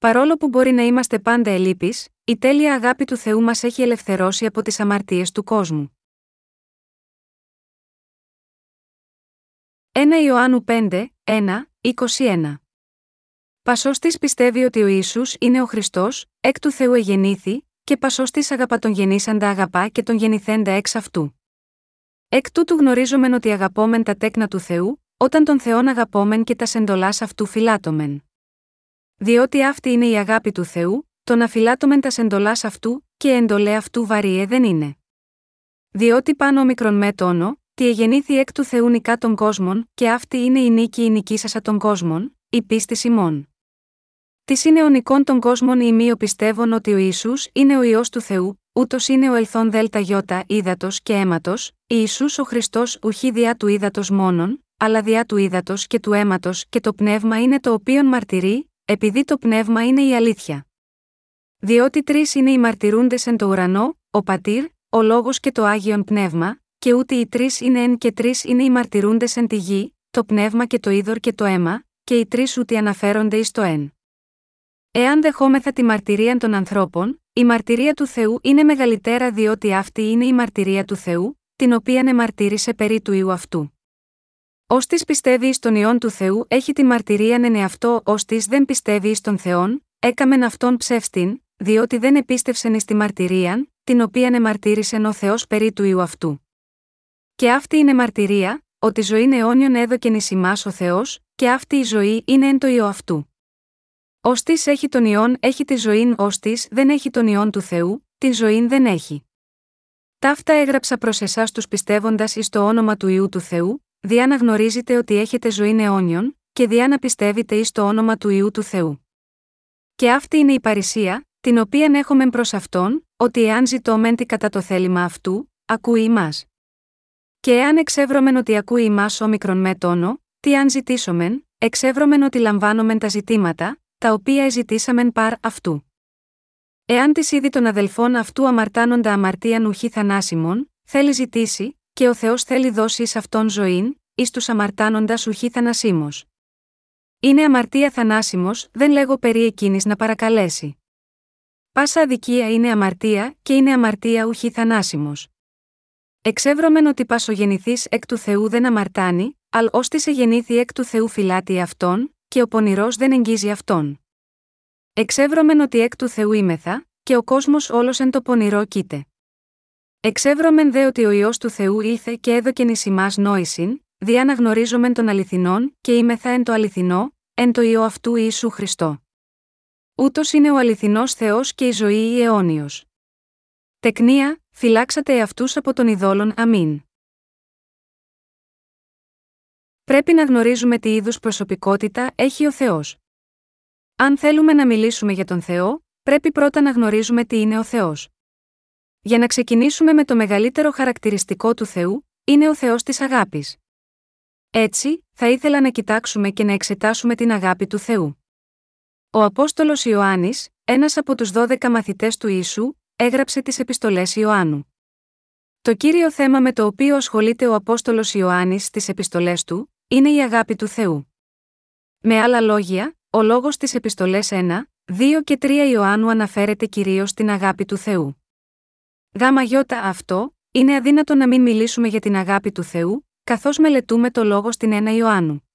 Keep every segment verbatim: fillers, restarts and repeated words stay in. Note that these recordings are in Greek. Παρόλο που μπορεί να είμαστε πάντα ελλείπεις, η τέλεια αγάπη του Θεού μας έχει ελευθερώσει από τις αμαρτίες του κόσμου. Πρώτη Ιωάννου πέντε, ένα, είκοσι ένα. Πασός της πιστεύει ότι ο Ιησούς είναι ο Χριστός, εκ του Θεού εγεννήθη, και πασός της αγαπά τον γεννήσαντα αγαπά και τον γεννηθέντα εξ αυτού. Εκ τούτου γνωρίζομεν ότι αγαπόμεν τα τέκνα του Θεού, όταν τον Θεόν αγαπόμεν και τας εντολάς αυτού φυλάτομεν. Διότι αυτή είναι η αγάπη του Θεού, το να φυλάτομεν τας εντολάς αυτού, και εντολέ αυτού βαρύε δεν είναι. Διότι πάνω μικρον με τόνο, τι εγεννήθη εκ του Θεού νικά των κόσμων, και αυτή είναι η νίκη η νικήσασα των κόσμων, η πίστη ημών. Της είναι ο νικών των κόσμων η μοίω πιστεύων ότι ο Ιησούς είναι ο Υιός του Θεού, ούτως είναι ο ελθόν δέλτα γιώτα ύδατος και αίματος, Ιησούς ο Χριστός ουχή διά του ύδατος μόνον, αλλά διά του ύδατος και του αίματος και το πνεύμα είναι το οποίον μαρτυρεί, επειδή το πνεύμα είναι η αλήθεια. Διότι τρεις είναι οι μαρτυρούντες εν το ουρανό, ο Πατήρ, ο Λόγος και το Άγιον Πνεύμα, και ούτε οι τρεις είναι εν και τρεις είναι οι μαρτυρούντες εν τη γη, το πνεύμα και το είδωρ και το αίμα, και οι τρεις ούτε αναφέρονται εις το εν. Εάν δεχόμεθα τη μαρτυρία των ανθρώπων, η μαρτυρία του Θεού είναι μεγαλυτέρα διότι αυτή είναι η μαρτυρία του Θεού, την οποίαν εμαρτύρησε περί του Υιού αυτού. Ως της πιστεύει στον Υιόν του Θεού έχει τη μαρτυρίαν εν εαυτό, ως της δεν πιστεύει στον Θεόν, έκαμεν αυτόν ψεύστην, διότι δεν επίστευσεν εις τη μαρτυρίαν, την οποίαν εμαρτύρησεν ο Θεός περί του Υιού αυτού. Και αυτή είναι μαρτυρία, ότι ζωήν αιώνιον έδωκεν εις ημάς ο Θεός, και αυτή η ζωή είναι εν το Υιό αυτού. Ως της έχει τον Υιόν έχει τη ζωήν, ως της δεν έχει τον Υιόν του Θεού, την ζωήν δεν έχει. Ταύτα έγραψα προς εσάς τους πιστεύοντας εις το όνομα του Υιού του Θεού, διά να γνωρίζετε ότι έχετε ζωήν αιώνιον, και διά να πιστεύετε εις το όνομα του Υιού του Θεού. Και αυτή είναι η παρησία, την οποίαν έχομεν προς αυτόν, ότι εάν ζητώμεν τι κατά το θέλημα αυτού, ακούει ημάς. Και εάν εξεύρωμεν ότι ακούει ημάς όμικρον με τόνο, τι αν ζητήσομεν, εξεύρωμεν ότι λαμβάνομεν τα ζητήματα, τα οποία εζητήσαμεν παρ' αυτού. Εάν τη είδη των αδελφών αυτού αμαρτάνοντα αμαρτίαν ουχή θανάσιμον, θέλει ζητήσει, και ο Θεός θέλει δώσει εις αυτόν ζωήν, εις τους αμαρτάνοντας ουχή θανάσιμος. Είναι αμαρτία θανάσιμος, δεν λέγω περί εκείνης να παρακαλέσει. Πάσα αδικία είναι αμαρτία, και είναι αμαρτία ουχή θανάσιμος. Εξεύρωμεν ότι πασογεννηθής εκ του Θεού δεν αμαρτάνει, αλ ως της εγεννήθη εκ του Θεού φυλάτη αυτόν, και ο πονηρός δεν εγγίζει αυτόν. Εξεύρωμεν ότι εκ του Θεού είμεθα, και ο κόσμος όλος εν το πονηρό κείται. Εξεύρωμεν δε ότι ο Υιός του Θεού ήλθε και έδωκεν εις ημάς νόησιν, διά να γνωρίζομεν των αληθινών, και είμεθα εν το αληθινό, εν το Υιό αυτού Ιησού Χριστό. Ούτως είναι ο αληθινός Θεός και η ζωή η αιώνιος. Τεκνία, φυλάξατε αυτούς από τον ειδόλων, αμήν. Πρέπει να γνωρίζουμε τι είδους προσωπικότητα έχει ο Θεός. Αν θέλουμε να μιλήσουμε για τον Θεό, πρέπει πρώτα να γνωρίζουμε τι είναι ο Θεός. Για να ξεκινήσουμε με το μεγαλύτερο χαρακτηριστικό του Θεού, είναι ο Θεός της αγάπης. Έτσι, θα ήθελα να κοιτάξουμε και να εξετάσουμε την αγάπη του Θεού. Ο Απόστολος Ιωάννης, ένας από τους δώδεκα μαθητές του Ιησού, έγραψε τις Επιστολές Ιωάννου. Το κύριο θέμα με το οποίο ασχολείται ο Απόστολος Ιωάννης στις Επιστολές του, είναι η αγάπη του Θεού. Με άλλα λόγια, ο λόγος στις Επιστολές ένα, δύο και τρία Ιωάννου αναφέρεται κυρίως στην αγάπη του Θεού. Γάμα γιώτα αυτό, είναι αδύνατο να μην μιλήσουμε για την αγάπη του Θεού, καθώς μελετούμε το λόγο στην πρώτη Ιωάννου.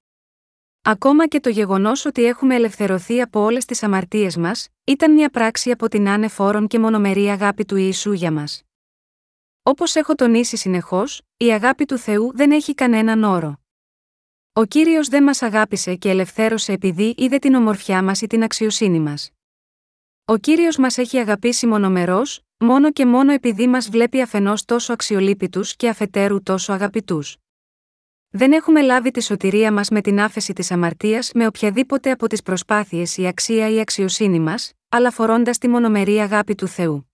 Ακόμα και το γεγονός ότι έχουμε ελευθερωθεί από όλες τις αμαρτίες μας, ήταν μια πράξη από την ανεφόρον και μονομερή αγάπη του Ιησού για μας. Όπως έχω τονίσει συνεχώς, η αγάπη του Θεού δεν έχει κανέναν όρο. Ο Κύριος δεν μας αγάπησε και ελευθέρωσε επειδή είδε την ομορφιά μας ή την αξιοσύνη μας. Ο Κύριος μας έχει αγαπήσει μονομερός, μόνο και μόνο επειδή μας βλέπει αφενός τόσο αξιολύπητους και αφετέρου τόσο αγαπητούς. Δεν έχουμε λάβει τη σωτηρία μας με την άφεση της αμαρτίας με οποιαδήποτε από τις προσπάθειες η αξία ή η αξιοσύνη μας, αλλά φορώντας τη μονομερή αγάπη του Θεού.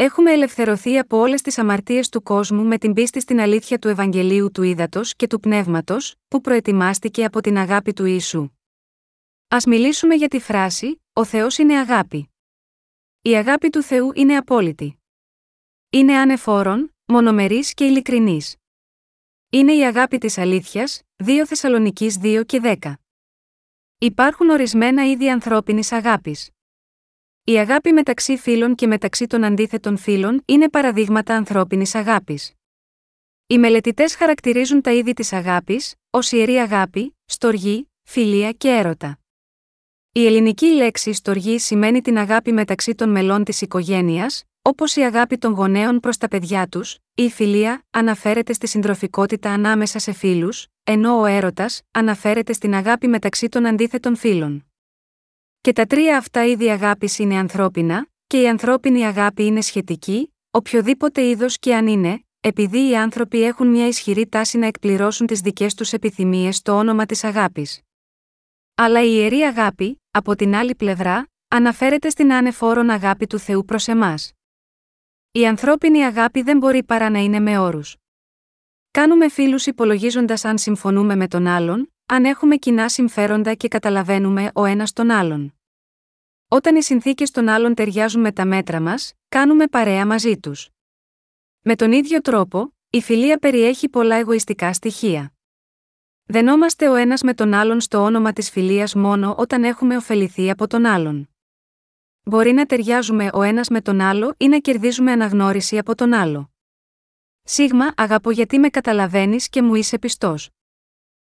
Έχουμε ελευθερωθεί από όλες τις αμαρτίες του κόσμου με την πίστη στην αλήθεια του Ευαγγελίου του Ήδατος και του Πνεύματος, που προετοιμάστηκε από την αγάπη του Ιησού. Ας μιλήσουμε για τη φράση «Ο Θεός είναι αγάπη». Η αγάπη του Θεού είναι απόλυτη. Είναι ανεφόρον, μονομερής και ειλικρινής. Είναι η αγάπη της αλήθειας, δύο Θεσσαλονικείς δύο και δέκα. Υπάρχουν ορισμένα είδη ανθρώπινης αγάπης. Η αγάπη μεταξύ φίλων και μεταξύ των αντίθετων φίλων είναι παραδείγματα ανθρώπινης αγάπης. Οι μελετητές χαρακτηρίζουν τα είδη της αγάπης ως ιερή αγάπη, στοργή, φιλία και έρωτα. Η ελληνική λέξη στοργή σημαίνει την αγάπη μεταξύ των μελών της οικογένειας, όπως η αγάπη των γονέων προς τα παιδιά τους. Η φιλία αναφέρεται στη συντροφικότητα ανάμεσα σε φίλους, ενώ ο έρωτας αναφέρεται στην αγάπη μεταξύ των αντίθετων φίλων. Και τα τρία αυτά είδη αγάπης είναι ανθρώπινα, και η ανθρώπινη αγάπη είναι σχετική, οποιοδήποτε είδος και αν είναι, επειδή οι άνθρωποι έχουν μια ισχυρή τάση να εκπληρώσουν τις δικές τους επιθυμίες στο όνομα της αγάπης. Αλλά η ιερή αγάπη, από την άλλη πλευρά, αναφέρεται στην ανεφόρον αγάπη του Θεού προς εμάς. Η ανθρώπινη αγάπη δεν μπορεί παρά να είναι με όρους. Κάνουμε φίλους υπολογίζοντας αν συμφωνούμε με τον άλλον, αν έχουμε κοινά συμφέροντα και καταλαβαίνουμε ο ένας τον άλλον. Όταν οι συνθήκες των άλλων ταιριάζουν με τα μέτρα μας, κάνουμε παρέα μαζί τους. Με τον ίδιο τρόπο, η φιλία περιέχει πολλά εγωιστικά στοιχεία. Δενόμαστε ο ένας με τον άλλον στο όνομα της φιλίας μόνο όταν έχουμε ωφεληθεί από τον άλλον. Μπορεί να ταιριάζουμε ο ένας με τον άλλο ή να κερδίζουμε αναγνώριση από τον άλλο. Σίγμα αγαπώ γιατί με καταλαβαίνεις και μου είσαι πιστός.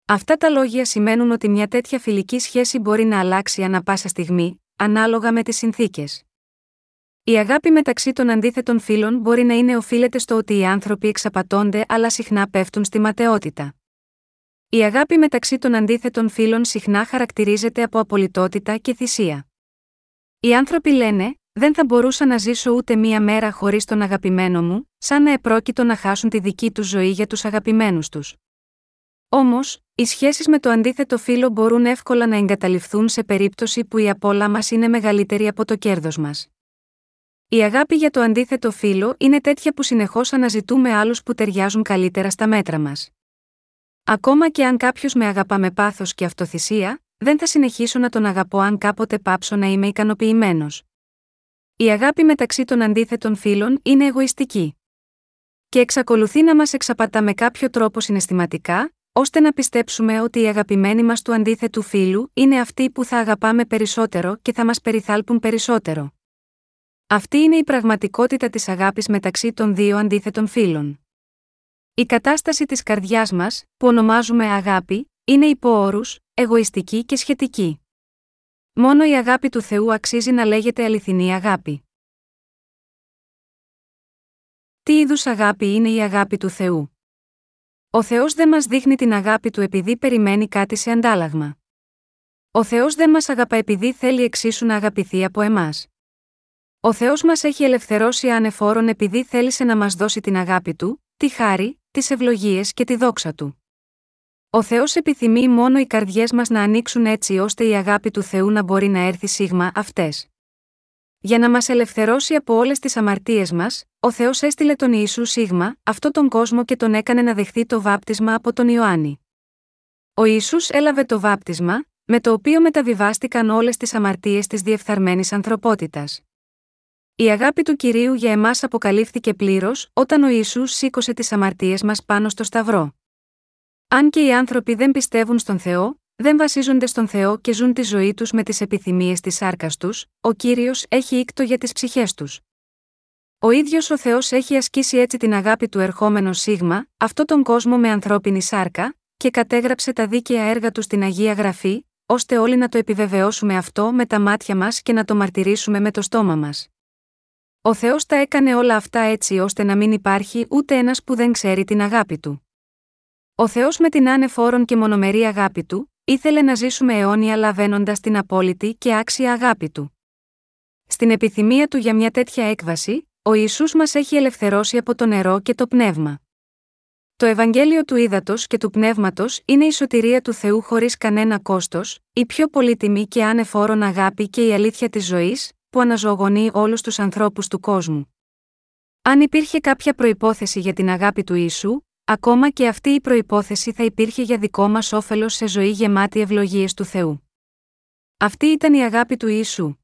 Αυτά τα λόγια σημαίνουν ότι μια τέτοια φιλική σχέση μπορεί να αλλάξει ανά πάσα στιγμή, ανάλογα με τις συνθήκες. Η αγάπη μεταξύ των αντίθετων φύλων μπορεί να είναι οφείλεται στο ότι οι άνθρωποι εξαπατώνται αλλά συχνά πέφτουν στη ματαιότητα. Η αγάπη μεταξύ των αντίθετων φύλων συχνά χαρακτηρίζεται από απολυτότητα και θυσία. Οι άνθρωποι λένε, δεν θα μπορούσα να ζήσω ούτε μία μέρα χωρίς τον αγαπημένο μου, σαν να επρόκειτο να χάσουν τη δική τους ζωή για τους αγαπημένους τους. Όμως, οι σχέσεις με το αντίθετο φύλο μπορούν εύκολα να εγκαταλειφθούν σε περίπτωση που η απώλεια μας είναι μεγαλύτερη από το κέρδος μας. Η αγάπη για το αντίθετο φύλο είναι τέτοια που συνεχώς αναζητούμε άλλους που ταιριάζουν καλύτερα στα μέτρα μας. Ακόμα και αν κάποιος με αγαπά με πάθος και αυτοθυσία, δεν θα συνεχίσω να τον αγαπώ αν κάποτε πάψω να είμαι ικανοποιημένος. Η αγάπη μεταξύ των αντίθετων φύλων είναι εγωιστική. Και εξακολουθεί να μας εξαπατά με κάποιο τρόπο συναισθηματικά, ώστε να πιστέψουμε ότι οι αγαπημένοι μας του αντίθετου φύλου είναι αυτοί που θα αγαπάμε περισσότερο και θα μας περιθάλπουν περισσότερο. Αυτή είναι η πραγματικότητα της αγάπης μεταξύ των δύο αντίθετων φύλων. Η κατάσταση της καρδιάς μας, που ονομάζουμε αγάπη, είναι υπό όρους, εγωιστική και σχετική. Μόνο η αγάπη του Θεού αξίζει να λέγεται αληθινή αγάπη. Τι είδους αγάπη είναι η αγάπη του Θεού? Ο Θεός δεν μας δείχνει την αγάπη Του επειδή περιμένει κάτι σε αντάλλαγμα. Ο Θεός δεν μας αγαπά επειδή θέλει εξίσου να αγαπηθεί από εμάς. Ο Θεός μας έχει ελευθερώσει ανεφόρον επειδή θέλησε να μας δώσει την αγάπη Του, τη χάρη, τις ευλογίες και τη δόξα Του. Ο Θεός επιθυμεί μόνο οι καρδιές μας να ανοίξουν έτσι ώστε η αγάπη του Θεού να μπορεί να έρθει σίγμα αυτές. Για να μας ελευθερώσει από όλες τις αμαρτίες μας, ο Θεός έστειλε τον Ιησού σίγμα, αυτόν τον κόσμο και τον έκανε να δεχθεί το βάπτισμα από τον Ιωάννη. Ο Ιησούς έλαβε το βάπτισμα, με το οποίο μεταβιβάστηκαν όλες τις αμαρτίες της διεφθαρμένης ανθρωπότητας. Η αγάπη του Κυρίου για εμάς αποκαλύφθηκε πλήρως όταν ο Ιησούς σήκωσε τις αμαρτίες μας πάνω στο σταυρό. Αν και οι άνθρωποι δεν πιστεύουν στον Θεό, δεν βασίζονται στον Θεό και ζουν τη ζωή τους με τις επιθυμίες της σάρκας τους, ο Κύριος έχει ίκτο για τις ψυχές τους. Ο ίδιος ο Θεός έχει ασκήσει έτσι την αγάπη του ερχόμενο σίγμα, αυτόν τον κόσμο με ανθρώπινη σάρκα, και κατέγραψε τα δίκαια έργα του στην Αγία Γραφή, ώστε όλοι να το επιβεβαιώσουμε αυτό με τα μάτια μας και να το μαρτυρήσουμε με το στόμα μας. Ο Θεός τα έκανε όλα αυτά έτσι ώστε να μην υπάρχει ούτε ένας που δεν ξέρει την αγάπη του. Ο Θεός με την ανεφόρον και μονομερή αγάπη Του, ήθελε να ζήσουμε αιώνια λαβαίνοντας την απόλυτη και άξια αγάπη Του. Στην επιθυμία Του για μια τέτοια έκβαση, ο Ιησούς μας έχει ελευθερώσει από το νερό και το πνεύμα. Το Ευαγγέλιο του ύδατος και του πνεύματος είναι η σωτηρία του Θεού χωρίς κανένα κόστος, η πιο πολύτιμη και ανεφόρον αγάπη και η αλήθεια της ζωής, που αναζωογονεί όλους τους ανθρώπους του κόσμου. Αν υπήρχε κάποια προϋπόθεση για την αγάπη του Ιησού, ακόμα και αυτή η προϋπόθεση θα υπήρχε για δικό μας όφελος σε ζωή γεμάτη ευλογίες του Θεού. Αυτή ήταν η αγάπη του Ιησού.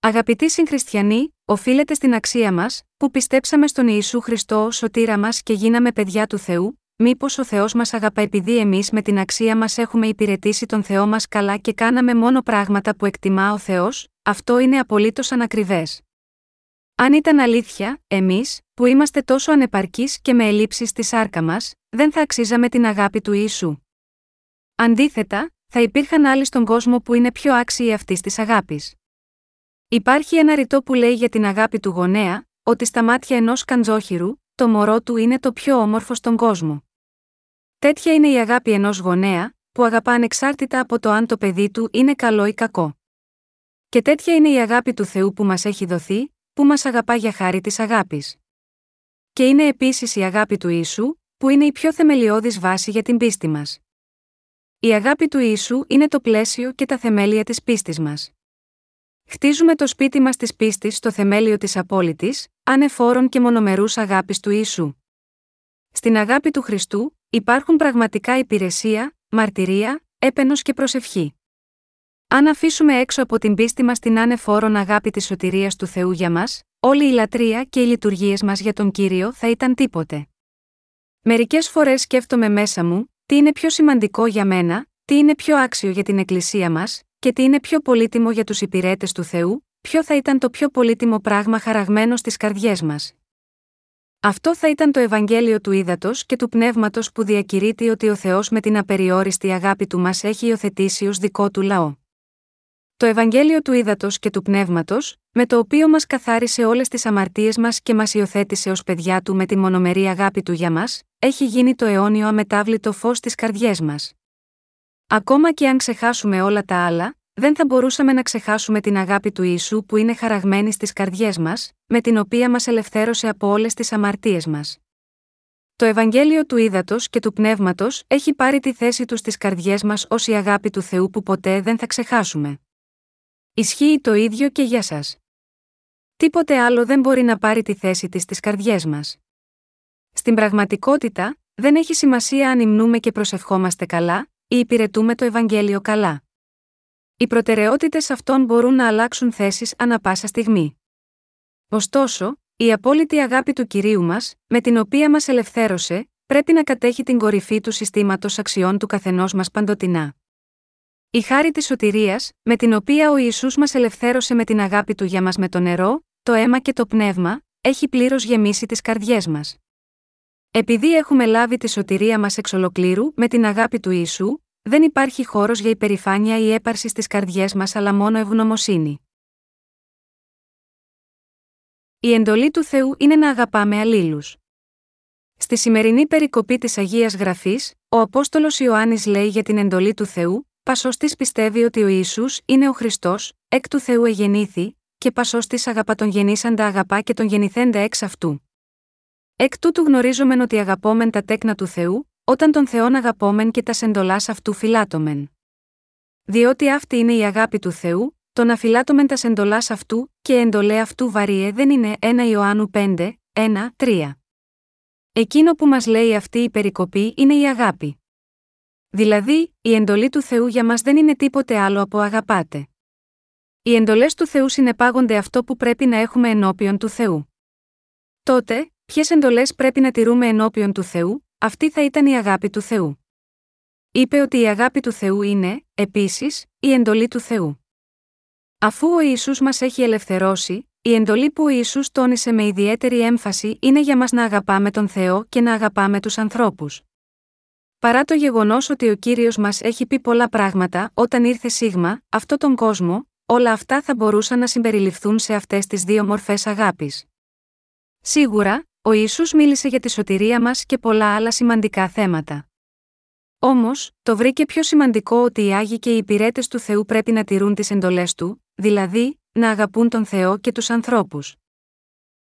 Αγαπητοί συγχριστιανοί, οφείλεται στην αξία μας, που πιστέψαμε στον Ιησού Χριστό ως σωτήρα μας και γίναμε παιδιά του Θεού, Μήπως ο Θεός μας αγαπά επειδή εμείς με την αξία μας έχουμε υπηρετήσει τον Θεό μας καλά και κάναμε μόνο πράγματα που εκτιμά ο Θεός? Αυτό είναι απολύτως ανακριβές. Αν ήταν αλήθεια, εμείς, που είμαστε τόσο ανεπαρκείς και με ελλείψεις στη σάρκα μας, δεν θα αξίζαμε την αγάπη του Ιησού. Αντίθετα, θα υπήρχαν άλλοι στον κόσμο που είναι πιο άξιοι αυτής της αγάπης. Υπάρχει ένα ρητό που λέει για την αγάπη του γονέα, ότι στα μάτια ενός καντζόχυρου, το μωρό του είναι το πιο όμορφο στον κόσμο. Τέτοια είναι η αγάπη ενός γονέα, που αγαπά ανεξάρτητα από το αν το παιδί του είναι καλό ή κακό. Και τέτοια είναι η αγάπη του Θεού που μας έχει δοθεί, που μας αγαπά για χάρη της αγάπης. Και είναι επίσης η αγάπη του Ιησού, που είναι η πιο θεμελιώδης βάση για την πίστη μας. Η αγάπη του Ιησού είναι το πλαίσιο και τα θεμέλια της πίστης μας. Χτίζουμε το σπίτι μας της πίστης στο θεμέλιο της απόλυτης, ανεφόρων και μονομερούς αγάπης του Ιησού. Στην αγάπη του Χριστού υπάρχουν πραγματικά υπηρεσία, μαρτυρία, έπαινος και προσευχή. Αν αφήσουμε έξω από την πίστη μας την ανεφόρον αγάπη της σωτηρίας του Θεού για μας, όλη η λατρεία και οι λειτουργίες μας για τον Κύριο θα ήταν τίποτε. Μερικές φορές σκέφτομαι μέσα μου, τι είναι πιο σημαντικό για μένα, τι είναι πιο άξιο για την Εκκλησία μας και τι είναι πιο πολύτιμο για τους υπηρέτες του Θεού, ποιο θα ήταν το πιο πολύτιμο πράγμα χαραγμένο στις καρδιές μας. Αυτό θα ήταν το Ευαγγέλιο του Ήδατος και του Πνεύματος που διακηρύττει ότι ο Θεός με την απεριόριστη αγάπη του μας έχει υιοθετήσει ως δικό του λαό. Το Ευαγγέλιο του Ήδατος και του Πνεύματος, με το οποίο μας καθάρισε όλες τις αμαρτίες μας και μας υιοθέτησε ως παιδιά του με τη μονομερή αγάπη του για μας, έχει γίνει το αιώνιο αμετάβλητο φως στις καρδιές μας. Ακόμα και αν ξεχάσουμε όλα τα άλλα, δεν θα μπορούσαμε να ξεχάσουμε την αγάπη του Ιησού που είναι χαραγμένη στις καρδιές μας, με την οποία μας ελευθέρωσε από όλες τις αμαρτίες μας. Το Ευαγγέλιο του Ήδατος και του Πνεύματος έχει πάρει τη θέση του στις καρδιές μας ως η αγάπη του Θεού που ποτέ δεν θα ξεχάσουμε. Ισχύει το ίδιο και για σας. Τίποτε άλλο δεν μπορεί να πάρει τη θέση της στις καρδιές μας. Στην πραγματικότητα, δεν έχει σημασία αν υμνούμε και προσευχόμαστε καλά ή υπηρετούμε το Ευαγγέλιο καλά. Οι προτεραιότητες αυτών μπορούν να αλλάξουν θέσεις ανά πάσα στιγμή. Ωστόσο, η απόλυτη αγάπη του Κυρίου μας, με την οποία μας ελευθέρωσε, πρέπει να κατέχει την κορυφή του συστήματος αξιών του καθενός μας παντοτινά. Η χάρη της σωτηρίας, με την οποία ο Ιησούς μας ελευθέρωσε με την αγάπη του για μας με το νερό, το αίμα και το πνεύμα, έχει πλήρως γεμίσει τις καρδιές μας. Επειδή έχουμε λάβει τη σωτηρία μας εξ ολοκλήρου με την αγάπη του Ιησού, δεν υπάρχει χώρος για υπερηφάνεια ή έπαρση στις καρδιές μας αλλά μόνο ευγνωμοσύνη. Η εντολή του Θεού είναι να αγαπάμε αλλήλους. Στη σημερινή περικοπή της Αγίας Γραφής, ο Απόστολος Ιωάννης λέει για την εντολή του Θεού: «Πασώστης πιστεύει ότι ο Ιησούς είναι ο Χριστός, εκ του Θεού εγεννήθη, και πασώστης αγαπά τον γεννήσαντα αγαπά και τον γεννηθέντα εξ αυτού. Εκ τούτου γνωρίζομεν ότι αγαπόμεν τα τέκνα του Θεού, όταν τον Θεόν αγαπόμεν και τας εντολάς αυτού φυλάτομεν. Διότι αυτή είναι η αγάπη του Θεού, το να φυλάτομεν τας εντολάς αυτού, και εντολέ αυτού βαριέ δεν είναι». Πρώτη Ιωάννου πέντε, ένα, τρία. Εκείνο που μας λέει αυτή η περικοπή είναι η αγάπη. Δηλαδή, η εντολή του Θεού για μας δεν είναι τίποτε άλλο από αγαπάτε. Οι εντολές του Θεού συνεπάγονται αυτό που πρέπει να έχουμε ενώπιον του Θεού. Τότε, ποιες εντολές πρέπει να τηρούμε ενώπιον του Θεού? Αυτή θα ήταν η αγάπη του Θεού. Είπε ότι η αγάπη του Θεού είναι, επίσης, η εντολή του Θεού. Αφού ο Ιησούς μας έχει ελευθερώσει, η εντολή που ο Ιησούς τόνισε με ιδιαίτερη έμφαση είναι για μας να αγαπάμε τον Θεό και να αγαπάμε τους ανθρώπους. Παρά το γεγονός ότι ο Κύριος μας έχει πει πολλά πράγματα όταν ήρθε σίγμα, αυτόν τον κόσμο, όλα αυτά θα μπορούσαν να συμπεριληφθούν σε αυτές τις δύο μορφές αγάπης. Σίγουρα, ο Ιησούς μίλησε για τη σωτηρία μας και πολλά άλλα σημαντικά θέματα. Όμως, το βρήκε πιο σημαντικό ότι οι Άγιοι και οι υπηρέτες του Θεού πρέπει να τηρούν τις εντολές του, δηλαδή, να αγαπούν τον Θεό και τους ανθρώπους.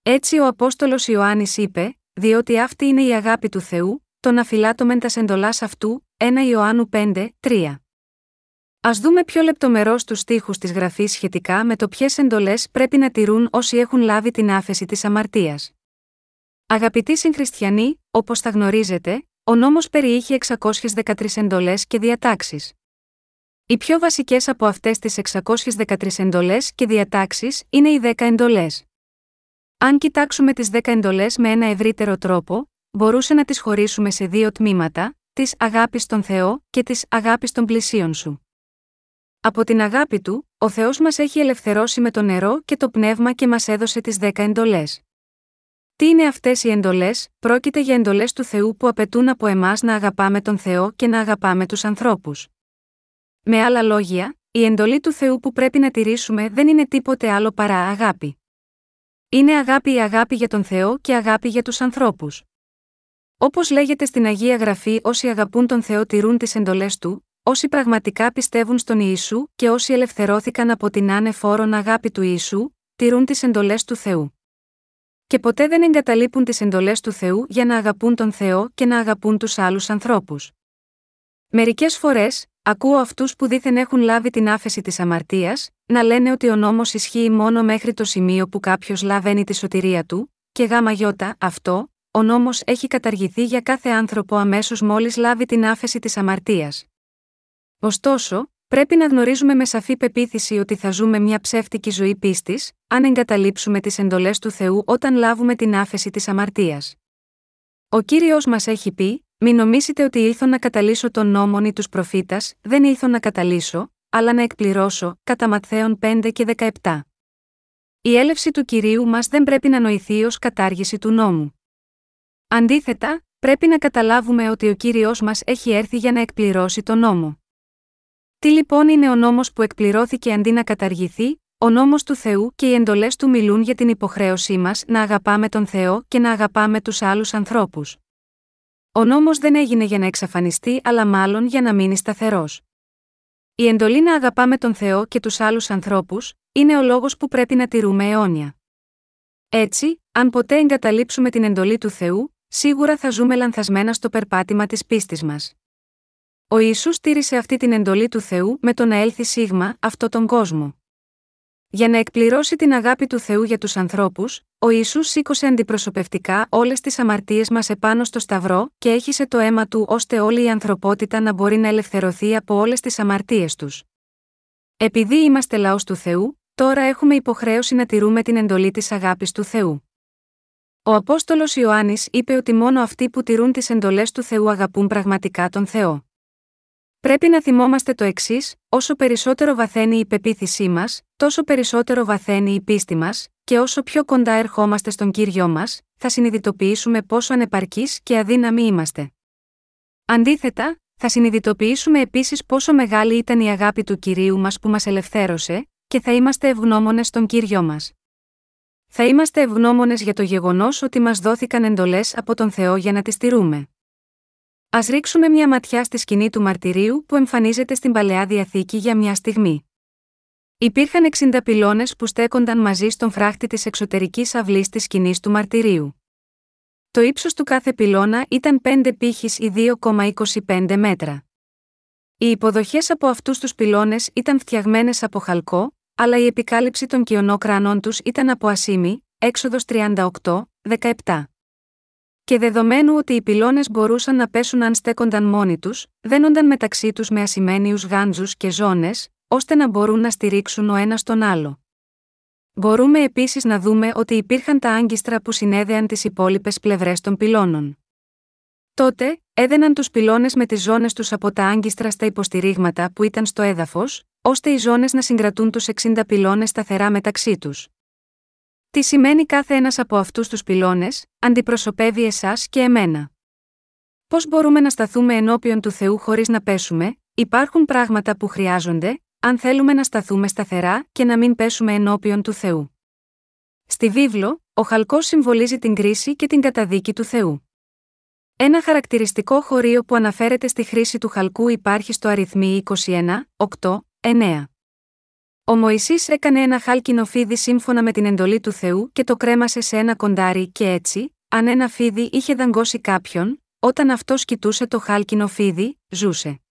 Έτσι ο Απόστολος Ιωάννης είπε: «Διότι αυτή είναι η αγάπη του Θεού, το να φυλάτομεν τας εντολάς αυτού». Πρώτη Ιωάννου πέντε, τρία. Ας δούμε πιο λεπτομερώς τους στίχους της Γραφής σχετικά με το ποιες εντολές πρέπει να τηρούν όσοι έχουν λάβει την άφεση της αμαρτίας. Αγαπητοί συγχριστιανοί, όπως θα γνωρίζετε, ο νόμος περιείχε εξακόσιες δεκατρείς εντολές και διατάξεις. Οι πιο βασικές από αυτές τις εξακόσιες δεκατρείς εντολές και διατάξεις είναι οι δέκα εντολές. Αν κοιτάξουμε τις δέκα εντολές με ένα ευρύτερο τρόπο, μπορούσε να τις χωρίσουμε σε δύο τμήματα, της αγάπης στον Θεό και της αγάπης των πλησίων σου. Από την αγάπη του, ο Θεός μας έχει ελευθερώσει με το νερό και το πνεύμα και μας έδωσε τις δέκα εντολές. Τι είναι αυτές οι εντολές? Πρόκειται για εντολές του Θεού που απαιτούν από εμάς να αγαπάμε τον Θεό και να αγαπάμε τους ανθρώπους. Με άλλα λόγια, η εντολή του Θεού που πρέπει να τηρήσουμε δεν είναι τίποτε άλλο παρά αγάπη. Είναι αγάπη η αγάπη για τον Θεό και αγάπη για τους ανθρώπους. Όπως λέγεται στην Αγία Γραφή, όσοι αγαπούν τον Θεό τηρούν τις εντολές του, όσοι πραγματικά πιστεύουν στον Ιησού και όσοι ελευθερώθηκαν από την ανεφόρον αγάπη του Ιησού, τηρούν τις εντολές του Θεού. Και ποτέ δεν εγκαταλείπουν τις εντολές του Θεού για να αγαπούν τον Θεό και να αγαπούν τους άλλους ανθρώπους. Μερικές φορές, ακούω αυτούς που δήθεν έχουν λάβει την άφεση της αμαρτίας, να λένε ότι ο νόμος ισχύει μόνο μέχρι το σημείο που κάποιος λαβαίνει τη σωτηρία του, και γάμα γιώτα αυτό, ο νόμος έχει καταργηθεί για κάθε άνθρωπο αμέσως μόλις λάβει την άφεση της αμαρτίας. Ωστόσο, πρέπει να γνωρίζουμε με σαφή πεποίθηση ότι θα ζούμε μια ψεύτικη ζωή πίστης, αν εγκαταλείψουμε τις εντολές του Θεού όταν λάβουμε την άφεση της αμαρτίας. Ο Κύριος μας έχει πει: «Μην νομίσετε ότι ήλθω να καταλύσω τον νόμον ή τους προφήτας, δεν ήλθω να καταλύσω, αλλά να εκπληρώσω», κατά Ματθαίον πέντε και δεκαεπτά. Η έλευση του Κυρίου μας δεν πρέπει να νοηθεί ως κατάργηση του νόμου. Αντίθετα, πρέπει να καταλάβουμε ότι ο Κύριος μας έχει έρθει για να εκπληρώσει τον νόμο. Τι λοιπόν είναι ο νόμος που εκπληρώθηκε αντί να καταργηθεί? Ο νόμος του Θεού και οι εντολές του μιλούν για την υποχρέωσή μας να αγαπάμε τον Θεό και να αγαπάμε τους άλλους ανθρώπους. Ο νόμος δεν έγινε για να εξαφανιστεί, αλλά μάλλον για να μείνει σταθερός. Η εντολή να αγαπάμε τον Θεό και τους άλλους ανθρώπους είναι ο λόγος που πρέπει να τηρούμε αιώνια. Έτσι, αν ποτέ εγκαταλείψουμε την εντολή του Θεού, σίγουρα θα ζούμε λανθασμένα στο περπάτημα της πίστης μας. Ο Ιησούς τήρησε αυτή την εντολή του Θεού με το να έλθει σίγμα αυτόν τον κόσμο. Για να εκπληρώσει την αγάπη του Θεού για τους ανθρώπους, ο Ιησούς σήκωσε αντιπροσωπευτικά όλες τις αμαρτίες μας επάνω στο Σταυρό και έχισε το αίμα του ώστε όλη η ανθρωπότητα να μπορεί να ελευθερωθεί από όλες τις αμαρτίες τους. Επειδή είμαστε λαός του Θεού, τώρα έχουμε υποχρέωση να τηρούμε την εντολή της αγάπης του Θεού. Ο Απόστολος Ιωάννης είπε ότι μόνο αυτοί που τηρούν τις εντολές του Θεού αγαπούν πραγματικά τον Θεό. Πρέπει να θυμόμαστε το εξής: όσο περισσότερο βαθαίνει η πεποίθησή μας, τόσο περισσότερο βαθαίνει η πίστη μας, και όσο πιο κοντά ερχόμαστε στον Κύριό μας, θα συνειδητοποιήσουμε πόσο ανεπαρκείς και αδύναμοι είμαστε. Αντίθετα, θα συνειδητοποιήσουμε επίσης πόσο μεγάλη ήταν η αγάπη του Κυρίου μας που μας ελευθέρωσε, και θα είμαστε ευγνώμονες στον Κύριό μας. Θα είμαστε ευγνώμονες για το γεγονός ότι μας δόθηκαν εντολές από τον Θεό για να τις τηρούμε. Ας ρίξουμε μια ματιά στη σκηνή του μαρτυρίου που εμφανίζεται στην Παλαιά Διαθήκη για μια στιγμή. Υπήρχαν εξήντα πυλώνες που στέκονταν μαζί στον φράχτη της εξωτερικής αυλής της σκηνής του μαρτυρίου. Το ύψος του κάθε πυλώνα ήταν πέντε πήχες ή δύο κόμμα είκοσι πέντε μέτρα. Οι υποδοχές από αυτούς τους πυλώνες ήταν φτιαγμένες από χαλκό, αλλά η επικάλυψη των κοιονόκρανών τους ήταν από ασήμι, Έξοδος τριάντα οκτώ, δεκαεπτά. Και δεδομένου ότι οι πυλώνες μπορούσαν να πέσουν αν στέκονταν μόνοι τους, δένονταν μεταξύ τους με ασημένιους γάντζους και ζώνες, ώστε να μπορούν να στηρίξουν ο ένας τον άλλο. Μπορούμε επίσης να δούμε ότι υπήρχαν τα άγκιστρα που συνέδεαν τις υπόλοιπες πλευρές των πυλώνων. Τότε, έδαιναν τους πυλώνες με τις ζώνες τους από τα άγκιστρα στα υποστηρίγματα που ήταν στο έδαφος, ώστε οι ζώνες να συγκρατούν τους εξήντα πυλώνες σταθερά μεταξύ τους. Τι σημαίνει κάθε ένας από αυτούς τους πυλώνες? Αντιπροσωπεύει εσάς και εμένα. Πώς μπορούμε να σταθούμε ενώπιον του Θεού χωρίς να πέσουμε? Υπάρχουν πράγματα που χρειάζονται, αν θέλουμε να σταθούμε σταθερά και να μην πέσουμε ενώπιον του Θεού. Στη βίβλο, ο χαλκός συμβολίζει την κρίση και την καταδίκη του Θεού. Ένα χαρακτηριστικό χωρίο που αναφέρεται στη χρήση του χαλκού υπάρχει στο αριθμί είκοσι ένα, οκτώ, εννέα. Ο Μωυσής έκανε ένα χάλκινο φίδι σύμφωνα με την εντολή του Θεού και το κρέμασε σε ένα κοντάρι, και έτσι, αν ένα φίδι είχε δαγκώσει κάποιον, όταν αυτός κοιτούσε το χάλκινο φίδι, ζούσε.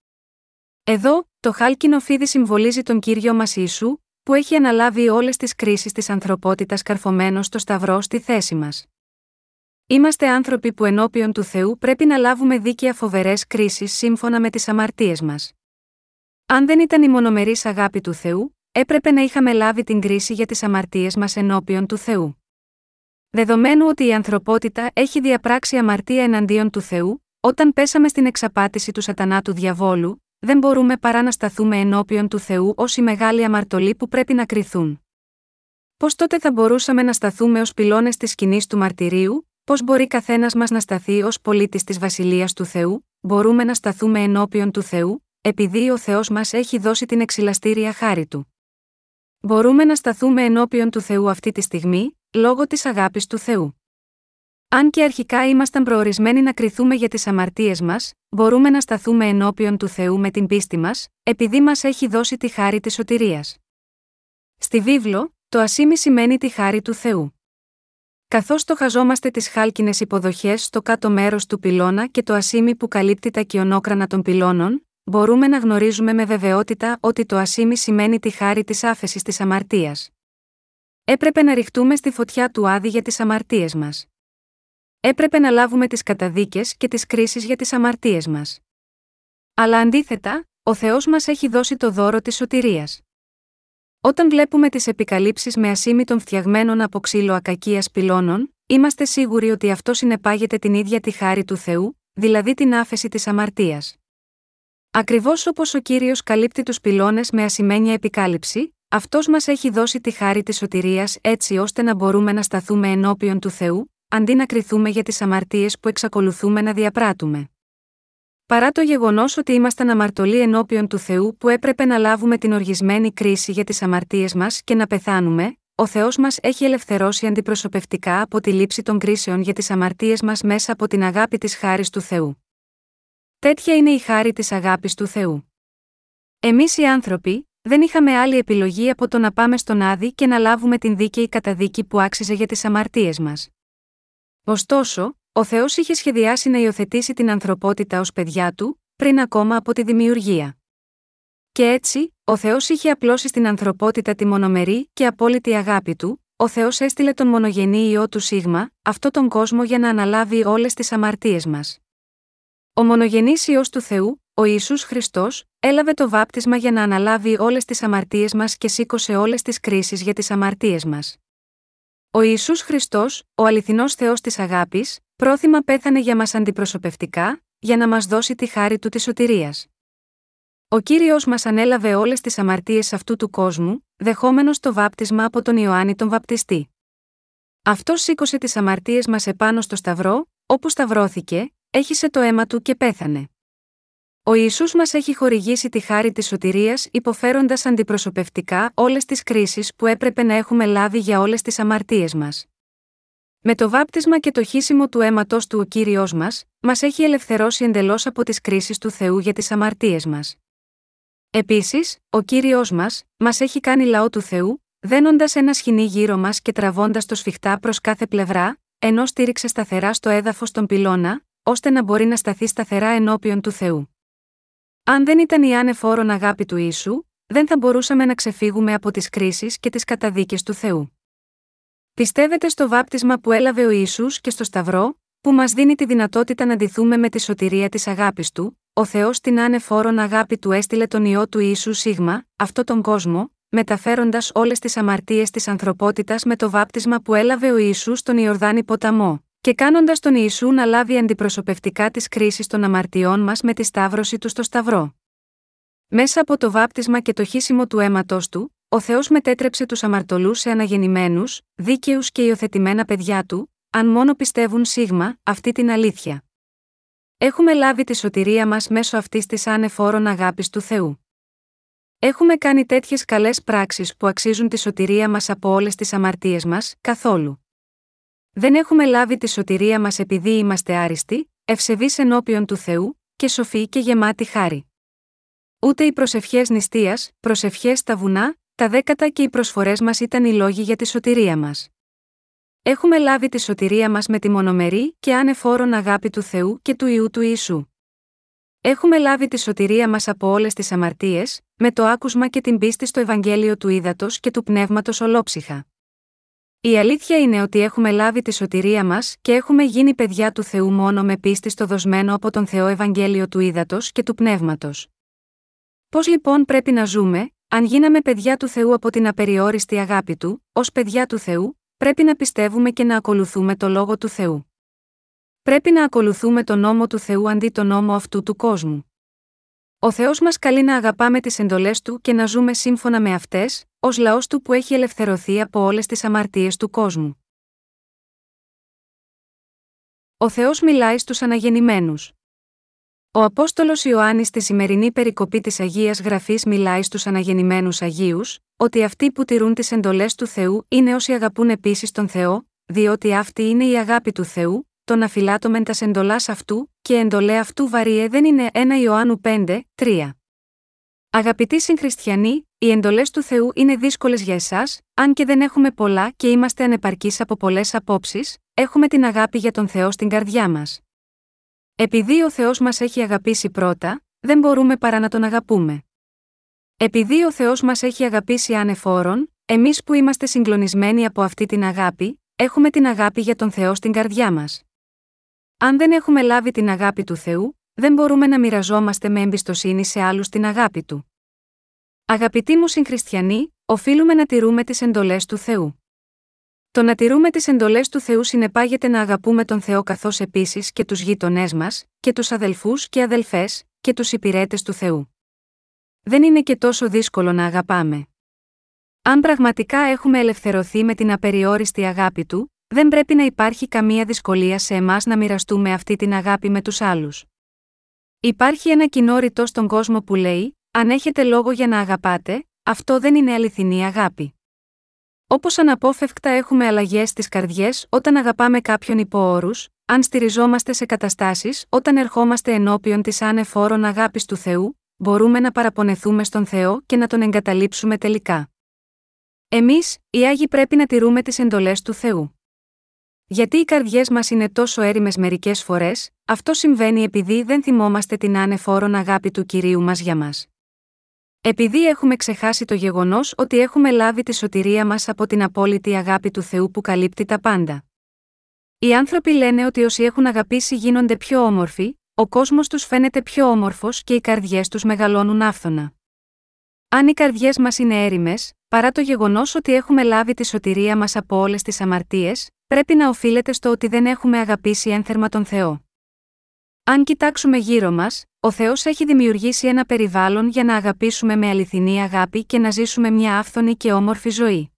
Εδώ, το χάλκινο φίδι συμβολίζει τον Κύριο μας Ιησού, που έχει αναλάβει όλες τις κρίσεις της ανθρωπότητας καρφωμένος στο Σταυρό στη θέση μας. Είμαστε άνθρωποι που ενώπιον του Θεού πρέπει να λάβουμε δίκαια φοβερές κρίσεις σύμφωνα με τις αμαρτίες μας. Αν δεν ήταν η μονομερής αγάπη του Θεού, έπρεπε να είχαμε λάβει την κρίση για τις αμαρτίες μας ενώπιον του Θεού. Δεδομένου ότι η ανθρωπότητα έχει διαπράξει αμαρτία εναντίον του Θεού, όταν πέσαμε στην εξαπάτηση του Σατανά του Διαβόλου, δεν μπορούμε παρά να σταθούμε ενώπιον του Θεού ως οι μεγάλοι αμαρτωλοί που πρέπει να κριθούν. Πώς τότε θα μπορούσαμε να σταθούμε ως πυλώνες της σκηνής του μαρτυρίου, πώς μπορεί καθένας μας να σταθεί ως πολίτης της Βασιλείας του Θεού? Μπορούμε να σταθούμε ενώπιον του Θεού, επειδή ο Θεός μας έχει δώσει την εξηλαστήρια χάρη του. Μπορούμε να σταθούμε ενώπιον του Θεού αυτή τη στιγμή, λόγω της αγάπης του Θεού. Αν και αρχικά ήμασταν προορισμένοι να κριθούμε για τις αμαρτίες μας, μπορούμε να σταθούμε ενώπιον του Θεού με την πίστη μας, επειδή μας έχει δώσει τη χάρη της σωτηρίας. Στη βίβλο, το ασήμι σημαίνει τη χάρη του Θεού. Καθώς στοχαζόμαστε τις χάλκινες υποδοχές στο κάτω μέρος του πυλώνα και το ασήμι που καλύπτει τα κοιονόκρανα των πυλώνων, μπορούμε να γνωρίζουμε με βεβαιότητα ότι το ασήμι σημαίνει τη χάρη της άφεσης της αμαρτίας. Έπρεπε να ριχτούμε στη φωτιά του Άδη για τις αμαρτίες μας. Έπρεπε να λάβουμε τις καταδίκες και τις κρίσεις για τις αμαρτίες μας. Αλλά αντίθετα, ο Θεός μας έχει δώσει το δώρο της σωτηρίας. Όταν βλέπουμε τις επικαλύψεις με ασήμι των φτιαγμένων από ξύλο ακακίας πυλώνων, είμαστε σίγουροι ότι αυτό συνεπάγεται την ίδια τη χάρη του Θεού, δηλαδή την άφεση της αμαρτίας. Ακριβώς όπως ο Κύριος καλύπτει τους πυλώνες με ασημένια επικάλυψη, αυτός μας έχει δώσει τη χάρη της σωτηρίας έτσι ώστε να μπορούμε να σταθούμε ενώπιον του Θεού, αντί να κριθούμε για τις αμαρτίες που εξακολουθούμε να διαπράττουμε. Παρά το γεγονός ότι ήμασταν αμαρτωλοί ενώπιον του Θεού που έπρεπε να λάβουμε την οργισμένη κρίση για τις αμαρτίες μας και να πεθάνουμε, ο Θεός μας έχει ελευθερώσει αντιπροσωπευτικά από τη λήψη των κρίσεων για τις αμαρτίες μας μέσα από την αγάπη της χάρης του Θεού. Τέτοια είναι η χάρη της αγάπης του Θεού. Εμείς οι άνθρωποι δεν είχαμε άλλη επιλογή από το να πάμε στον Άδη και να λάβουμε την δίκαιη καταδίκη που άξιζε για τις αμαρτίες μας. Ωστόσο, ο Θεός είχε σχεδιάσει να υιοθετήσει την ανθρωπότητα ως παιδιά του, πριν ακόμα από τη δημιουργία. Και έτσι, ο Θεός είχε απλώσει στην ανθρωπότητα τη μονομερή και απόλυτη αγάπη του, ο Θεός έστειλε τον μονογενή Υιό του Σίγμα, αυτόν τον κόσμο για να αναλάβει όλες τις αμαρτίες μας. Ο μονογενής Υιός του Θεού, ο Ιησούς Χριστός, έλαβε το βάπτισμα για να αναλάβει όλες τις αμαρτίες μας και σήκωσε όλες τις κρίσεις για τις αμαρτίες μας. Ο Ιησούς Χριστός, ο αληθινός Θεός της αγάπης, πρόθυμα πέθανε για μας αντιπροσωπευτικά, για να μας δώσει τη χάρη του της σωτηρίας. Ο Κύριος μας ανέλαβε όλες τις αμαρτίες αυτού του κόσμου, δεχόμενος το βάπτισμα από τον Ιωάννη τον Βαπτιστή. Αυτός σήκωσε τις αμαρτίες μας επάνω στο σταυρό, όπου σταυρώθηκε, έχισε το αίμα του και πέθανε. Ο Ιησούς μας έχει χορηγήσει τη χάρη της σωτηρίας υποφέροντας αντιπροσωπευτικά όλες τις κρίσεις που έπρεπε να έχουμε λάβει για όλες τις αμαρτίες μας. Με το βάπτισμα και το χύσιμο του αίματος του ο Κύριος μας, μας έχει ελευθερώσει εντελώς από τις κρίσεις του Θεού για τις αμαρτίες μας. Επίσης, ο Κύριος μας, μας έχει κάνει λαό του Θεού, δένοντας ένα σχοινί γύρω μας και τραβώντας το σφιχτά προς κάθε πλευρά, ενώ στήριξε σταθερά στο έδαφος τον πυλώνα, ώστε να μπορεί να σταθεί σταθερά ενώπιον του Θεού. Αν δεν ήταν η άνευ όρων αγάπη του Ιησού, δεν θα μπορούσαμε να ξεφύγουμε από τις κρίσεις και τις καταδίκες του Θεού. Πιστεύετε στο βάπτισμα που έλαβε ο Ιησούς και στο Σταυρό, που μας δίνει τη δυνατότητα να ντυθούμε με τη σωτηρία της αγάπης του, ο Θεός την άνευ όρων αγάπη του έστειλε τον Υιό του Ιησού Σίγμα, αυτό τον κόσμο, μεταφέροντας όλες τις αμαρτίες της ανθρωπότητας με το βάπτισμα που έλαβε ο Ιησούς στον Ιορδάνη ποταμό, και κάνοντας τον Ιησού να λάβει αντιπροσωπευτικά τις κρίσεις των αμαρτιών μας με τη σταύρωση του στο Σταυρό. Μέσα από το βάπτισμα και το χύσιμο του αίματος του, ο Θεός μετέτρεψε τους αμαρτωλούς σε αναγεννημένους, δίκαιους και υιοθετημένα παιδιά του, αν μόνο πιστεύουν σίγμα αυτή την αλήθεια. Έχουμε λάβει τη σωτηρία μας μέσω αυτής της άνευ όρων αγάπης του Θεού. Έχουμε κάνει τέτοιες καλές πράξεις που αξίζουν τη σωτηρία μας από όλες τις αμαρτίες μας, καθόλου. Δεν έχουμε λάβει τη σωτηρία μας επειδή είμαστε άριστοι, ευσεβείς ενώπιον του Θεού και σοφοί και γεμάτοι χάρη. Ούτε οι προσευχές νηστείας, προσευχές στα βουνά, τα δέκατα και οι προσφορές μας ήταν οι λόγοι για τη σωτηρία μας. Έχουμε λάβει τη σωτηρία μας με τη μονομερή και άνευ όρων αγάπη του Θεού και του Υιού του Ιησού. Έχουμε λάβει τη σωτηρία μας από όλες τις αμαρτίες, με το άκουσμα και την πίστη στο Ευαγγέλιο του ύδατος και του πνεύματος ολόψυχα. Η αλήθεια είναι ότι έχουμε λάβει τη σωτηρία μας και έχουμε γίνει παιδιά του Θεού μόνο με πίστη στο δοσμένο από τον Θεό Ευαγγέλιο του ύδατος και του πνεύματος. Πώς λοιπόν πρέπει να ζούμε, αν γίναμε παιδιά του Θεού από την απεριόριστη αγάπη του, ως παιδιά του Θεού, πρέπει να πιστεύουμε και να ακολουθούμε το Λόγο του Θεού. Πρέπει να ακολουθούμε τον νόμο του Θεού αντί τον νόμο αυτού του κόσμου. Ο Θεός μας καλεί να αγαπάμε τις εντολές Του και να ζούμε σύμφωνα με αυτές, ως λαός Του που έχει ελευθερωθεί από όλες τις αμαρτίες του κόσμου. Ο Θεός μιλάει στους αναγεννημένους. Ο Απόστολος Ιωάννης στη σημερινή περικοπή της Αγίας Γραφής μιλάει στους αναγεννημένους Αγίους, ότι αυτοί που τηρούν τις εντολές του Θεού είναι όσοι αγαπούν επίσης τον Θεό, διότι αυτή είναι η αγάπη του Θεού, το να φυλάτωμεν τας εντολάς αυτού, και εντολέ αυτού βαριέ δεν είναι. Πρώτη Ιωάννου πέντε, τρία. Αγαπητοί συγχριστιανοί, οι εντολές του Θεού είναι δύσκολες για εσάς, αν και δεν έχουμε πολλά και είμαστε ανεπαρκείς από πολλές απόψεις, έχουμε την αγάπη για τον Θεό στην καρδιά μας. Επειδή ο Θεός μας έχει αγαπήσει πρώτα, δεν μπορούμε παρά να τον αγαπούμε. Επειδή ο Θεός μας έχει αγαπήσει άνευ όρων, εμείς που είμαστε συγκλονισμένοι από αυτή την αγάπη, έχουμε την αγάπη για τον Θεό στην καρδιά μας. Αν δεν έχουμε λάβει την αγάπη του Θεού, δεν μπορούμε να μοιραζόμαστε με εμπιστοσύνη σε άλλους την αγάπη του. Αγαπητοί μου συγχριστιανοί, οφείλουμε να τηρούμε τις εντολές του Θεού. Το να τηρούμε τις εντολές του Θεού συνεπάγεται να αγαπούμε τον Θεό καθώς επίσης και τους γείτονές μας, και τους αδελφούς και αδελφές, και τους υπηρέτες του Θεού. Δεν είναι και τόσο δύσκολο να αγαπάμε. Αν πραγματικά έχουμε ελευθερωθεί με την απεριόριστη αγάπη του, δεν πρέπει να υπάρχει καμία δυσκολία σε εμάς να μοιραστούμε αυτή την αγάπη με τους άλλους. Υπάρχει ένα κοινό ρητό στον κόσμο που λέει: αν έχετε λόγο για να αγαπάτε, αυτό δεν είναι αληθινή αγάπη. Όπως αναπόφευκτα έχουμε αλλαγές στις καρδιές όταν αγαπάμε κάποιον υπό όρους, αν στηριζόμαστε σε καταστάσεις όταν ερχόμαστε ενώπιον της άνευ όρων αγάπης του Θεού, μπορούμε να παραπονεθούμε στον Θεό και να τον εγκαταλείψουμε τελικά. Εμείς, οι Άγιοι, πρέπει να τηρούμε τις εντολές του Θεού. Γιατί οι καρδιές μας είναι τόσο έρημες μερικές φορές, αυτό συμβαίνει επειδή δεν θυμόμαστε την άνευ όρων αγάπη του Κυρίου μας για μας. Επειδή έχουμε ξεχάσει το γεγονός ότι έχουμε λάβει τη σωτηρία μας από την απόλυτη αγάπη του Θεού που καλύπτει τα πάντα. Οι άνθρωποι λένε ότι όσοι έχουν αγαπήσει γίνονται πιο όμορφοι, ο κόσμος τους φαίνεται πιο όμορφος και οι καρδιές τους μεγαλώνουν άφθονα. Αν οι καρδιές μας είναι έρημες, παρά το γεγονός ότι έχουμε λάβει τη σωτηρία μας από όλες τις αμαρτίες, πρέπει να οφείλεται στο ότι δεν έχουμε αγαπήσει ένθερμα τον Θεό. Αν κοιτάξουμε γύρω μας, ο Θεός έχει δημιουργήσει ένα περιβάλλον για να αγαπήσουμε με αληθινή αγάπη και να ζήσουμε μια άφθονη και όμορφη ζωή.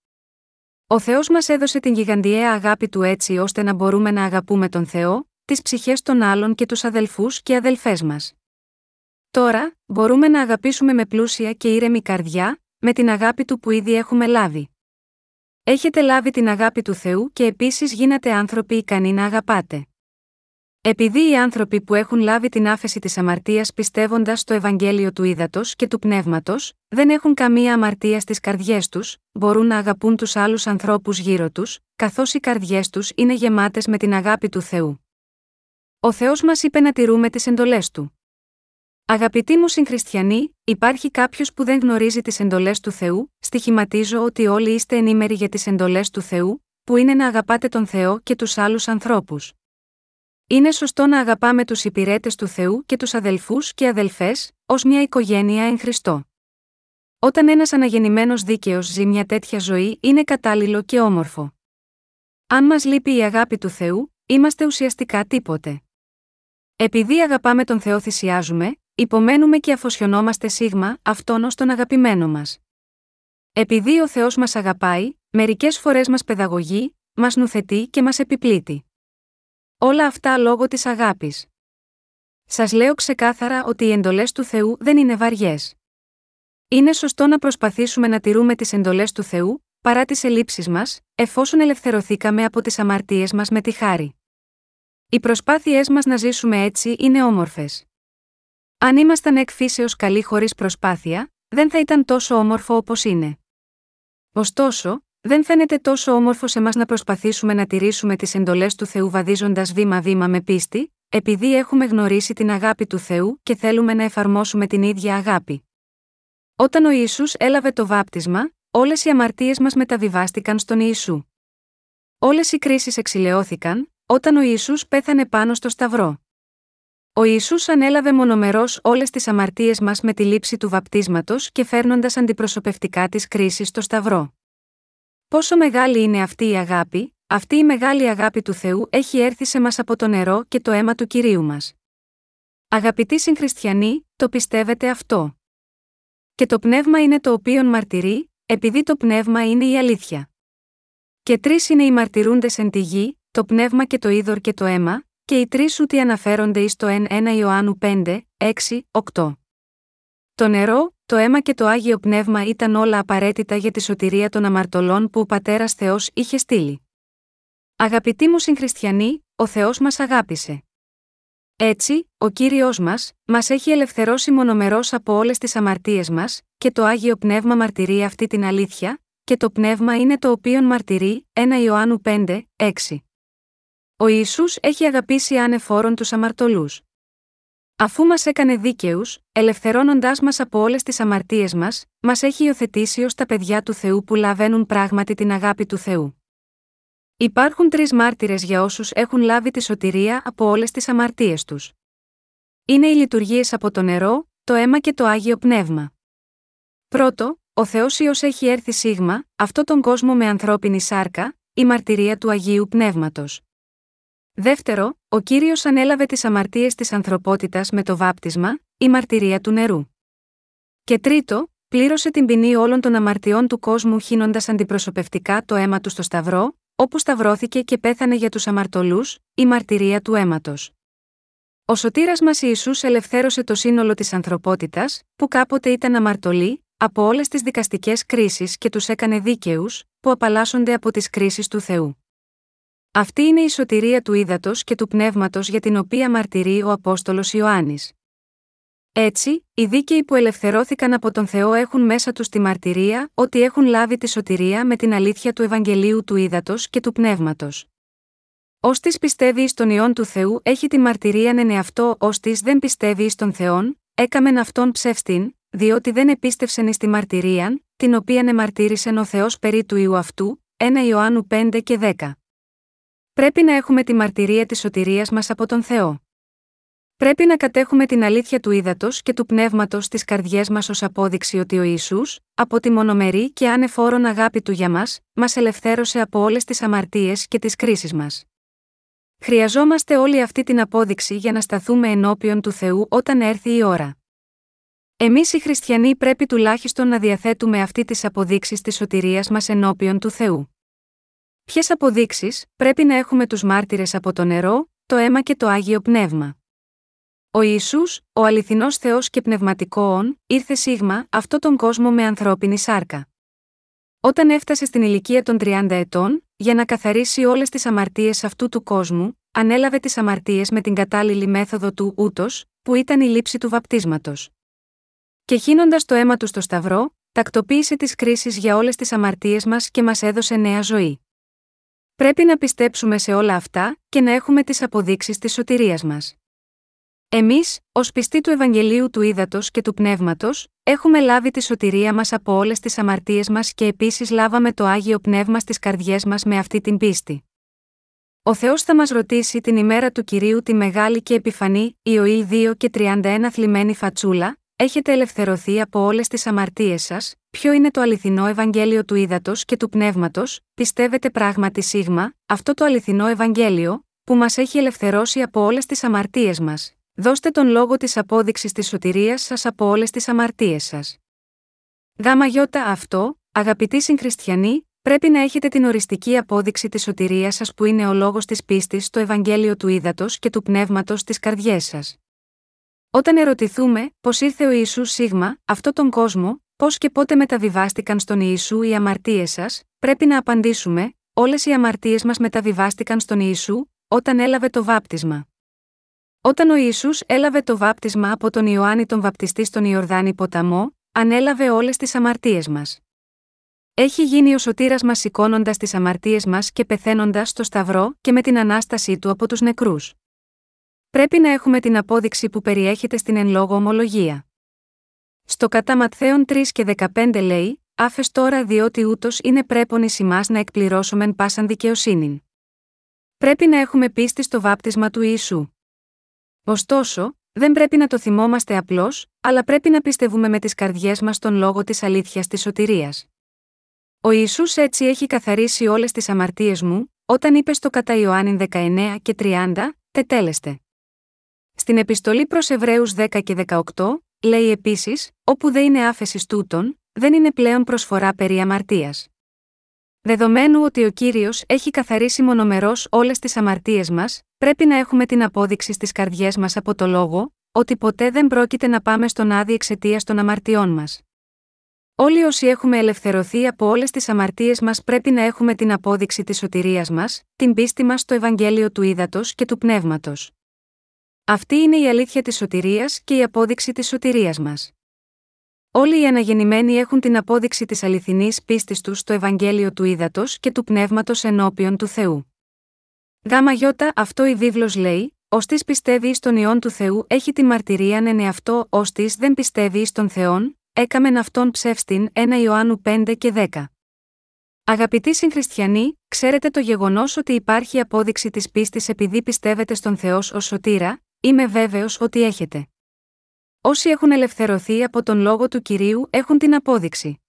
Ο Θεός μας έδωσε την γιγαντιαία αγάπη του έτσι ώστε να μπορούμε να αγαπούμε τον Θεό, τις ψυχές των άλλων και τους αδελφούς και αδελφές μας. Τώρα, μπορούμε να αγαπήσουμε με πλούσια και ήρεμη καρδιά, με την αγάπη του που ήδη έχουμε λάβει. Έχετε λάβει την αγάπη του Θεού και επίσης γίνατε άνθρωποι ικανοί να αγαπάτε. Επειδή οι άνθρωποι που έχουν λάβει την άφεση της αμαρτίας πιστεύοντας στο Ευαγγέλιο του ύδατος και του πνεύματος, δεν έχουν καμία αμαρτία στις καρδιές τους, μπορούν να αγαπούν τους άλλους ανθρώπους γύρω τους, καθώς οι καρδιές τους είναι γεμάτες με την αγάπη του Θεού. Ο Θεός μας είπε να τηρούμε τις εντολές Του. Αγαπητοί μου συγχριστιανοί, υπάρχει κάποιος που δεν γνωρίζει τις εντολές του Θεού, στοιχηματίζω ότι όλοι είστε ενήμεροι για τις εντολές του Θεού, που είναι να αγαπάτε τον Θεό και τους άλλους ανθρώπους. Είναι σωστό να αγαπάμε τους υπηρέτες του Θεού και τους αδελφούς και αδελφές, ως μια οικογένεια εν Χριστώ. Όταν ένας αναγεννημένος δίκαιος ζει μια τέτοια ζωή, είναι κατάλληλο και όμορφο. Αν μας λείπει η αγάπη του Θεού, είμαστε ουσιαστικά τίποτε. Επειδή αγαπάμε τον Θεό, θυσιάζουμε, υπομένουμε και αφοσιωνόμαστε σίγμα αυτόν ως τον αγαπημένο μας. Επειδή ο Θεός μας αγαπάει, μερικές φορές μας παιδαγωγεί, μας νουθετεί και μας επιπλήττει. Όλα αυτά λόγω της αγάπης. Σας λέω ξεκάθαρα ότι οι εντολές του Θεού δεν είναι βαριές. Είναι σωστό να προσπαθήσουμε να τηρούμε τις εντολές του Θεού, παρά τις ελλείψεις μας, εφόσον ελευθερωθήκαμε από τις αμαρτίες μας με τη χάρη. Οι προσπάθειές μας να ζήσουμε έτσι είναι όμορφες. Αν ήμασταν εκ φύσεως καλοί χωρίς προσπάθεια, δεν θα ήταν τόσο όμορφο όπως είναι. Ωστόσο, δεν φαίνεται τόσο όμορφο σε μας να προσπαθήσουμε να τηρήσουμε τις εντολές του Θεού βαδίζοντας βήμα-βήμα με πίστη, επειδή έχουμε γνωρίσει την αγάπη του Θεού και θέλουμε να εφαρμόσουμε την ίδια αγάπη. Όταν ο Ιησούς έλαβε το βάπτισμα, όλες οι αμαρτίες μας μεταβιβάστηκαν στον Ιησού. Όλες οι κρίσεις εξηλαιώθηκαν, όταν ο Ιησούς πέθανε πάνω στο σταυρό. Ο Ιησούς ανέλαβε μονομερώς όλες τις αμαρτίες μας με τη λήψη του βαπτίσματος και φέρνοντας αντιπροσωπευτικά τις κρίσεις στο σταυρό. Πόσο μεγάλη είναι αυτή η αγάπη, αυτή η μεγάλη αγάπη του Θεού έχει έρθει σε μας από το νερό και το αίμα του Κυρίου μας. Αγαπητοί συγχριστιανοί, το πιστεύετε αυτό? Και το πνεύμα είναι το οποίον μαρτυρεί, επειδή το πνεύμα είναι η αλήθεια. Και τρεις είναι οι μαρτυρούντες εν τη γη, το πνεύμα και το είδωρ και το αίμα, και οι τρεις ούτι αναφέρονται εις το ένα Ιωάννου πέντε, έξι, οκτώ. Το νερό, το αίμα και το Άγιο Πνεύμα ήταν όλα απαραίτητα για τη σωτηρία των αμαρτωλών που ο Πατέρας Θεός είχε στείλει. Αγαπητοί μου συγχριστιανοί, ο Θεός μας αγάπησε. Έτσι, ο Κύριος μας, μας έχει ελευθερώσει μονομερός από όλες τις αμαρτίες μας, και το Άγιο Πνεύμα μαρτυρεί αυτή την αλήθεια, και το Πνεύμα είναι το οποίον μαρτυρεί, ένα Ιωάννου πέντε, έξι. Ο Ιησούς έχει αγαπήσει άνευ όρων τους αμαρτωλούς. Αφού μας έκανε δίκαιους, ελευθερώνοντάς μας από όλες τις αμαρτίες μας, μας έχει υιοθετήσει ως τα παιδιά του Θεού που λαβαίνουν πράγματι την αγάπη του Θεού. Υπάρχουν τρεις μάρτυρες για όσους έχουν λάβει τη σωτηρία από όλες τις αμαρτίες τους. Είναι οι λειτουργίες από το νερό, το αίμα και το Άγιο Πνεύμα. Πρώτο, ο Θεός Υιός έχει έρθει σίγμα, αυτόν τον κόσμο με ανθρώπινη σάρκα, η μαρτυρία του Αγίου Πνεύματος. Δεύτερο, ο Κύριος ανέλαβε τις αμαρτίες της ανθρωπότητας με το βάπτισμα, η μαρτυρία του νερού. Και τρίτο, πλήρωσε την ποινή όλων των αμαρτιών του κόσμου χύνοντας αντιπροσωπευτικά το αίμα του στο σταυρό, όπου σταυρώθηκε και πέθανε για τους αμαρτωλούς, η μαρτυρία του αίματος. Ο σωτήρας μας Ιησούς ελευθέρωσε το σύνολο της ανθρωπότητας, που κάποτε ήταν αμαρτωλή, από όλες τις δικαστικές κρίσεις και τους έκανε δίκαιους, που απαλλάσσονται από τις κρίσεις του Θεού. Αυτή είναι η σωτηρία του ύδατος και του πνεύματος για την οποία μαρτυρεί ο Απόστολος Ιωάννης. Έτσι, οι δίκαιοι που ελευθερώθηκαν από τον Θεό έχουν μέσα τους τη μαρτυρία ότι έχουν λάβει τη σωτηρία με την αλήθεια του Ευαγγελίου του ύδατος και του πνεύματος. Ως της πιστεύει εις τον Υιόν του Θεού έχει τη μαρτυρίαν εν εαυτό, ως της δεν πιστεύει εις τον Θεόν, έκαμεν αυτόν ψεύστην, διότι δεν επίστευσεν εις τη μαρτυρίαν, την οποίαν εμαρτύρησεν ο Θεός περί του Υιού αυτού, ένα Ιωάννου πέντε και δέκα. Πρέπει να έχουμε τη μαρτυρία της σωτηρίας μας από τον Θεό. Πρέπει να κατέχουμε την αλήθεια του ύδατος και του πνεύματος στις καρδιές μας ως απόδειξη ότι ο Ιησούς, από τη μονομερή και άνευ όρων αγάπη του για μας, μας ελευθέρωσε από όλες τις αμαρτίες και τις κρίσεις μας. Χρειαζόμαστε όλη αυτή την απόδειξη για να σταθούμε ενώπιον του Θεού όταν έρθει η ώρα. Εμείς οι χριστιανοί πρέπει τουλάχιστον να διαθέτουμε αυτή τις αποδείξεις της σωτηρίας μας ενώπιον του Θεού. Ποιες αποδείξεις? Πρέπει να έχουμε τους μάρτυρες από το νερό, το αίμα και το Άγιο Πνεύμα. Ο Ιησούς, ο αληθινός Θεός και πνευματικό όν, ήρθε σίγμα αυτόν τον κόσμο με ανθρώπινη σάρκα. Όταν έφτασε στην ηλικία των τριάντα ετών, για να καθαρίσει όλες τις αμαρτίες αυτού του κόσμου, ανέλαβε τις αμαρτίες με την κατάλληλη μέθοδο του ούτος, που ήταν η λήψη του βαπτίσματος. Και χύνοντας το αίμα του στο σταυρό, τακτοποίησε τις κρίσεις για όλες τις αμαρτίες μας και μας έδωσε νέα ζωή. Πρέπει να πιστέψουμε σε όλα αυτά και να έχουμε τις αποδείξεις της σωτηρίας μας. Εμείς, ως πιστοί του Ευαγγελίου του ύδατος και του πνεύματος, έχουμε λάβει τη σωτηρία μας από όλες τις αμαρτίες μας και επίσης λάβαμε το Άγιο Πνεύμα στις καρδιές μας με αυτή την πίστη. Ο Θεός θα μας ρωτήσει την ημέρα του Κυρίου τη μεγάλη και επιφανή, Ιωήλ δύο και τριάντα ένα θλιμμένη φατσούλα, έχετε ελευθερωθεί από όλες τις αμαρτίες σας, ποιο είναι το αληθινό Ευαγγέλιο του ύδατος και του πνεύματος, πιστεύετε πράγματι σίγμα, αυτό το αληθινό Ευαγγέλιο, που μας έχει ελευθερώσει από όλες τις αμαρτίες μας. Δώστε τον λόγο της απόδειξης της σωτηρίας σας από όλες τις αμαρτίες σας. Γάμα γιώτα αυτό, αγαπητοί συγχριστιανοί, πρέπει να έχετε την οριστική απόδειξη της σωτηρίας σας που είναι ο λόγος της πίστης στο Ευαγγέλιο του ύδατος και του πνεύματος στις καρδιές σας. Όταν ερωτηθούμε πώς ήρθε ο Ιησούς σίγμα αυτόν τον κόσμο, πώς και πότε μεταβιβάστηκαν στον Ιησού οι αμαρτίες σας, πρέπει να απαντήσουμε, όλες οι αμαρτίες μας μεταβιβάστηκαν στον Ιησού όταν έλαβε το βάπτισμα. Όταν ο Ιησούς έλαβε το βάπτισμα από τον Ιωάννη τον βαπτιστή στον Ιορδάνη ποταμό, ανέλαβε όλες τις αμαρτίες μας. Έχει γίνει ο σωτήρας μας σηκώνοντας τις αμαρτίες μας και πεθαίνοντας στο σταυρό και με την Ανάστασή του από τους νεκρούς. Πρέπει να έχουμε την απόδειξη που περιέχεται στην εν λόγω ομολογία. Στο κατά Ματθαίον τρία και δεκαπέντε λέει «Άφες τώρα διότι ούτως είναι πρέπον εις ημάς να εκπληρώσομεν πάσαν δικαιοσύνην». Πρέπει να έχουμε πίστη στο βάπτισμα του Ιησού. Ωστόσο, δεν πρέπει να το θυμόμαστε απλώς, αλλά πρέπει να πιστεύουμε με τις καρδιές μας τον λόγο της αλήθειας της σωτηρίας. Ο Ιησούς έτσι έχει καθαρίσει όλες τις αμαρτίες μου, όταν είπε στο κατά Ιωάννην δεκαεννέα και τριάντα, τετέλεστε. Στην επιστολή προς Εβραίους δέκα και δεκαοκτώ, λέει επίσης, όπου δεν είναι άφεσης τούτων, δεν είναι πλέον προσφορά περί αμαρτίας. Δεδομένου ότι ο Κύριος έχει καθαρίσει μονομερώς όλες τις αμαρτίες μας, πρέπει να έχουμε την απόδειξη στις καρδιές μας από το λόγο, ότι ποτέ δεν πρόκειται να πάμε στον άδη εξαιτίας των αμαρτιών μας. Όλοι όσοι έχουμε ελευθερωθεί από όλες τις αμαρτίες μας πρέπει να έχουμε την απόδειξη της σωτηρίας μας, την πίστη μας στο Ευαγγέλιο του Ήδατος και του Πνεύματος. Αυτή είναι η αλήθεια της σωτηρίας και η απόδειξη της σωτηρίας μας. Όλοι οι αναγεννημένοι έχουν την απόδειξη της αληθινής πίστης τους στο Ευαγγέλιο του Ήδατος και του Πνεύματος ενώπιον του Θεού. Γάμα γιώτα αυτό η βίβλος λέει, «Οστής πιστεύει εις τον Υιόν του Θεού έχει την μαρτυρίαν εν εαυτό, οστής δεν πιστεύει εις τον Θεόν, έκαμεν αυτόν ψεύστην» ένα Ιωάννου πέντε και δέκα. Αγαπητοί συγχριστιανοί, ξέρετε το γεγονός ότι υπάρχει απόδειξη της πίστης επειδή πιστεύετε στον Θεό ως σωτήρα, είμαι βέβαιος ότι έχετε. Όσοι έχουν ελευθερωθεί από τον λόγο του Κυρίου έχουν την απόδειξη.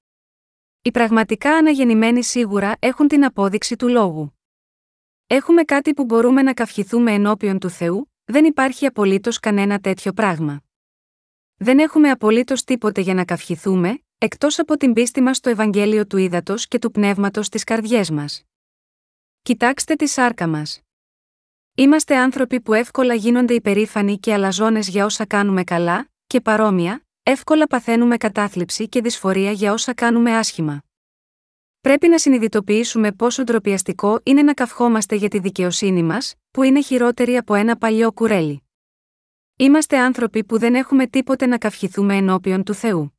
Οι πραγματικά αναγεννημένοι σίγουρα έχουν την απόδειξη του λόγου. Έχουμε κάτι που μπορούμε να καυχηθούμε ενώπιον του Θεού, δεν υπάρχει απολύτως κανένα τέτοιο πράγμα. Δεν έχουμε απολύτως τίποτε για να καυχηθούμε, εκτός από την πίστη μας στο Ευαγγέλιο του Ήδατος και του Πνεύματος στις καρδιές μας. Κοιτάξτε τη σάρκα μας. Είμαστε άνθρωποι που εύκολα γίνονται υπερήφανοι και αλαζόνες για όσα κάνουμε καλά, και παρόμοια, εύκολα παθαίνουμε κατάθλιψη και δυσφορία για όσα κάνουμε άσχημα. Πρέπει να συνειδητοποιήσουμε πόσο ντροπιαστικό είναι να καυχόμαστε για τη δικαιοσύνη μας, που είναι χειρότερη από ένα παλιό κουρέλι. Είμαστε άνθρωποι που δεν έχουμε τίποτε να καυχηθούμε ενώπιον του Θεού.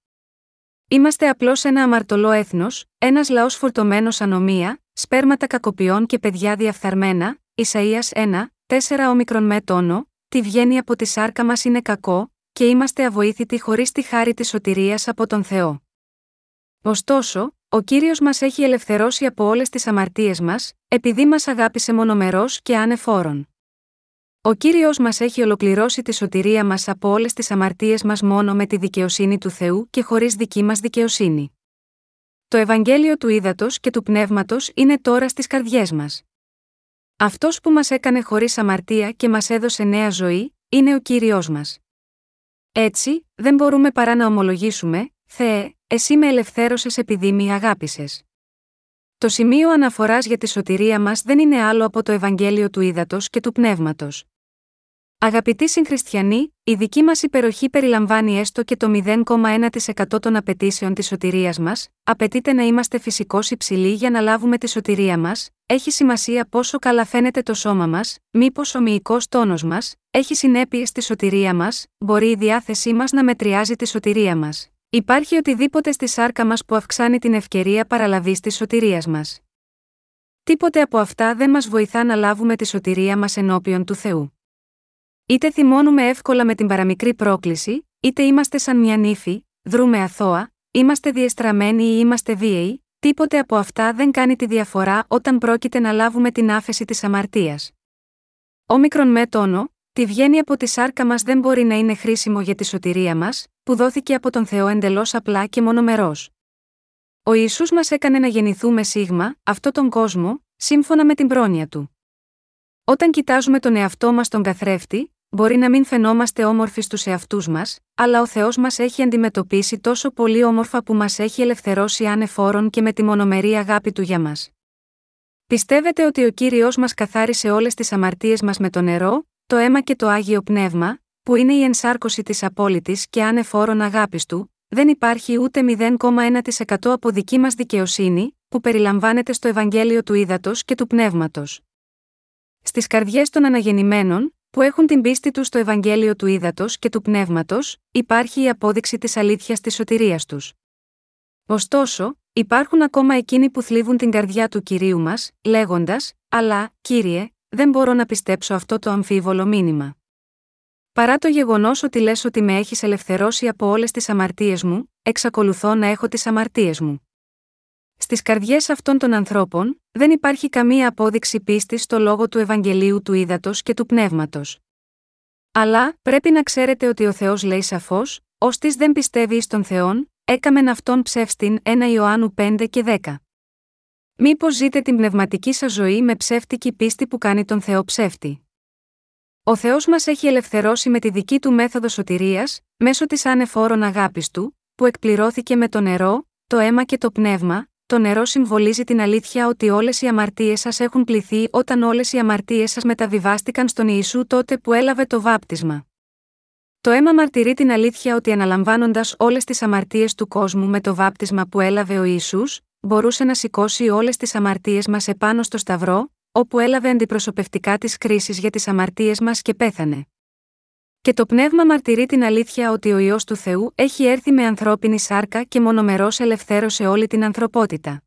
Είμαστε απλώς ένα αμαρτωλό έθνος, ένας λαός φορτωμένος ανομία, σπέρματα κακοποιών και παιδιά διαφθαρμένα, Ισαΐας ένα, τέσσερα ο μικρόν με τόνο, τι βγαίνει από τη σάρκα μας είναι κακό, και είμαστε αβοήθητοι χωρίς τη χάρη της σωτηρίας από τον Θεό. Ωστόσο, ο Κύριος μας έχει ελευθερώσει από όλες τις αμαρτίες μας, επειδή μας αγάπησε μονομερώς και ανεφόρον. Ο Κύριος μας έχει ολοκληρώσει τη σωτηρία μας από όλες τις αμαρτίες μας μόνο με τη δικαιοσύνη του Θεού και χωρίς δική μας δικαιοσύνη. Το Ευαγγέλιο του Ήδατος και του Πνεύματος είναι τώρα στις καρδιές μας. Αυτός που μας έκανε χωρίς αμαρτία και μας έδωσε νέα ζωή, είναι ο Κύριος μας. Έτσι, δεν μπορούμε παρά να ομολογήσουμε, «Θεέ, εσύ με ελευθέρωσες επειδή με αγάπησες». Το σημείο αναφοράς για τη σωτηρία μας δεν είναι άλλο από το Ευαγγέλιο του Ήδατος και του Πνεύματος. Αγαπητοί συγχριστιανοί, η δική μας υπεροχή περιλαμβάνει έστω και το μηδέν κόμμα ένα τοις εκατό των απαιτήσεων της σωτηρίας μας, απαιτείται να είμαστε φυσικώς υψηλοί για να λάβουμε τη σωτηρία μας, έχει σημασία πόσο καλά φαίνεται το σώμα μας, μήπως ο μυϊκός τόνος μας, έχει συνέπειες στη σωτηρία μας, μπορεί η διάθεσή μας να μετριάζει τη σωτηρία μας. Υπάρχει οτιδήποτε στη σάρκα μας που αυξάνει την ευκαιρία παραλαβής της σωτηρίας μας. Τίποτε από αυτά δεν μας βοηθά να λάβουμε τη σωτηρία μας ενώπιον του Θεού. Είτε θυμώνουμε εύκολα με την παραμικρή πρόκληση, είτε είμαστε σαν μια νύφη, δρούμε αθώα, είμαστε διεστραμμένοι ή είμαστε βίαιοι, τίποτε από αυτά δεν κάνει τη διαφορά όταν πρόκειται να λάβουμε την άφεση της αμαρτίας. Ο μικρόν με τόνο, τι βγαίνει από τη σάρκα μας δεν μπορεί να είναι χρήσιμο για τη σωτηρία μας, που δόθηκε από τον Θεό εντελώς απλά και μονομερώς. Ο Ιησούς μας έκανε να γεννηθούμε σίγμα, αυτόν τον κόσμο, σύμφωνα με την πρόνοια Του. Όταν κοιτάζουμε τον εαυτό μας τον καθρέφτη, μπορεί να μην φαινόμαστε όμορφοι στους εαυτούς μας, αλλά ο Θεός μας έχει αντιμετωπίσει τόσο πολύ όμορφα που μας έχει ελευθερώσει ανεφόρον και με τη μονομερή αγάπη Του για μας. Πιστεύετε ότι ο Κύριος μας καθάρισε όλες τις αμαρτίες μας με το νερό, το αίμα και το Άγιο Πνεύμα, που είναι η ενσάρκωση της απόλυτης και ανεφόρων αγάπης Του, δεν υπάρχει ούτε μηδέν κόμμα ένα τοις εκατό από δική μας δικαιοσύνη, που περιλαμβάνεται στο Ευαγγέλιο του Ήδατος και του Πνεύματος. Στις καρδιές των αναγεννημένων, που έχουν την πίστη τους στο Ευαγγέλιο του Ήδατος και του Πνεύματος, υπάρχει η απόδειξη της αλήθειας της σωτηρίας τους. Ωστόσο, υπάρχουν ακόμα εκείνοι που θλίβουν την καρδιά του Κυρίου μας, λέγοντας «Αλλά, Κύριε, δεν μπορώ να πιστέψω αυτό το αμφίβολο μήνυμα». Παρά το γεγονός ότι λες ότι με έχεις ελευθερώσει από όλες τις αμαρτίες μου, εξακολουθώ να έχω τις αμαρτίες μου. Στις καρδιές αυτών των ανθρώπων, δεν υπάρχει καμία απόδειξη πίστης στο λόγο του Ευαγγελίου του Ήδατος και του Πνεύματος. Αλλά, πρέπει να ξέρετε ότι ο Θεός λέει σαφώς, «Ώστις δεν πιστεύει εις τον Θεόν, έκαμεν αυτόν ψεύστην» ένα Ιωάννου πέντε και δέκα. Μήπως ζείτε την πνευματική σας ζωή με ψεύτικη πίστη που κάνει τον Θεό ψεύτη? Ο Θεός μας έχει ελευθερώσει με τη δική του μέθοδο σωτηρίας, μέσω της ανεφόρων αγάπης του, που εκπληρώθηκε με το νερό, το αίμα και το πνεύμα. Το νερό συμβολίζει την αλήθεια ότι όλες οι αμαρτίες σας έχουν πληθεί όταν όλες οι αμαρτίες σας μεταβιβάστηκαν στον Ιησού τότε που έλαβε το βάπτισμα. Το αίμα μαρτυρεί την αλήθεια ότι αναλαμβάνοντας όλες τις αμαρτίες του κόσμου με το βάπτισμα που έλαβε ο Ιησούς, μπορούσε να σηκώσει όλες τις αμαρτίες μας επάνω στο Σταυρό, όπου έλαβε αντιπροσωπευτικά τις κρίσεις για τις αμαρτίες μας και πέθανε. Και το πνεύμα μαρτυρεί την αλήθεια ότι ο Υιός του Θεού έχει έρθει με ανθρώπινη σάρκα και μονομερώς ελευθέρωσε όλη την ανθρωπότητα.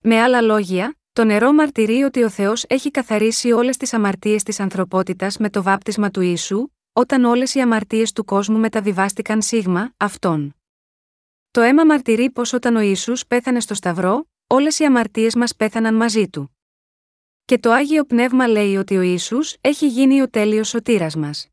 Με άλλα λόγια, το νερό μαρτυρεί ότι ο Θεός έχει καθαρίσει όλες τις αμαρτίες της ανθρωπότητας με το βάπτισμα του Ιησού, όταν όλες οι αμαρτίες του κόσμου μεταβιβάστηκαν σίγμα, αυτόν. Το αίμα μαρτυρεί πως όταν ο Ιησούς πέθανε στο Σταυρό, όλες οι αμαρτίες μας πέθαναν μαζί του. Και το Άγιο Πνεύμα λέει ότι ο Ιησούς έχει γίνει ο τέλειος σωτήρας μας.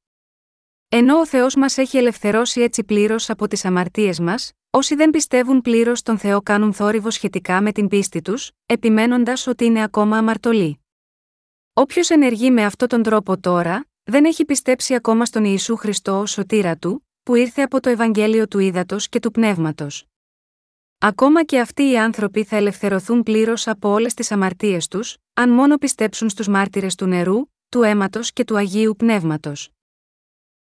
Ενώ ο Θεός μας έχει ελευθερώσει έτσι πλήρως από τις αμαρτίες μας, όσοι δεν πιστεύουν πλήρως τον Θεό κάνουν θόρυβο σχετικά με την πίστη τους, επιμένοντας ότι είναι ακόμα αμαρτωλοί. Όποιος ενεργεί με αυτόν τον τρόπο τώρα, δεν έχει πιστέψει ακόμα στον Ιησού Χριστό ως σωτήρα του, που ήρθε από το Ευαγγέλιο του Ύδατος και του Πνεύματος. Ακόμα και αυτοί οι άνθρωποι θα ελευθερωθούν πλήρως από όλες τις αμαρτίες τους, αν μόνο πιστέψουν στους μάρτυρες του νερού, του αίματος και του Αγίου Πνεύματος.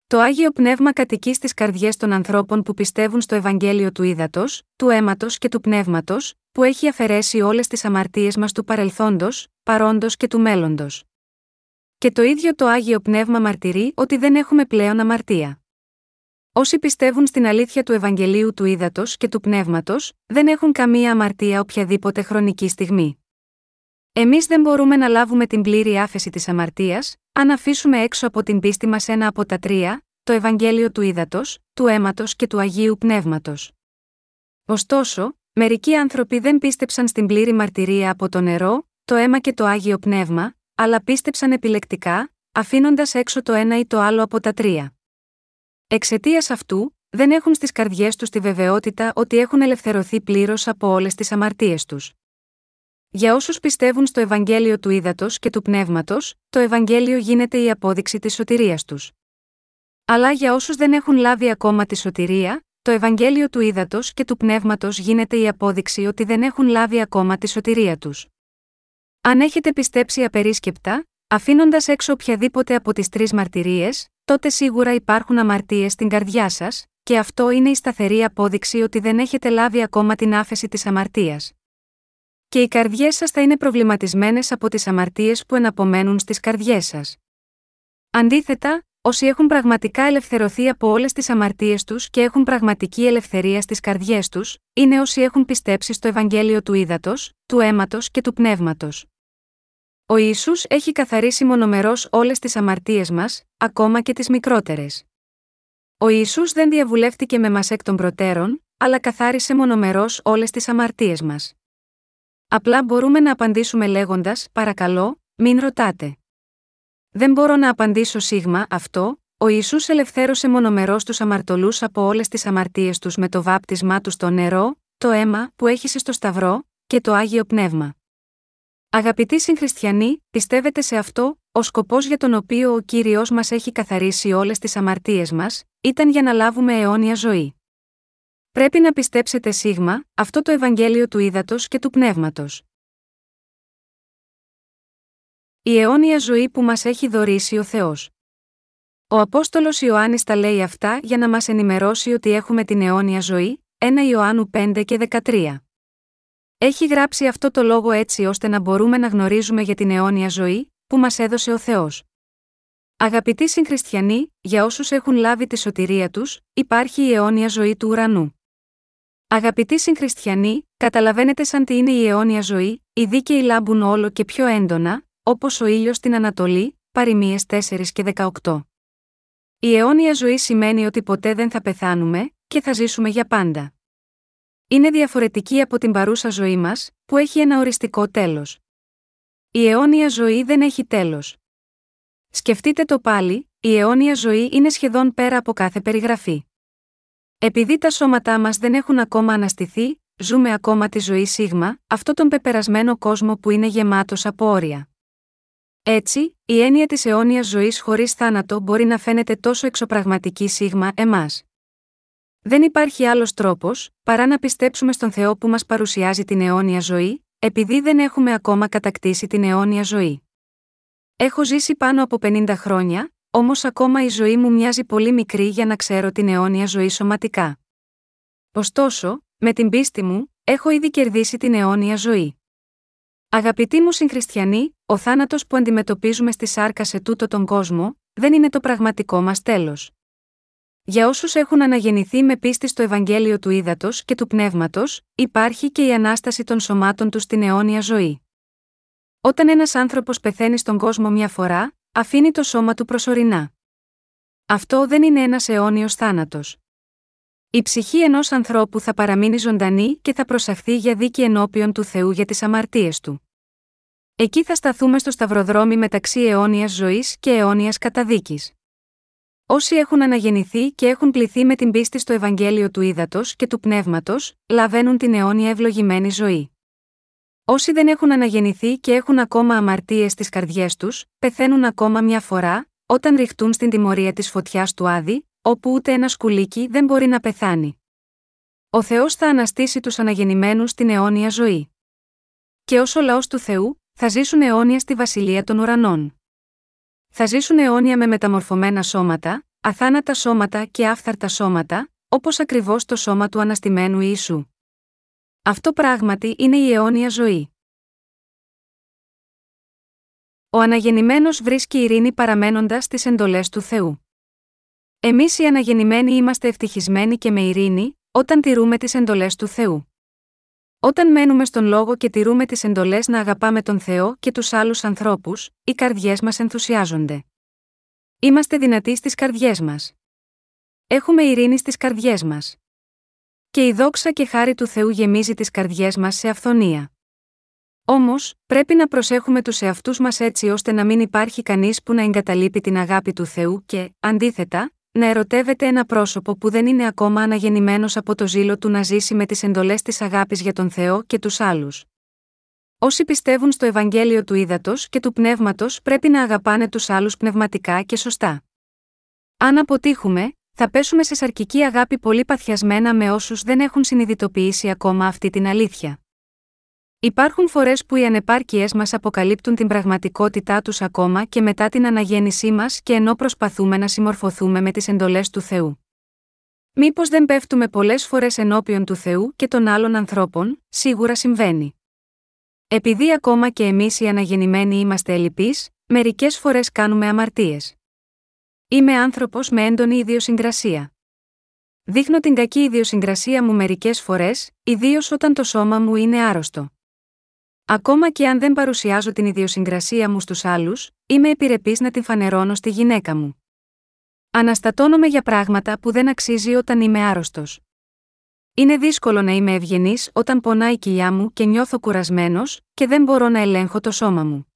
Το Άγιο Πνεύμα κατοικεί στις καρδιές των ανθρώπων που πιστεύουν στο Ευαγγέλιο του Ύδατος, του Αίματος και του Πνεύματος, που έχει αφαιρέσει όλες τις αμαρτίες μας του παρελθόντος, παρόντος και του μέλλοντος. Και το ίδιο το Άγιο Πνεύμα μαρτυρεί ότι δεν έχουμε πλέον αμαρτία. Όσοι πιστεύουν στην αλήθεια του Ευαγγελίου του Ύδατος και του Πνεύματος, δεν έχουν καμία αμαρτία οποιαδήποτε χρονική στιγμή. Εμείς δεν μπορούμε να λάβουμε την πλήρη άφεση της αμαρτίας, αν αφήσουμε έξω από την πίστη μας ένα από τα τρία, το Ευαγγέλιο του Ύδατος, του Αίματος και του Αγίου Πνεύματος. Ωστόσο, μερικοί άνθρωποι δεν πίστεψαν στην πλήρη μαρτυρία από το νερό, το αίμα και το Άγιο Πνεύμα, αλλά πίστεψαν επιλεκτικά, αφήνοντας έξω το ένα ή το άλλο από τα τρία. Εξαιτίας αυτού, δεν έχουν στις καρδιές τους τη βεβαιότητα ότι έχουν ελευθερωθεί πλήρως από όλες τις αμαρτίες τους. Για όσους πιστεύουν στο Ευαγγέλιο του Ύδατος και του Πνεύματος, το Ευαγγέλιο γίνεται η απόδειξη της σωτηρίας τους. Αλλά για όσους δεν έχουν λάβει ακόμα τη σωτηρία, το Ευαγγέλιο του Ύδατος και του Πνεύματος γίνεται η απόδειξη ότι δεν έχουν λάβει ακόμα τη σωτηρία τους. Αν έχετε πιστέψει απερίσκεπτα, αφήνοντας έξω οποιαδήποτε από τις τρεις μαρτυρίες, τότε σίγουρα υπάρχουν αμαρτίες στην καρδιά σας, και αυτό είναι η σταθερή απόδειξη ότι δεν έχετε λάβει ακόμα την άφεση της αμαρτίας. Και οι καρδιές σας θα είναι προβληματισμένες από τις αμαρτίες που εναπομένουν στις καρδιές σας. Αντίθετα, όσοι έχουν πραγματικά ελευθερωθεί από όλες τις αμαρτίες τους και έχουν πραγματική ελευθερία στις καρδιές τους, είναι όσοι έχουν πιστέψει στο Ευαγγέλιο του Ύδατος, του Αίματος και του Πνεύματος. Ο Ιησούς έχει καθαρίσει μονομερώς όλες τις αμαρτίες μας, ακόμα και τις μικρότερες. Ο Ιησούς δεν διαβουλεύτηκε με μας εκ των προτέρων, αλλά καθάρισε μονομερώς όλες τις αμαρτίες μας. Απλά μπορούμε να απαντήσουμε λέγοντας «Παρακαλώ, μην ρωτάτε». Δεν μπορώ να απαντήσω σίγμα αυτό, ο Ιησούς ελευθέρωσε μονομερώς τους αμαρτωλούς από όλες τις αμαρτίες τους με το βάπτισμά του στο νερό, το αίμα που έχυσε στο Σταυρό και το Άγιο Πνεύμα. Αγαπητοί συγχριστιανοί, πιστεύετε σε αυτό? Ο σκοπός για τον οποίο ο Κύριος μας έχει καθαρίσει όλες τις αμαρτίες μας, ήταν για να λάβουμε αιώνια ζωή. Πρέπει να πιστέψετε σίγμα αυτό το Ευαγγέλιο του Ύδατος και του Πνεύματος. Η αιώνια ζωή που μας έχει δωρήσει ο Θεός. Ο Απόστολος Ιωάννης τα λέει αυτά για να μας ενημερώσει ότι έχουμε την αιώνια ζωή, Πρώτη Ιωάννου πέντε και δεκατρία. Έχει γράψει αυτό το λόγο έτσι ώστε να μπορούμε να γνωρίζουμε για την αιώνια ζωή που μας έδωσε ο Θεός. Αγαπητοί συγχριστιανοί, για όσους έχουν λάβει τη σωτηρία τους, υπάρχει η αιώνια ζωή του ουρανού. Αγαπητοί συγχριστιανοί, καταλαβαίνετε σαν τι είναι η αιώνια ζωή, οι δίκαιοι λάμπουν όλο και πιο έντονα, όπως ο ήλιος στην Ανατολή, Παροιμίες τέσσερα και δεκαοκτώ. Η αιώνια ζωή σημαίνει ότι ποτέ δεν θα πεθάνουμε και θα ζήσουμε για πάντα. Είναι διαφορετική από την παρούσα ζωή μας, που έχει ένα οριστικό τέλος. Η αιώνια ζωή δεν έχει τέλος. Σκεφτείτε το πάλι, η αιώνια ζωή είναι σχεδόν πέρα από κάθε περιγραφή. Επειδή τα σώματά μας δεν έχουν ακόμα αναστηθεί, ζούμε ακόμα τη ζωή σίγμα, αυτόν τον πεπερασμένο κόσμο που είναι γεμάτος από όρια. Έτσι, η έννοια της αιώνιας ζωής χωρίς θάνατο μπορεί να φαίνεται τόσο εξωπραγματική σίγμα εμάς. Δεν υπάρχει άλλος τρόπος, παρά να πιστέψουμε στον Θεό που μας παρουσιάζει την αιώνια ζωή, επειδή δεν έχουμε ακόμα κατακτήσει την αιώνια ζωή. Έχω ζήσει πάνω από πενήντα χρόνια, όμως ακόμα η ζωή μου μοιάζει πολύ μικρή για να ξέρω την αιώνια ζωή σωματικά. Ωστόσο, με την πίστη μου, έχω ήδη κερδίσει την αιώνια ζωή. Αγαπητοί μου συγχριστιανοί, ο θάνατος που αντιμετωπίζουμε στη σάρκα σε τούτο τον κόσμο, δεν είναι το πραγματικό μας τέλος. Για όσους έχουν αναγεννηθεί με πίστη στο Ευαγγέλιο του Ήδατος και του Πνεύματος, υπάρχει και η ανάσταση των σωμάτων τους στην αιώνια ζωή. Όταν ένας άνθρωπος πεθαίνει στον κόσμο μια φορά, αφήνει το σώμα του προσωρινά. Αυτό δεν είναι ένας αιώνιος θάνατος. Η ψυχή ενός ανθρώπου θα παραμείνει ζωντανή και θα προσαχθεί για δίκη ενώπιον του Θεού για τις αμαρτίες του. Εκεί θα σταθούμε στο σταυροδρόμι μεταξύ αιώνιας ζωής και αιώνιας καταδίκης. Όσοι έχουν αναγεννηθεί και έχουν πληθεί με την πίστη στο Ευαγγέλιο του Ήδατος και του Πνεύματος, λαβαίνουν την αιώνια ευλογημένη ζωή. Όσοι δεν έχουν αναγεννηθεί και έχουν ακόμα αμαρτίες στις καρδιές τους, πεθαίνουν ακόμα μια φορά, όταν ριχτούν στην τιμωρία της φωτιάς του Άδη, όπου ούτε ένα σκουλίκι δεν μπορεί να πεθάνει. Ο Θεός θα αναστήσει τους αναγεννημένους στην αιώνια ζωή. Και ως ο λαός του Θεού, θα ζήσουν αιώνια στη Βασιλεία των Ουρανών. Θα ζήσουν αιώνια με μεταμορφωμένα σώματα, αθάνατα σώματα και άφθαρτα σώματα, όπως ακριβώς το σώμα του αναστημένου Ιησού. Αυτό πράγματι είναι η αιώνια ζωή. Ο αναγεννημένος βρίσκει ειρήνη παραμένοντας στις εντολές του Θεού. Εμείς οι αναγεννημένοι είμαστε ευτυχισμένοι και με ειρήνη, όταν τηρούμε τις εντολές του Θεού. Όταν μένουμε στον Λόγο και τηρούμε τις εντολές να αγαπάμε τον Θεό και τους άλλους ανθρώπους, οι καρδιές μας ενθουσιάζονται. Είμαστε δυνατοί στις καρδιές μας. Έχουμε ειρήνη στις καρδιές μας. Και η δόξα και χάρη του Θεού γεμίζει τις καρδιές μας σε αυθονία. Όμως, πρέπει να προσέχουμε τους εαυτούς μας έτσι ώστε να μην υπάρχει κανείς που να εγκαταλείπει την αγάπη του Θεού και, αντίθετα, να ερωτεύεται ένα πρόσωπο που δεν είναι ακόμα αναγεννημένος από το ζήλο του να ζήσει με τις εντολές της αγάπης για τον Θεό και τους άλλους. Όσοι πιστεύουν στο Ευαγγέλιο του Ήδατος και του Πνεύματος πρέπει να αγαπάνε τους άλλους πνευματικά και σωστά. Αν αποτύχουμε, θα πέσουμε σε σαρκική αγάπη πολύ παθιασμένα με όσους δεν έχουν συνειδητοποιήσει ακόμα αυτή την αλήθεια. Υπάρχουν φορές που οι ανεπάρκειές μας αποκαλύπτουν την πραγματικότητά τους ακόμα και μετά την αναγέννησή μας και ενώ προσπαθούμε να συμμορφωθούμε με τις εντολές του Θεού. Μήπως δεν πέφτουμε πολλές φορές ενώπιον του Θεού και των άλλων ανθρώπων, σίγουρα συμβαίνει. Επειδή ακόμα και εμείς οι αναγεννημένοι είμαστε ελλειπείς, μερικές φορές κάνουμε αμαρτίες. Είμαι άνθρωπος με έντονη ιδιοσυγκρασία. Δείχνω την κακή ιδιοσυγκρασία μου μερικές φορές, ιδίως όταν το σώμα μου είναι άρρωστο. Ακόμα και αν δεν παρουσιάζω την ιδιοσυγκρασία μου στους άλλους, είμαι επιρρεπής να την φανερώνω στη γυναίκα μου. Αναστατώνομαι για πράγματα που δεν αξίζει όταν είμαι άρρωστος. Είναι δύσκολο να είμαι ευγενής όταν πονάει η κοιλιά μου και νιώθω κουρασμένος και δεν μπορώ να ελέγχω το σώμα μου.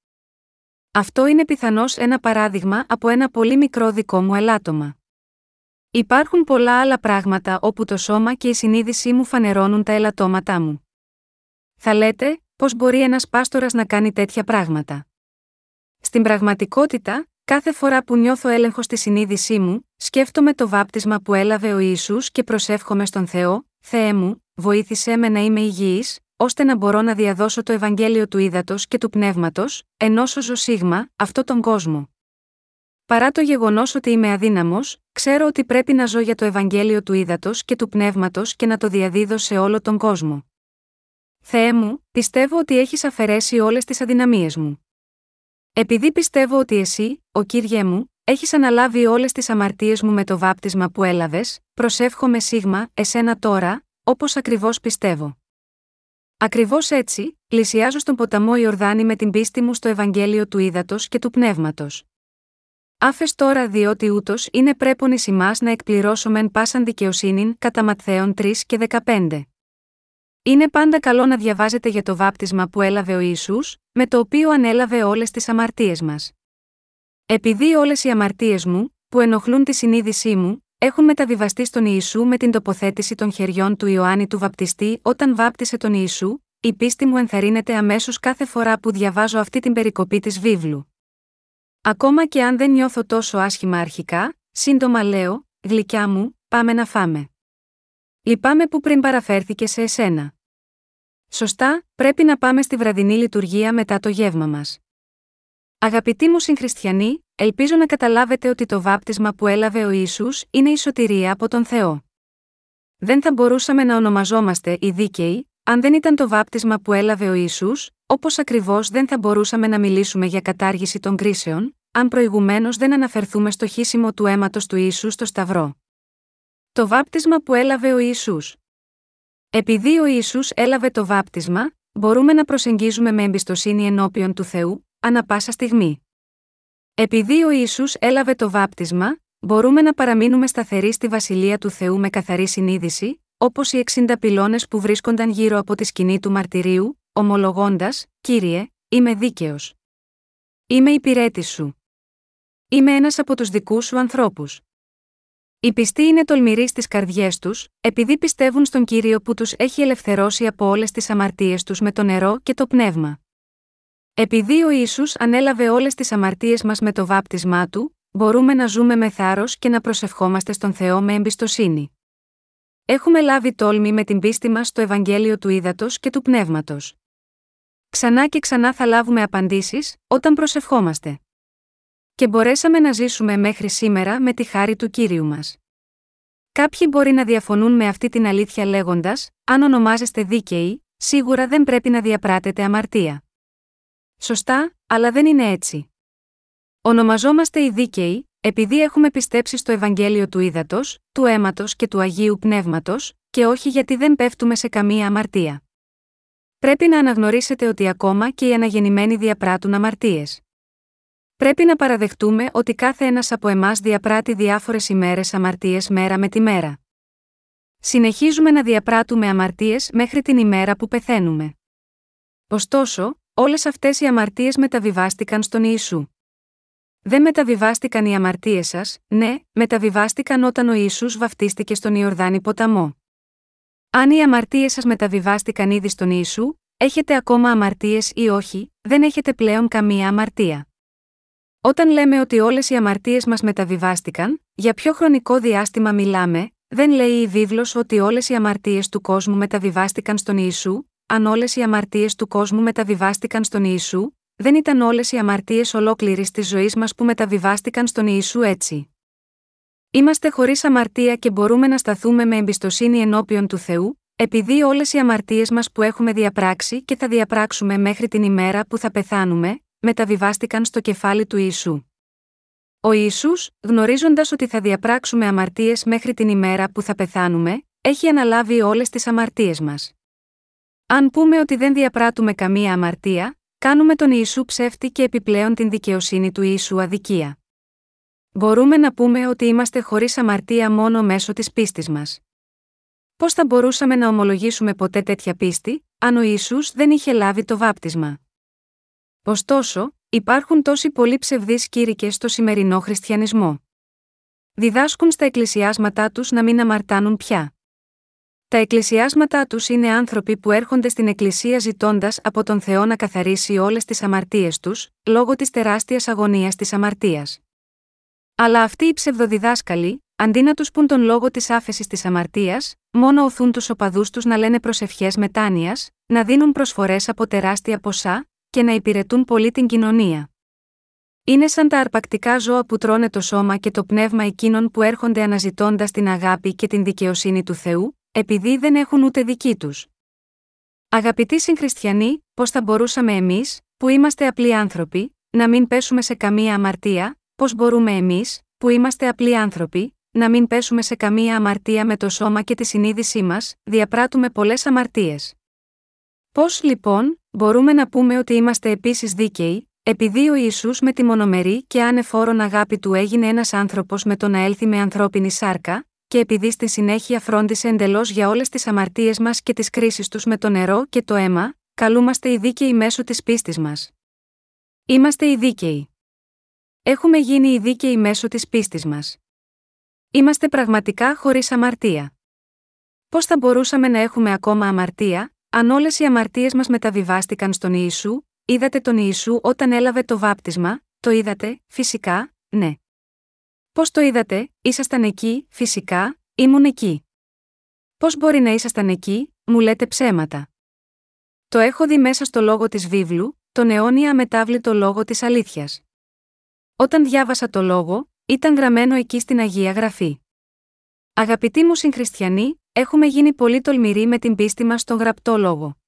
Αυτό είναι πιθανώς ένα παράδειγμα από ένα πολύ μικρό δικό μου ελάττωμα. Υπάρχουν πολλά άλλα πράγματα όπου το σώμα και η συνείδησή μου φανερώνουν τα ελαττώματά μου. Θα λέτε, πώς μπορεί ένας πάστορας να κάνει τέτοια πράγματα? Στην πραγματικότητα, κάθε φορά που νιώθω έλεγχο στη συνείδησή μου, σκέφτομαι το βάπτισμα που έλαβε ο Ιησούς και προσεύχομαι στον Θεό, Θεέ μου, βοήθησέ με να είμαι υγιής, ώστε να μπορώ να διαδώσω το Ευαγγέλιο του Ήδατος και του Πνεύματος, ενώ σωζω σίγμα, αυτόν τον κόσμο. Παρά το γεγονός ότι είμαι αδύναμος, ξέρω ότι πρέπει να ζω για το Ευαγγέλιο του Ήδατος και του Πνεύματος και να το διαδίδω σε όλο τον κόσμο. Θεέ μου, πιστεύω ότι έχεις αφαιρέσει όλες τις αδυναμίες μου. Επειδή πιστεύω ότι εσύ, ο Κύριε μου, έχεις αναλάβει όλες τις αμαρτίες μου με το βάπτισμα που έλαβες, προσεύχομαι σίγμα, εσένα τώρα, όπως ακριβώς πιστεύω. Ακριβώς έτσι, πλησιάζω στον ποταμό Ιορδάνη με την πίστη μου στο Ευαγγέλιο του Ήδατος και του Πνεύματος. Άφες τώρα διότι ούτως είναι πρέπον εις ημάς να εκπληρώσομεν πάσαν δικαιοσύνην κατά Ματθαίον τρία και δεκαπέντε. Είναι πάντα καλό να διαβάζετε για το βάπτισμα που έλαβε ο Ιησούς, με το οποίο ανέλαβε όλες τις αμαρτίες μας. Επειδή όλες οι αμαρτίες μου, που ενοχλούν τη συνείδησή μου, έχουν μεταβιβαστεί στον Ιησού με την τοποθέτηση των χεριών του Ιωάννη του Βαπτιστή όταν βάπτισε τον Ιησού, η πίστη μου ενθαρρύνεται αμέσως κάθε φορά που διαβάζω αυτή την περικοπή της βίβλου. Ακόμα και αν δεν νιώθω τόσο άσχημα αρχικά, σύντομα λέω, γλυκιά μου, πάμε να φάμε. Λυπάμαι που πριν παραφέρθηκε σε εσένα. Σωστά, πρέπει να πάμε στη βραδινή λειτουργία μετά το γεύμα μας. Αγαπητοί μου συγχριστιανοί, ελπίζω να καταλάβετε ότι το βάπτισμα που έλαβε ο Ιησούς είναι η σωτηρία από τον Θεό. Δεν θα μπορούσαμε να ονομαζόμαστε οι δίκαιοι, αν δεν ήταν το βάπτισμα που έλαβε ο Ιησούς, όπως ακριβώς δεν θα μπορούσαμε να μιλήσουμε για κατάργηση των κρίσεων, αν προηγουμένως δεν αναφερθούμε στο χύσιμο του αίματος του Ιησού στο Σταυρό. Το βάπτισμα που έλαβε ο Ιησούς. Επειδή ο Ιησούς έλαβε το βάπτισμα, μπορούμε να προσεγγίζουμε με εμπιστοσύνη ενώπιον του Θεού, ανά πάσα στιγμή. Επειδή ο Ιησούς έλαβε το βάπτισμα, μπορούμε να παραμείνουμε σταθεροί στη Βασιλεία του Θεού με καθαρή συνείδηση, όπως οι εξήντα πυλώνες που βρίσκονταν γύρω από τη σκηνή του μαρτυρίου, ομολογώντας, «Κύριε, είμαι δίκαιος. Είμαι υπηρέτης σου. Είμαι ένας από τους δικούς σου ανθρώπους». Οι πιστοί είναι τολμηροί στις καρδιές τους, επειδή πιστεύουν στον Κύριο που τους έχει ελευθερώσει από όλες τις αμαρτίες τους με το νερό και το πνεύμα. Επειδή ο Ιησούς ανέλαβε όλες τις αμαρτίες μας με το βάπτισμά Του, μπορούμε να ζούμε με θάρρος και να προσευχόμαστε στον Θεό με εμπιστοσύνη. Έχουμε λάβει τόλμη με την πίστη μας στο Ευαγγέλιο του Ύδατος και του Πνεύματος. Ξανά και ξανά θα λάβουμε απαντήσεις όταν προσευχόμαστε. Και μπορέσαμε να ζήσουμε μέχρι σήμερα με τη χάρη του Κύριου μας. Κάποιοι μπορεί να διαφωνούν με αυτή την αλήθεια λέγοντας, αν ονομάζεστε δίκαιοι, σίγουρα δεν πρέπει να διαπράτετε αμαρτία. Σωστά, αλλά δεν είναι έτσι. Ονομαζόμαστε οι δίκαιοι, επειδή έχουμε πιστέψει στο Ευαγγέλιο του Ύδατος, του Αίματος και του Αγίου Πνεύματος, και όχι γιατί δεν πέφτουμε σε καμία αμαρτία. Πρέπει να αναγνωρίσετε ότι ακόμα και οι αναγεννημένοι διαπράττουν αμαρτίες. Πρέπει να παραδεχτούμε ότι κάθε ένας από εμάς διαπράττει διάφορες ημέρες αμαρτίες μέρα με τη μέρα. Συνεχίζουμε να διαπράττουμε αμαρτίες μέχρι την ημέρα που πεθαίνουμε. Ωστόσο, όλες αυτές οι αμαρτίες μεταβιβάστηκαν στον Ιησού. Δεν μεταβιβάστηκαν οι αμαρτίες σας, ναι, μεταβιβάστηκαν όταν ο Ιησούς βαφτίστηκε στον Ιορδάνη ποταμό. Αν οι αμαρτίες σας μεταβιβάστηκαν ήδη στον Ιησού, έχετε ακόμα αμαρτίες ή όχι, δεν έχετε πλέον καμία αμαρτία. Όταν λέμε ότι όλες οι αμαρτίες μας μεταβιβάστηκαν, για ποιο χρονικό διάστημα μιλάμε, δεν λέει η βίβλος ότι όλες οι αμαρτίες του κόσμου μεταβιβάστηκαν στον Ιησού. Αν όλες οι αμαρτίες του κόσμου μεταβιβάστηκαν στον Ιησού, δεν ήταν όλες οι αμαρτίες ολόκληρης της ζωής μας που μεταβιβάστηκαν στον Ιησού έτσι. Είμαστε χωρίς αμαρτία και μπορούμε να σταθούμε με εμπιστοσύνη ενώπιον του Θεού, επειδή όλες οι αμαρτίες μας που έχουμε διαπράξει και θα διαπράξουμε μέχρι την ημέρα που θα πεθάνουμε, μεταβιβάστηκαν στο κεφάλι του Ιησού. Ο Ιησούς, γνωρίζοντας ότι θα διαπράξουμε αμαρτίες μέχρι την ημέρα που θα πεθάνουμε, έχει αναλάβει όλες τις αμαρτίες μας. Αν πούμε ότι δεν διαπράττουμε καμία αμαρτία, κάνουμε τον Ιησού ψεύτη και επιπλέον την δικαιοσύνη του Ιησού αδικία. Μπορούμε να πούμε ότι είμαστε χωρίς αμαρτία μόνο μέσω της πίστης μας. Πώς θα μπορούσαμε να ομολογήσουμε ποτέ τέτοια πίστη, αν ο Ιησούς δεν είχε λάβει το βάπτισμα? Ωστόσο, υπάρχουν τόσοι πολλοί ψευδείς κήρυκες στο σημερινό χριστιανισμό. Διδάσκουν στα εκκλησιάσματά τους να μην αμαρτάνουν πια. Τα εκκλησιάσματά τους είναι άνθρωποι που έρχονται στην εκκλησία ζητώντας από τον Θεό να καθαρίσει όλες τις αμαρτίες τους, λόγω της τεράστιας αγωνίας της αμαρτίας. Αλλά αυτοί οι ψευδοδιδάσκαλοι, αντί να τους πουν τον λόγο της άφεσης της αμαρτίας, μόνο οθούν τους οπαδούς τους να λένε προσευχές μετάνοιας, να δίνουν προσφορές από τεράστια ποσά και να υπηρετούν πολύ την κοινωνία. Είναι σαν τα αρπακτικά ζώα που τρώνε το σώμα και το πνεύμα εκείνων που έρχονται αναζητώντας την αγάπη και την δικαιοσύνη του Θεού, επειδή δεν έχουν ούτε δική τους. Αγαπητοί συγχριστιανοί, πώς θα μπορούσαμε εμείς, που είμαστε απλοί άνθρωποι, να μην πέσουμε σε καμία αμαρτία, πώς μπορούμε εμείς, που είμαστε απλοί άνθρωποι, να μην πέσουμε σε καμία αμαρτία με το σώμα και τη συνείδησή μας, διαπράττουμε πολλές αμαρτίες. Πώς λοιπόν, μπορούμε να πούμε ότι είμαστε επίσης δίκαιοι, επειδή ο Ιησούς με τη μονομερή και ανεφόρον αγάπη του έγινε ένας άνθρωπος με το να έλθει με ανθρώπινη σάρκα, και επειδή στη συνέχεια φρόντισε εντελώς για όλες τις αμαρτίες μας και τις κρίσεις τους με το νερό και το αίμα, καλούμαστε οι δίκαιοι μέσω της πίστης μας. Είμαστε οι δίκαιοι. Έχουμε γίνει οι δίκαιοι μέσω της πίστης μας. Είμαστε πραγματικά χωρίς αμαρτία. Πώς θα μπορούσαμε να έχουμε ακόμα αμαρτία, αν όλες οι αμαρτίες μας μεταβιβάστηκαν στον Ιησού? Είδατε τον Ιησού όταν έλαβε το βάπτισμα? Το είδατε? Φυσικά, ναι. Πώς το είδατε? Ήσασταν εκεί? Φυσικά, ήμουν εκεί. Πώς μπορεί να ήσασταν εκεί? Μου λέτε ψέματα. Το έχω δει μέσα στο λόγο της βίβλου, τον αιώνια αμετάβλητο λόγο της αλήθειας. Όταν διάβασα το λόγο, ήταν γραμμένο εκεί στην Αγία Γραφή. Αγαπητοί μου συγχριστιανοί, έχουμε γίνει πολύ τολμηροί με την πίστη μας στον γραπτό λόγο.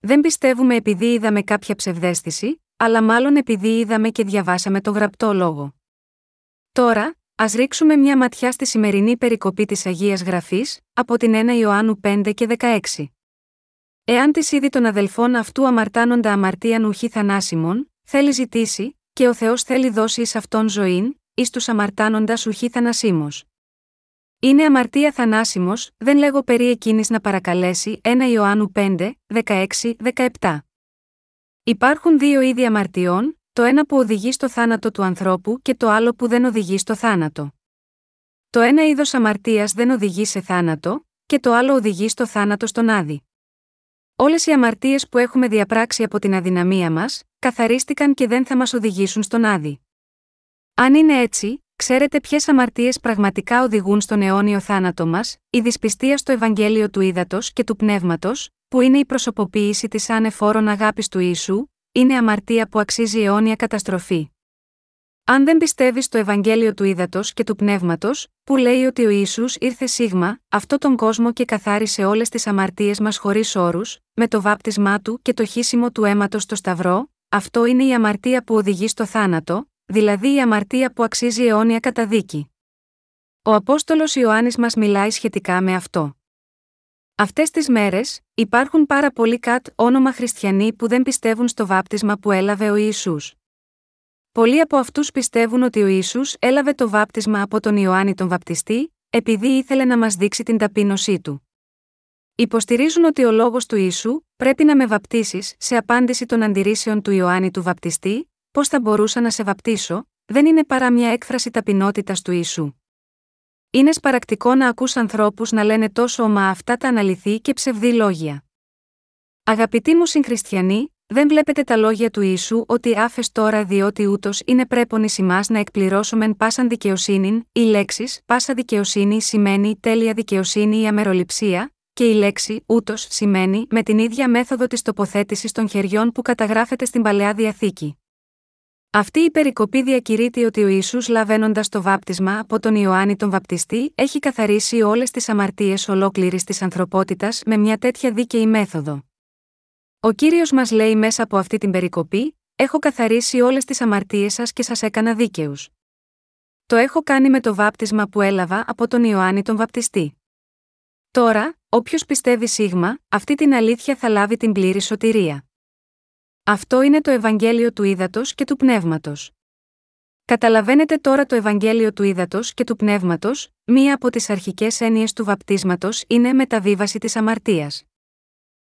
Δεν πιστεύουμε επειδή είδαμε κάποια ψευδαίσθηση, αλλά μάλλον επειδή είδαμε και διαβάσαμε τον γραπτό λόγο. Τώρα, ας ρίξουμε μια ματιά στη σημερινή περικοπή της Αγίας Γραφής, από την πρώτη Ιωάννου πέντε και δεκαέξι. Εάν τις είδη των αδελφών αυτού αμαρτάνοντα αμαρτίαν ουχή θανάσιμον, θέλει ζητήσει, και ο Θεός θέλει δώσει εις αυτόν ζωήν, εις τους αμαρτάνοντας ουχή θανάσιμος. Είναι αμαρτία θανάσιμος, δεν λέγω περί εκείνης να παρακαλέσει. Πρώτη Ιωάννου πέντε, δεκαέξι, δεκαεπτά. Υπάρχουν δύο είδη αμαρτιών, το ένα που οδηγεί στο θάνατο του ανθρώπου και το άλλο που δεν οδηγεί στο θάνατο. Το ένα είδος αμαρτίας δεν οδηγεί σε θάνατο, και το άλλο οδηγεί στο θάνατο στον άδη. Όλες οι αμαρτίες που έχουμε διαπράξει από την αδυναμία μας, καθαρίστηκαν και δεν θα μας οδηγήσουν στον άδη. Αν είναι έτσι, ξέρετε ποιες αμαρτίες πραγματικά οδηγούν στον αιώνιο θάνατο μας? Η δυσπιστία στο Ευαγγέλιο του ύδατος και του πνεύματος, που είναι η προσωποποίηση της ανεφόρων αγάπης του Ιησού, είναι αμαρτία που αξίζει αιώνια καταστροφή. Αν δεν πιστεύεις στο Ευαγγέλιο του ύδατος και του πνεύματος, που λέει ότι ο Ιησούς ήρθε σίγμα, αυτόν τον κόσμο και καθάρισε όλες τις αμαρτίες μας χωρίς όρους, με το βάπτισμά του και το χύσιμο του αίματος στο Σταυρό, αυτό είναι η αμαρτία που οδηγεί στο θάνατο, δηλαδή η αμαρτία που αξίζει αιώνια καταδίκη. Ο Απόστολος Ιωάννης μας μιλάει σχετικά με αυτό. Αυτές τις μέρες, υπάρχουν πάρα πολλοί κατ' όνομα χριστιανοί που δεν πιστεύουν στο βάπτισμα που έλαβε ο Ιησούς. Πολλοί από αυτούς πιστεύουν ότι ο Ιησούς έλαβε το βάπτισμα από τον Ιωάννη τον Βαπτιστή, επειδή ήθελε να μας δείξει την ταπείνωσή του. Υποστηρίζουν ότι ο λόγος του Ιησού «πρέπει να με βαπτίσεις» σε απάντηση των αντιρρήσεων του Ιωάννη του Βαπτιστή. Πώς θα μπορούσα να σε βαπτίσω? Δεν είναι παρά μια έκφραση ταπεινότητας του Ιησού. Είναι σπαρακτικό να ακούς ανθρώπους να λένε τόσο ομά αυτά τα αναλυθή και ψευδή λόγια. Αγαπητοί μου συγχριστιανοί, δεν βλέπετε τα λόγια του Ιησού ότι άφες τώρα διότι ούτως είναι πρέπον εις ημάς να εκπληρώσομεν πάσαν δικαιοσύνην? Οι λέξεις «πάσα δικαιοσύνη» σημαίνει τέλεια δικαιοσύνη ή αμεροληψία, και η λέξη «ούτως» σημαίνει με την ίδια μέθοδο της τοποθέτησης των χεριών που καταγράφεται στην Παλαιά Διαθήκη. Αυτή η περικοπή διακηρύττει ότι ο Ιησούς λαβαίνοντας το βάπτισμα από τον Ιωάννη τον Βαπτιστή έχει καθαρίσει όλες τις αμαρτίες ολόκληρης της ανθρωπότητας με μια τέτοια δίκαιη μέθοδο. Ο Κύριος μας λέει μέσα από αυτή την περικοπή: «Έχω καθαρίσει όλες τις αμαρτίες σας και σας έκανα δίκαιους». Το έχω κάνει με το βάπτισμα που έλαβα από τον Ιωάννη τον Βαπτιστή. Τώρα, όποιος πιστεύει σίγμα, αυτή την αλήθεια θα λάβει την πλήρη σωτηρία. Αυτό είναι το Ευαγγέλιο του ύδατος και του πνεύματος. Καταλαβαίνετε τώρα το Ευαγγέλιο του ύδατος και του πνεύματος? Μία από τις αρχικές έννοιες του βαπτίσματος είναι μεταβίβαση της αμαρτίας.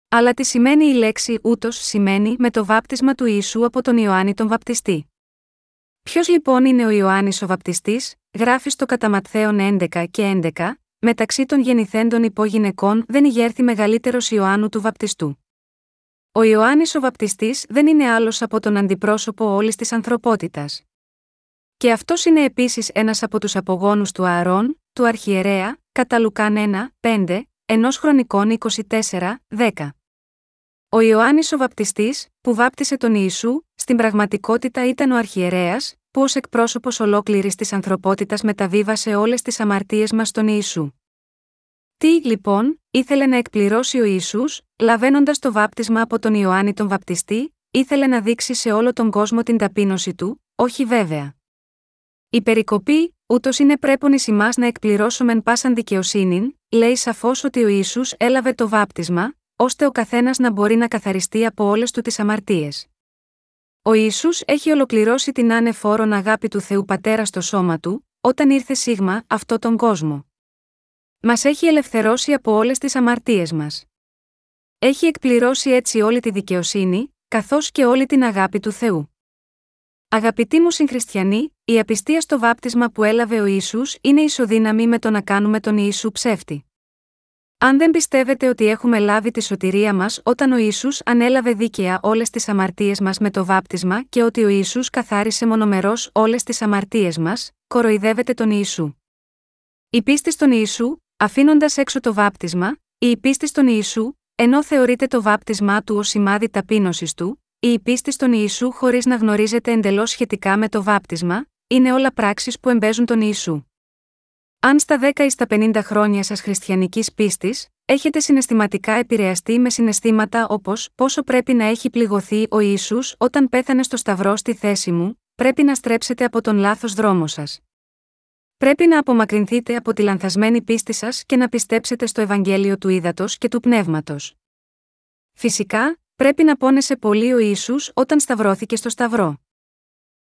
Αλλά τι σημαίνει η λέξη ούτως? Σημαίνει με το βάπτισμα του Ιησού από τον Ιωάννη τον Βαπτιστή. Ποιος λοιπόν είναι ο Ιωάννης ο Βαπτιστής? Γράφει στο κατά Ματθαίον έντεκα και έντεκα, μεταξύ των γεννηθέντων υπογυναικών δεν ηγέρθη μεγαλύτερος Ιωάννου του Βαπτιστού. Ο Ιωάννης ο Βαπτιστής δεν είναι άλλος από τον αντιπρόσωπο όλης της ανθρωπότητας. Και αυτός είναι επίσης ένας από τους απογόνους του Ααρών, του αρχιερέα, κατά Λουκάν ένα, πέντε, ενός Χρονικών είκοσι τέσσερα, δέκα. Ο Ιωάννης ο Βαπτιστής, που βάπτισε τον Ιησού, στην πραγματικότητα ήταν ο αρχιερέας, που ως εκπρόσωπος ολόκληρης της ανθρωπότητας μεταβίβασε όλες τις αμαρτίες μας στον Ιησού. Τι, λοιπόν, ήθελε να εκπληρώσει ο Ιησούς, λαβαίνοντας το βάπτισμα από τον Ιωάννη τον Βαπτιστή? Ήθελε να δείξει σε όλο τον κόσμο την ταπείνωση του, όχι βέβαια. Η περικοπή, ούτως είναι πρέπον εις ημάς να εκπληρώσομεν πάσαν δικαιοσύνην, λέει σαφώς ότι ο Ιησούς έλαβε το βάπτισμα, ώστε ο καθένας να μπορεί να καθαριστεί από όλες του τις αμαρτίες. Ο Ιησούς έχει ολοκληρώσει την ανεφόρον αγάπη του Θεού Πατέρα στο σώμα του, όταν ήρθε σίγμα αυτόν τον κόσμο. Μας έχει ελευθερώσει από όλες τις αμαρτίες μας. Έχει εκπληρώσει έτσι όλη τη δικαιοσύνη, καθώς και όλη την αγάπη του Θεού. Αγαπητοί μου συγχριστιανοί, η απιστία στο βάπτισμα που έλαβε ο Ιησούς είναι ισοδύναμη με το να κάνουμε τον Ιησού ψεύτη. Αν δεν πιστεύετε ότι έχουμε λάβει τη σωτηρία μας όταν ο Ιησούς ανέλαβε δίκαια όλες τις αμαρτίες μας με το βάπτισμα και ότι ο Ιησούς καθάρισε μονομερώς όλες τις αμαρτίες μας, κοροϊδεύετε τον Ιησού. Η πίστη στον Ιησού, αφήνοντας έξω το βάπτισμα, ή η πίστη στον Ιησού, ενώ θεωρείται το βάπτισμά του ως σημάδι ταπείνωσης του, ή η πίστη στον Ιησού χωρίς να γνωρίζετε εντελώς σχετικά με το βάπτισμα, είναι όλα πράξεις που εμπέζουν τον Ιησού. Αν στα δέκα ή στα πενήντα χρόνια σας χριστιανικής πίστης, έχετε συναισθηματικά επηρεαστεί με συναισθήματα όπως πόσο πρέπει να έχει πληγωθεί ο Ιησούς όταν πέθανε στο Σταυρό στη θέση μου, πρέπει να στρέψετε από τον λάθος δρόμο σας. Πρέπει να απομακρυνθείτε από τη λανθασμένη πίστη σας και να πιστέψετε στο Ευαγγέλιο του ύδατος και του πνεύματος. Φυσικά, πρέπει να πόνεσε πολύ ο Ιησούς όταν σταυρώθηκε στο Σταυρό.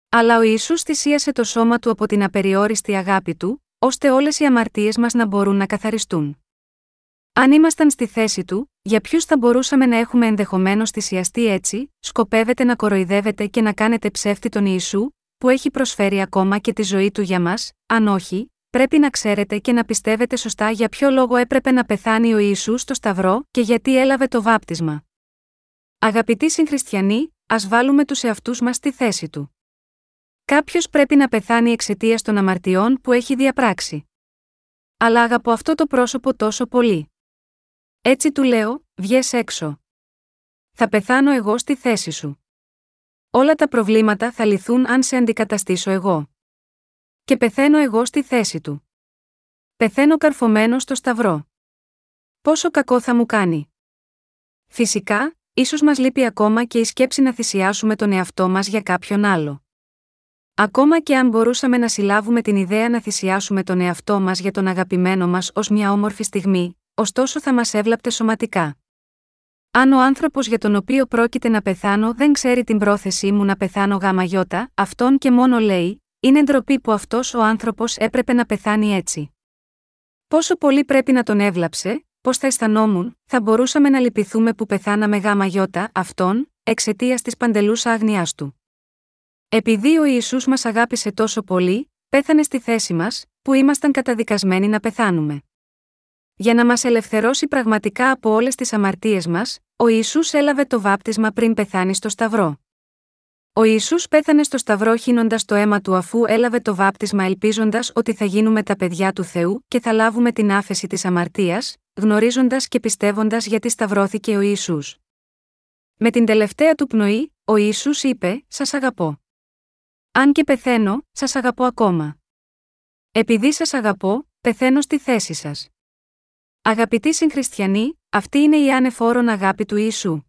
Αλλά ο Ιησούς θυσίασε το σώμα του από την απεριόριστη αγάπη του, ώστε όλες οι αμαρτίες μας να μπορούν να καθαριστούν. Αν ήμασταν στη θέση του, για ποιους θα μπορούσαμε να έχουμε ενδεχομένως θυσιαστεί έτσι, σκοπεύετε να κοροϊδεύετε και να κάνετε ψεύτη τον Ιησού, που έχει προσφέρει ακόμα και τη ζωή του για μας, αν όχι, πρέπει να ξέρετε και να πιστεύετε σωστά για ποιο λόγο έπρεπε να πεθάνει ο Ιησούς στο Σταυρό και γιατί έλαβε το βάπτισμα. Αγαπητοί συγχριστιανοί, ας βάλουμε τους εαυτούς μας στη θέση του. Κάποιος πρέπει να πεθάνει εξαιτίας των αμαρτιών που έχει διαπράξει. Αλλά αγαπώ αυτό το πρόσωπο τόσο πολύ. Έτσι του λέω, βγες έξω. Θα πεθάνω εγώ στη θέση σου. Όλα τα προβλήματα θα λυθούν αν σε αντικαταστήσω εγώ. Και πεθαίνω εγώ στη θέση του. Πεθαίνω καρφωμένος στο Σταυρό. Πόσο κακό θα μου κάνει. Φυσικά, ίσως μας λείπει ακόμα και η σκέψη να θυσιάσουμε τον εαυτό μας για κάποιον άλλο. Ακόμα και αν μπορούσαμε να συλλάβουμε την ιδέα να θυσιάσουμε τον εαυτό μας για τον αγαπημένο μας ως μια όμορφη στιγμή, ωστόσο θα μας έβλαπτε σωματικά. Αν ο άνθρωπος για τον οποίο πρόκειται να πεθάνω δεν ξέρει την πρόθεσή μου να πεθάνω γαμαγιώτα, αυτόν και μόνο λέει, είναι ντροπή που αυτός ο άνθρωπος έπρεπε να πεθάνει έτσι. Πόσο πολύ πρέπει να τον έβλαψε, πώς θα αισθανόμουν, θα μπορούσαμε να λυπηθούμε που πεθάναμε γαμαγιώτα αυτόν, εξαιτίας της παντελούς άγνοιάς του. Επειδή ο Ιησούς μας αγάπησε τόσο πολύ, πέθανε στη θέση μας, που ήμασταν καταδικασμένοι να πεθάνουμε. Για να μας ελευθερώσει πραγματικά από όλες τις αμαρτίες μας, ο Ιησούς έλαβε το βάπτισμα πριν πεθάνει στο Σταυρό. Ο Ιησούς πέθανε στο Σταυρό χύνοντας το αίμα του αφού έλαβε το βάπτισμα ελπίζοντας ότι θα γίνουμε τα παιδιά του Θεού και θα λάβουμε την άφεση της αμαρτίας, γνωρίζοντας και πιστεύοντας γιατί σταυρώθηκε ο Ιησούς. Με την τελευταία του πνοή, ο Ιησούς είπε «Σας αγαπώ». Αν και πεθαίνω, σας αγαπώ ακόμα. Επειδή σας αγαπώ, πεθαίνω στη θέση σας. Αγαπητοί συγχριστιανοί, αυτή είναι η άνευ όρων αγάπη του Ιησού.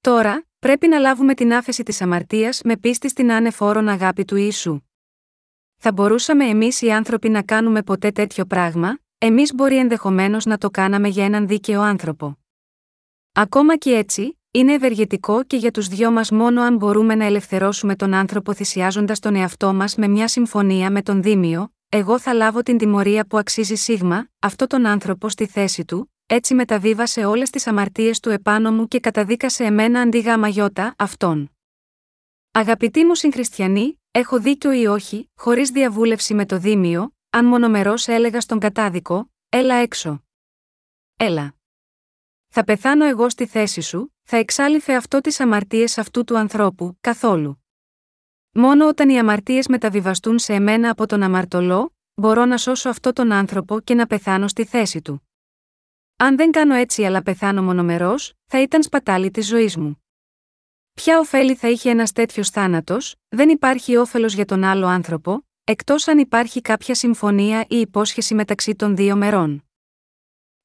Τώρα, πρέπει να λάβουμε την άφεση της αμαρτίας με πίστη στην άνευ όρων αγάπη του Ιησού. Θα μπορούσαμε εμείς οι άνθρωποι να κάνουμε ποτέ τέτοιο πράγμα, εμείς μπορεί ενδεχομένως να το κάναμε για έναν δίκαιο άνθρωπο. Ακόμα και έτσι, είναι ευεργετικό και για τους δυο μας μόνο αν μπορούμε να ελευθερώσουμε τον άνθρωπο θυσιάζοντας τον εαυτό μας με μια συμφωνία με τον Δήμιο, εγώ θα λάβω την τιμωρία που αξίζει σίγμα, αυτό τον άνθρωπο στη θέση του, έτσι μεταβίβασε όλες τις αμαρτίες του επάνω μου και καταδίκασε εμένα αντί γαμαγιώτα αυτόν. Αγαπητοί μου συγχριστιανοί, έχω δίκιο ή όχι, χωρίς διαβούλευση με το Δήμιο, αν μονομερώς έλεγα στον κατάδικο, έλα έξω. Έλα. Θα πεθάνω εγώ στη θέση σου, θα εξάλειφε αυτό τις αμαρτίες αυτού του ανθρώπου, καθόλου. Μόνο όταν οι αμαρτίες μεταβιβαστούν σε εμένα από τον αμαρτωλό, μπορώ να σώσω αυτό τον άνθρωπο και να πεθάνω στη θέση του. Αν δεν κάνω έτσι αλλά πεθάνω μονομερός, θα ήταν σπατάλη της ζωής μου. Ποια ωφέλη θα είχε ένας τέτοιος θάνατος, δεν υπάρχει όφελος για τον άλλο άνθρωπο, εκτός αν υπάρχει κάποια συμφωνία ή υπόσχεση μεταξύ των δύο μερών.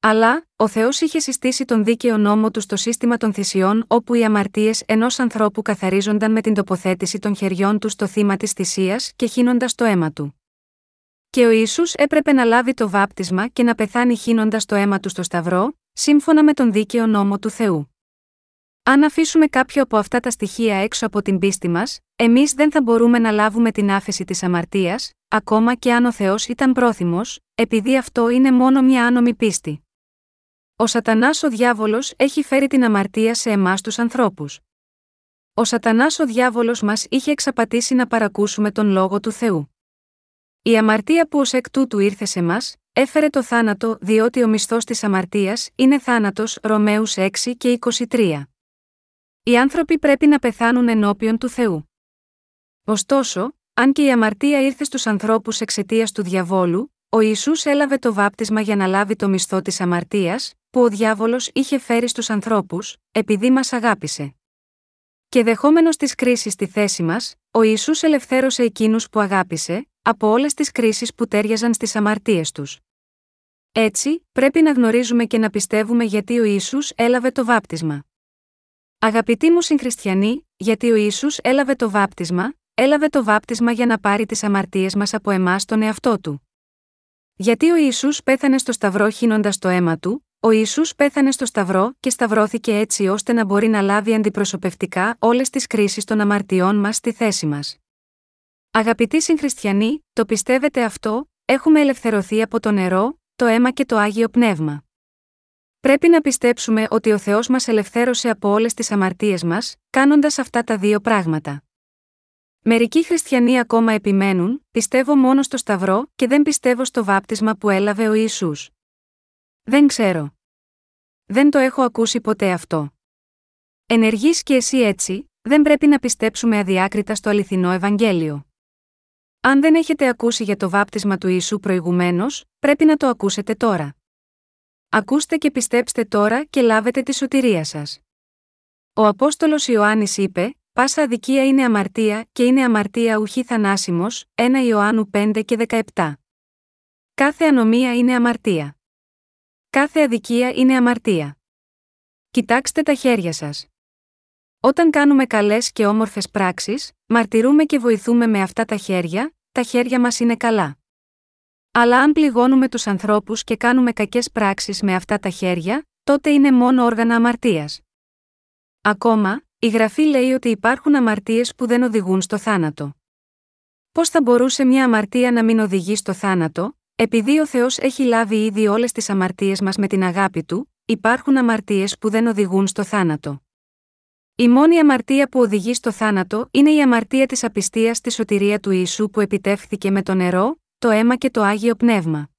Αλλά, ο Θεός είχε συστήσει τον δίκαιο νόμο του στο σύστημα των θυσιών όπου οι αμαρτίες ενός ανθρώπου καθαρίζονταν με την τοποθέτηση των χεριών του στο θύμα της θυσίας και χύνοντας το αίμα του. Και ο Ιησούς έπρεπε να λάβει το βάπτισμα και να πεθάνει χύνοντας το αίμα του στο Σταυρό, σύμφωνα με τον δίκαιο νόμο του Θεού. Αν αφήσουμε κάποιο από αυτά τα στοιχεία έξω από την πίστη μας, εμείς δεν θα μπορούμε να λάβουμε την άφεση της αμαρτίας, ακόμα και αν ο Θεός ήταν πρόθυμος, επειδή αυτό είναι μόνο μια άνομη πίστη. Ο Σατανάς ο Διάβολος έχει φέρει την αμαρτία σε εμάς τους ανθρώπους. Ο Σατανάς ο διάβολος μας είχε εξαπατήσει να παρακούσουμε τον Λόγο του Θεού. Η αμαρτία που ως εκ τούτου ήρθε σε μας, έφερε το θάνατο, διότι ο μισθός της αμαρτίας είναι θάνατος, Ρωμαίους έξι και είκοσι τρία. Οι άνθρωποι πρέπει να πεθάνουν ενώπιον του Θεού. Ωστόσο, αν και η αμαρτία ήρθε στους ανθρώπους εξαιτίας του διαβόλου, ο Ιησούς έλαβε το βάπτισμα για να λάβει το μισθό της αμαρτίας, που ο διάβολος είχε φέρει στους ανθρώπους, επειδή μας αγάπησε. Και δεχόμενος τις κρίσεις στη θέση μας, ο Ιησούς ελευθέρωσε εκείνους που αγάπησε, από όλες τις κρίσεις που τέριαζαν στις αμαρτίες τους. Έτσι, πρέπει να γνωρίζουμε και να πιστεύουμε γιατί ο Ιησούς έλαβε το βάπτισμα. Αγαπητοί μου συγχριστιανοί, γιατί ο Ιησούς έλαβε το βάπτισμα, έλαβε το βάπτισμα για να πάρει τις αμαρτίες μας από εμάς τον εαυτό του. Γιατί ο Ιησούς πέθανε στο σταυρό χύνοντας το αίμα του, ο Ιησούς πέθανε στο σταυρό και σταυρώθηκε έτσι ώστε να μπορεί να λάβει αντιπροσωπευτικά όλες τις κρίσεις των αμαρτιών μας στη θέση μας. Αγαπητοί συγχριστιανοί, το πιστεύετε αυτό? Έχουμε ελευθερωθεί από το νερό, το αίμα και το Άγιο Πνεύμα. Πρέπει να πιστέψουμε ότι ο Θεός μας ελευθέρωσε από όλες τις αμαρτίες μας, κάνοντας αυτά τα δύο πράγματα. Μερικοί χριστιανοί ακόμα επιμένουν, πιστεύω μόνο στο σταυρό και δεν πιστεύω στο βάπτισμα που έλαβε ο Ιησούς. Δεν ξέρω. Δεν το έχω ακούσει ποτέ αυτό. Ενεργείς και εσύ έτσι, δεν πρέπει να πιστέψουμε αδιάκριτα στο αληθινό Ευαγγέλιο. Αν δεν έχετε ακούσει για το βάπτισμα του Ιησού προηγουμένως, πρέπει να το ακούσετε τώρα. Ακούστε και πιστέψτε τώρα και λάβετε τη σωτηρία σας. Ο Απόστολος Ιωάννης είπε: «Πάσα αδικία είναι αμαρτία και είναι αμαρτία ουχή θανάσιμος», Πρώτη Ιωάννου πέντε και δεκαεπτά. Κάθε ανομία είναι αμαρτία. Κάθε αδικία είναι αμαρτία. Κοιτάξτε τα χέρια σας. Όταν κάνουμε καλές και όμορφες πράξεις, μαρτυρούμε και βοηθούμε με αυτά τα χέρια, τα χέρια μας είναι καλά. Αλλά αν πληγώνουμε τους ανθρώπους και κάνουμε κακές πράξεις με αυτά τα χέρια, τότε είναι μόνο όργανα αμαρτίας. Ακόμα, η Γραφή λέει ότι υπάρχουν αμαρτίες που δεν οδηγούν στο θάνατο. Πώς θα μπορούσε μια αμαρτία να μην οδηγεί στο θάνατο? Επειδή ο Θεός έχει λάβει ήδη όλες τις αμαρτίες μας με την αγάπη Του, υπάρχουν αμαρτίες που δεν οδηγούν στο θάνατο. Η μόνη αμαρτία που οδηγεί στο θάνατο είναι η αμαρτία της απιστίας στη σωτηρία του Ιησού που επιτεύχθηκε με το νερό, το αίμα και το Άγιο Πνεύμα.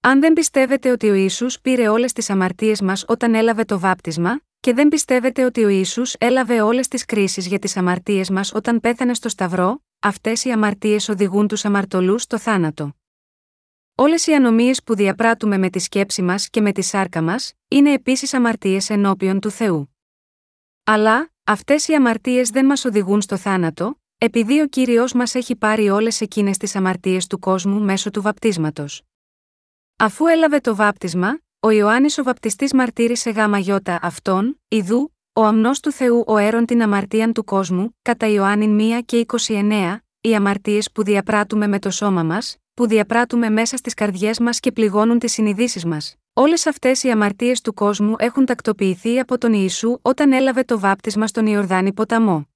Αν δεν πιστεύετε ότι ο Ιησούς πήρε όλες τις αμαρτίες μας όταν έλαβε το βάπτισμα, και δεν πιστεύετε ότι ο Ιησούς έλαβε όλες τις κρίσεις για τις αμαρτίες μας όταν πέθανε στο σταυρό, αυτές οι αμαρτίες οδηγούν τους αμαρτωλούς στο θάνατο. Όλες οι ανομίες που διαπράττουμε με τη σκέψη μας και με τη σάρκα μας, είναι επίσης αμαρτίες ενώπιον του Θεού. Αλλά, αυτές οι αμαρτίες δεν μας οδηγούν στο θάνατο, επειδή ο Κύριος μας έχει πάρει όλες εκείνες τις αμαρτίες του κόσμου μέσω του βαπτίσματος. Αφού έλαβε το βάπτισμα, ο Ιωάννης ο Βαπτιστής μαρτύρησε γάμα γιώτα αυτόν, ιδού, ο αμνός του Θεού ο έρον την αμαρτίαν του κόσμου, κατά Ιωάννη ένα και είκοσι εννέα, οι αμαρτίες που διαπράττουμε με το σώμα μας, που διαπράττουμε μέσα στις καρδιές μας και πληγώνουν τις συνειδήσεις μας. Όλες αυτές οι αμαρτίες του κόσμου έχουν τακτοποιηθεί από τον Ιησού όταν έλαβε το βάπτισμα στον Ιορδάνη ποταμό.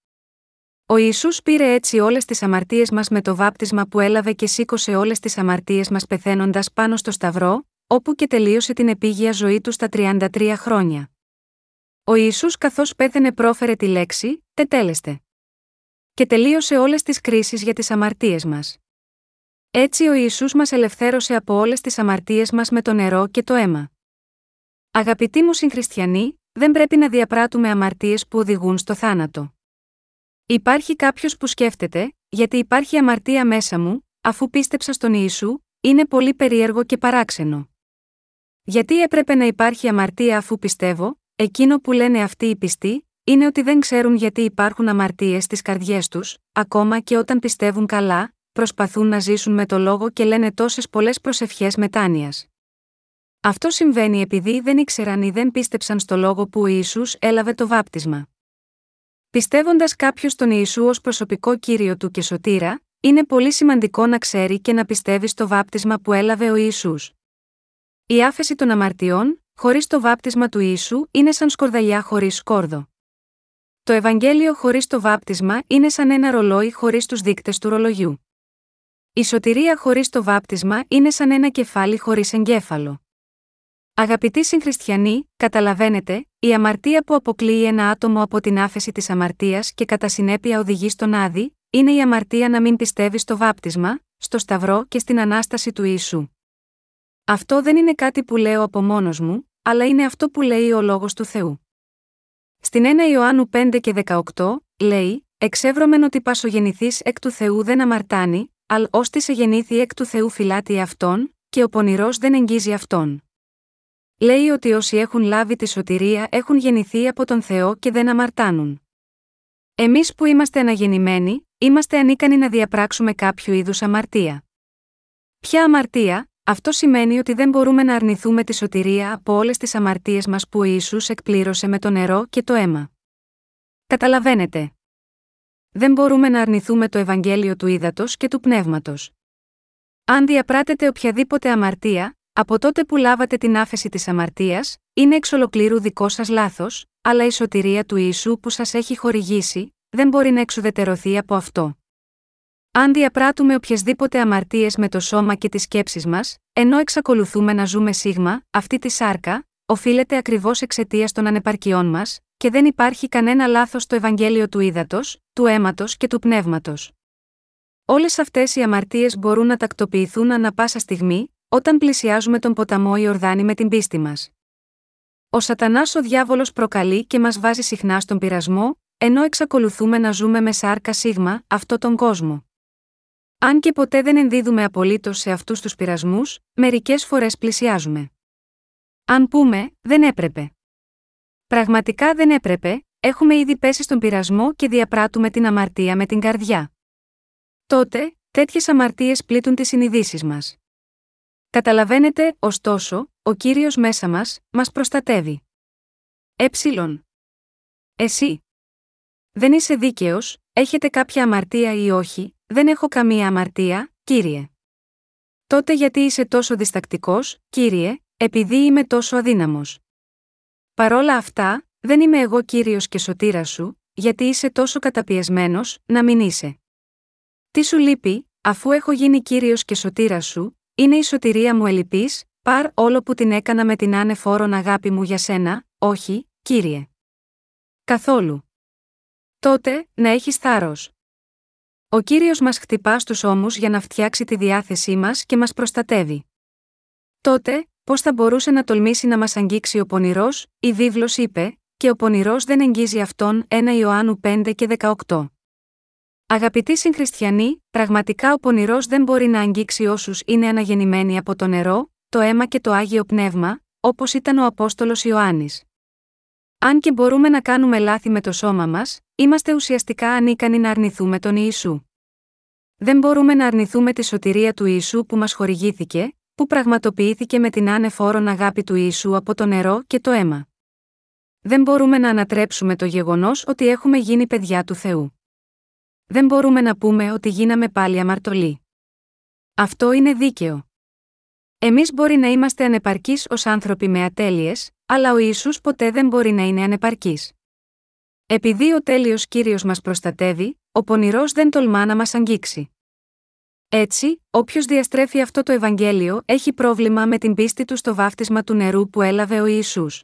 Ο Ιησούς πήρε έτσι όλες τις αμαρτίες μας με το βάπτισμα που έλαβε και σήκωσε όλες τις αμαρτίες μας πεθαίνοντας πάνω στο σταυρό, όπου και τελείωσε την επίγεια ζωή του στα τριάντα τρία χρόνια. Ο Ιησούς καθώς πέθαινε πρόφερε τη λέξη «τετέλεστε» και τελείωσε όλες τις κρίσεις για τις αμαρτίες μας. Έτσι ο Ιησούς μας ελευθέρωσε από όλες τις αμαρτίες μας με το νερό και το αίμα. Αγαπητοί μου συγχριστιανοί, δεν πρέπει να διαπράττουμε αμαρτίες που οδηγούν στο θάνατο. Υπάρχει κάποιος που σκέφτεται, γιατί υπάρχει αμαρτία μέσα μου, αφού πίστεψα στον Ιησού, είναι πολύ περίεργο και παράξενο. Γιατί έπρεπε να υπάρχει αμαρτία αφού πιστεύω? Εκείνο που λένε αυτοί οι πιστοί, είναι ότι δεν ξέρουν γιατί υπάρχουν αμαρτίες στις καρδιές τους, ακόμα και όταν πιστεύουν καλά. Προσπαθούν να ζήσουν με το λόγο και λένε τόσες πολλές προσευχές μετάνοιας. Αυτό συμβαίνει επειδή δεν ήξεραν ή δεν πίστεψαν στο λόγο που ο Ιησούς έλαβε το βάπτισμα. Πιστεύοντας κάποιος τον Ιησού ως προσωπικό Κύριο του και σωτήρα, είναι πολύ σημαντικό να ξέρει και να πιστεύει στο βάπτισμα που έλαβε ο Ιησούς. Η άφεση των αμαρτιών, χωρίς το βάπτισμα του Ιησού, είναι σαν σκορδαλιά χωρίς σκόρδο. Το Ευαγγέλιο χωρίς το βάπτισμα είναι σαν ένα ρολόι χωρίς τους δείκτες του ρολογιού. Η σωτηρία χωρίς το βάπτισμα είναι σαν ένα κεφάλι χωρίς εγκέφαλο. Αγαπητοί συγχριστιανοί, καταλαβαίνετε, η αμαρτία που αποκλείει ένα άτομο από την άφεση της αμαρτίας και κατά συνέπεια οδηγεί στον άδη, είναι η αμαρτία να μην πιστεύει στο βάπτισμα, στο σταυρό και στην Ανάσταση του Ιησού. Αυτό δεν είναι κάτι που λέω από μόνος μου, αλλά είναι αυτό που λέει ο Λόγος του Θεού. Στην πρώτη Ιωάννου πέντε και δεκαοκτώ, λέει: «Εξεύρωμεν ότι πασογεννηθείς εκ του Θεού δεν αμαρτάνει, αλ ώστι σε γεννήθη εκ του Θεού φυλάτει αυτόν, και ο πονηρός δεν εγγίζει αυτόν». Λέει ότι όσοι έχουν λάβει τη σωτηρία έχουν γεννηθεί από τον Θεό και δεν αμαρτάνουν. Εμείς που είμαστε αναγεννημένοι, είμαστε ανίκανοι να διαπράξουμε κάποιο είδους αμαρτία. Ποια αμαρτία? Αυτό σημαίνει ότι δεν μπορούμε να αρνηθούμε τη σωτηρία από όλες τις αμαρτίες μας που ο Ιησούς εκπλήρωσε με το νερό και το αίμα. Καταλαβαίνετε. Δεν μπορούμε να αρνηθούμε το Ευαγγέλιο του ύδατος και του πνεύματος. Αν διαπράτετε οποιαδήποτε αμαρτία, από τότε που λάβατε την άφεση της αμαρτίας, είναι εξ ολοκλήρου δικό σας λάθος, αλλά η σωτηρία του Ιησού που σας έχει χορηγήσει, δεν μπορεί να εξουδετερωθεί από αυτό. Αν διαπράττουμε οποιασδήποτε αμαρτίες με το σώμα και τις σκέψεις μας, ενώ εξακολουθούμε να ζούμε σίγμα, αυτή τη σάρκα, οφείλεται ακριβώς εξαιτίας των ανεπαρκειών μας, και δεν υπάρχει κανένα λάθος στο Ευαγγέλιο του ύδατος, του αίματος και του πνεύματος. Όλες αυτές οι αμαρτίες μπορούν να τακτοποιηθούν ανα πάσα στιγμή, όταν πλησιάζουμε τον ποταμό Ιορδάνη με την πίστη μας. Ο Σατανάς ο διάβολος προκαλεί και μας βάζει συχνά στον πειρασμό, ενώ εξακολουθούμε να ζούμε με σάρκα σίγμα αυτόν τον κόσμο. Αν και ποτέ δεν ενδίδουμε απολύτως σε αυτούς τους πειρασμούς, μερικές φορές πλησιάζουμε. Αν πούμε, δεν έπρεπε. Πραγματικά δεν έπρεπε, έχουμε ήδη πέσει στον πειρασμό και διαπράττουμε την αμαρτία με την καρδιά. Τότε, τέτοιες αμαρτίες πλήττουν τις συνειδήσεις μας. Καταλαβαίνετε, ωστόσο, ο Κύριος μέσα μας, μας προστατεύει. Έψιλον. Εσύ. Δεν είσαι δίκαιος, έχετε κάποια αμαρτία ή όχι? Δεν έχω καμία αμαρτία, Κύριε. Τότε γιατί είσαι τόσο διστακτικός, Κύριε? Επειδή είμαι τόσο αδύναμος. Παρόλα αυτά, δεν είμαι εγώ Κύριος και σωτήρας σου, γιατί είσαι τόσο καταπιεσμένος, να μην είσαι. Τι σου λείπει, αφού έχω γίνει Κύριος και σωτήρας σου? Είναι η σωτηρία μου ελλειπής, παρ' όλο που την έκανα με την ανεφόρον αγάπη μου για σένα? Όχι, Κύριε. Καθόλου. Τότε, να έχεις θάρρος. Ο Κύριος μας χτυπά στους ώμους για να φτιάξει τη διάθεσή μας και μας προστατεύει. Τότε, πώς θα μπορούσε να τολμήσει να μας αγγίξει ο πονηρός? Η βίβλος είπε: «Και ο πονηρός δεν εγγίζει αυτόν». Πρώτη Ιωάννου πέντε και δεκαοκτώ. Αγαπητοί συγχριστιανοί, πραγματικά ο πονηρός δεν μπορεί να αγγίξει όσους είναι αναγεννημένοι από το νερό, το αίμα και το Άγιο Πνεύμα, όπως ήταν ο Απόστολος Ιωάννης. Αν και μπορούμε να κάνουμε λάθη με το σώμα μας, είμαστε ουσιαστικά ανίκανοι να αρνηθούμε τον Ιησού. Δεν μπορούμε να αρνηθούμε τη σωτηρία του Ιησού που μας χορηγήθηκε, που πραγματοποιήθηκε με την ανεφόρον αγάπη του Ιησού από το νερό και το αίμα. Δεν μπορούμε να ανατρέψουμε το γεγονός ότι έχουμε γίνει παιδιά του Θεού. Δεν μπορούμε να πούμε ότι γίναμε πάλι αμαρτωλοί. Αυτό είναι δίκαιο. Εμείς μπορεί να είμαστε ανεπαρκείς ως άνθρωποι με ατέλειες, αλλά ο Ιησούς ποτέ δεν μπορεί να είναι ανεπαρκής. Επειδή ο τέλειος Κύριος μας προστατεύει, ο πονηρός δεν τολμά να μας αγγίξει. Έτσι, όποιος διαστρέφει αυτό το Ευαγγέλιο έχει πρόβλημα με την πίστη του στο βάφτισμα του νερού που έλαβε ο Ιησούς.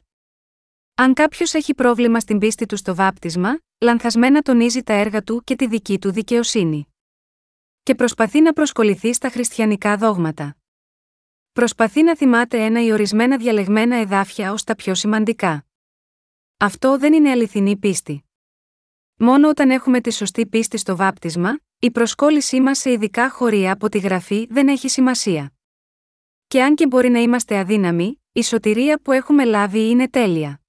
Αν κάποιος έχει πρόβλημα στην πίστη του στο βάπτισμα, λανθασμένα τονίζει τα έργα του και τη δική του δικαιοσύνη. Και προσπαθεί να προσκοληθεί στα χριστιανικά δόγματα. Προσπαθεί να θυμάται ένα ή ορισμένα διαλεγμένα εδάφια ως τα πιο σημαντικά. Αυτό δεν είναι αληθινή πίστη. Μόνο όταν έχουμε τη σωστή πίστη στο βάπτισμα, η προσκόλλησή μας σε ειδικά χωρία από τη Γραφή δεν έχει σημασία. Και αν και μπορεί να είμαστε αδύναμοι, η σωτηρία που έχουμε λάβει είναι τέλεια.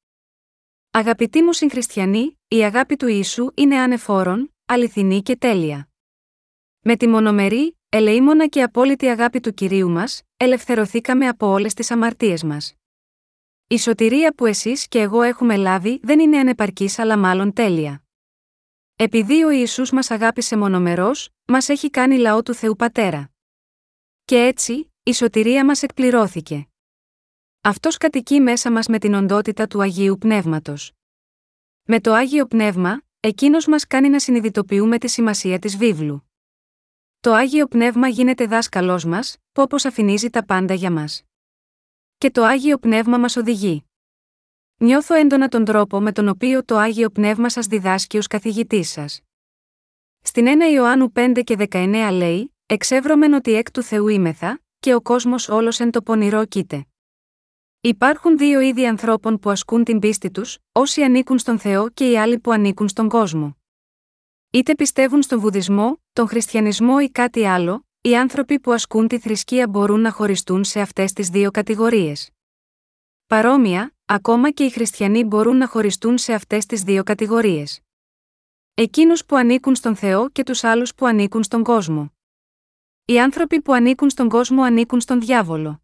Αγαπητοί μου συγχριστιανοί, η αγάπη του Ιησού είναι ανεφόρον, αληθινή και τέλεια. Με τη μονομερή, ελεήμονα και απόλυτη αγάπη του Κυρίου μας, ελευθερωθήκαμε από όλες τις αμαρτίες μας. Η σωτηρία που εσείς και εγώ έχουμε λάβει δεν είναι ανεπαρκής αλλά μάλλον τέλεια. Επειδή ο Ιησούς μας αγάπησε μονομερός, μας έχει κάνει λαό του Θεού Πατέρα. Και έτσι, η σωτηρία μας εκπληρώθηκε. Αυτός κατοικεί μέσα μας με την οντότητα του Αγίου Πνεύματος. Με το Άγιο Πνεύμα, εκείνος μας κάνει να συνειδητοποιούμε τη σημασία της βίβλου. Το Άγιο Πνεύμα γίνεται δάσκαλός μας, που αποσαφηνίζει τα πάντα για μας. και το Άγιο Πνεύμα μας οδηγεί. Νιώθω έντονα τον τρόπο με τον οποίο το Άγιο Πνεύμα σας διδάσκει ως καθηγητής σας. Στην πρώτη Ιωάννου πέντε και δεκαεννέα λέει: «Εξεύρωμεν ότι εκ του Θεού είμεθα, και ο κόσμος όλος εν το πονηρό κείται». Υπάρχουν δύο είδη ανθρώπων που ασκούν την πίστη τους, όσοι ανήκουν στον Θεό και οι άλλοι που ανήκουν στον κόσμο. Είτε πιστεύουν στον Βουδισμό, τον Χριστιανισμό ή κάτι άλλο, οι άνθρωποι που ασκούν τη θρησκεία μπορούν να χωριστούν σε αυτές τις δύο κατηγορίες. Παρόμοια, ακόμα και οι χριστιανοί μπορούν να χωριστούν σε αυτές τις δύο κατηγορίες. Εκείνους που ανήκουν στον Θεό και τους άλλους που ανήκουν στον κόσμο. Οι άνθρωποι που ανήκουν στον κόσμο ανήκουν στον διάβολο.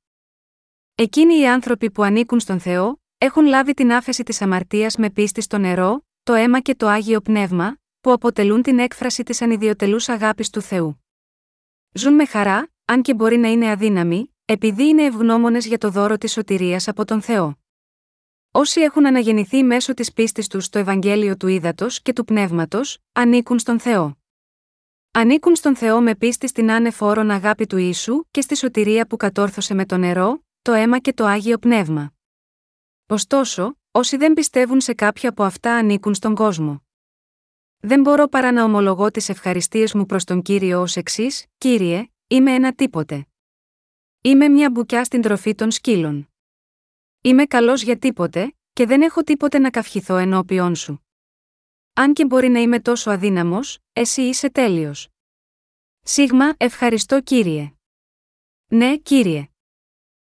Εκείνοι οι άνθρωποι που ανήκουν στον Θεό έχουν λάβει την άφεση της αμαρτίας με πίστη στο νερό, το αίμα και το Άγιο Πνεύμα, που αποτελούν την έκφραση της ανιδιοτελούς αγάπης του Θεού. Ζουν με χαρά, αν και μπορεί να είναι αδύναμοι, επειδή είναι ευγνώμονες για το δώρο της σωτηρίας από τον Θεό. Όσοι έχουν αναγεννηθεί μέσω της πίστης τους στο Ευαγγέλιο του Ύδατος και του Πνεύματος, ανήκουν στον Θεό. Ανήκουν στον Θεό με πίστη στην άνευ όρων αγάπη του Ιησού και στη σωτηρία που κατόρθωσε με το νερό, το αίμα και το Άγιο Πνεύμα. Ωστόσο, όσοι δεν πιστεύουν σε κάποια από αυτά ανήκουν στον κόσμο. Δεν μπορώ παρά να ομολογώ τις ευχαριστίες μου προς τον Κύριο ως εξής: «Κύριε, είμαι ένα τίποτε. Είμαι μια μπουκιά στην τροφή των σκύλων. Είμαι καλός για τίποτε και δεν έχω τίποτε να καυχηθώ ενώπιον σου. Αν και μπορεί να είμαι τόσο αδύναμος, εσύ είσαι τέλειος. Σίγμα, ευχαριστώ Κύριε. Ναι, Κύριε.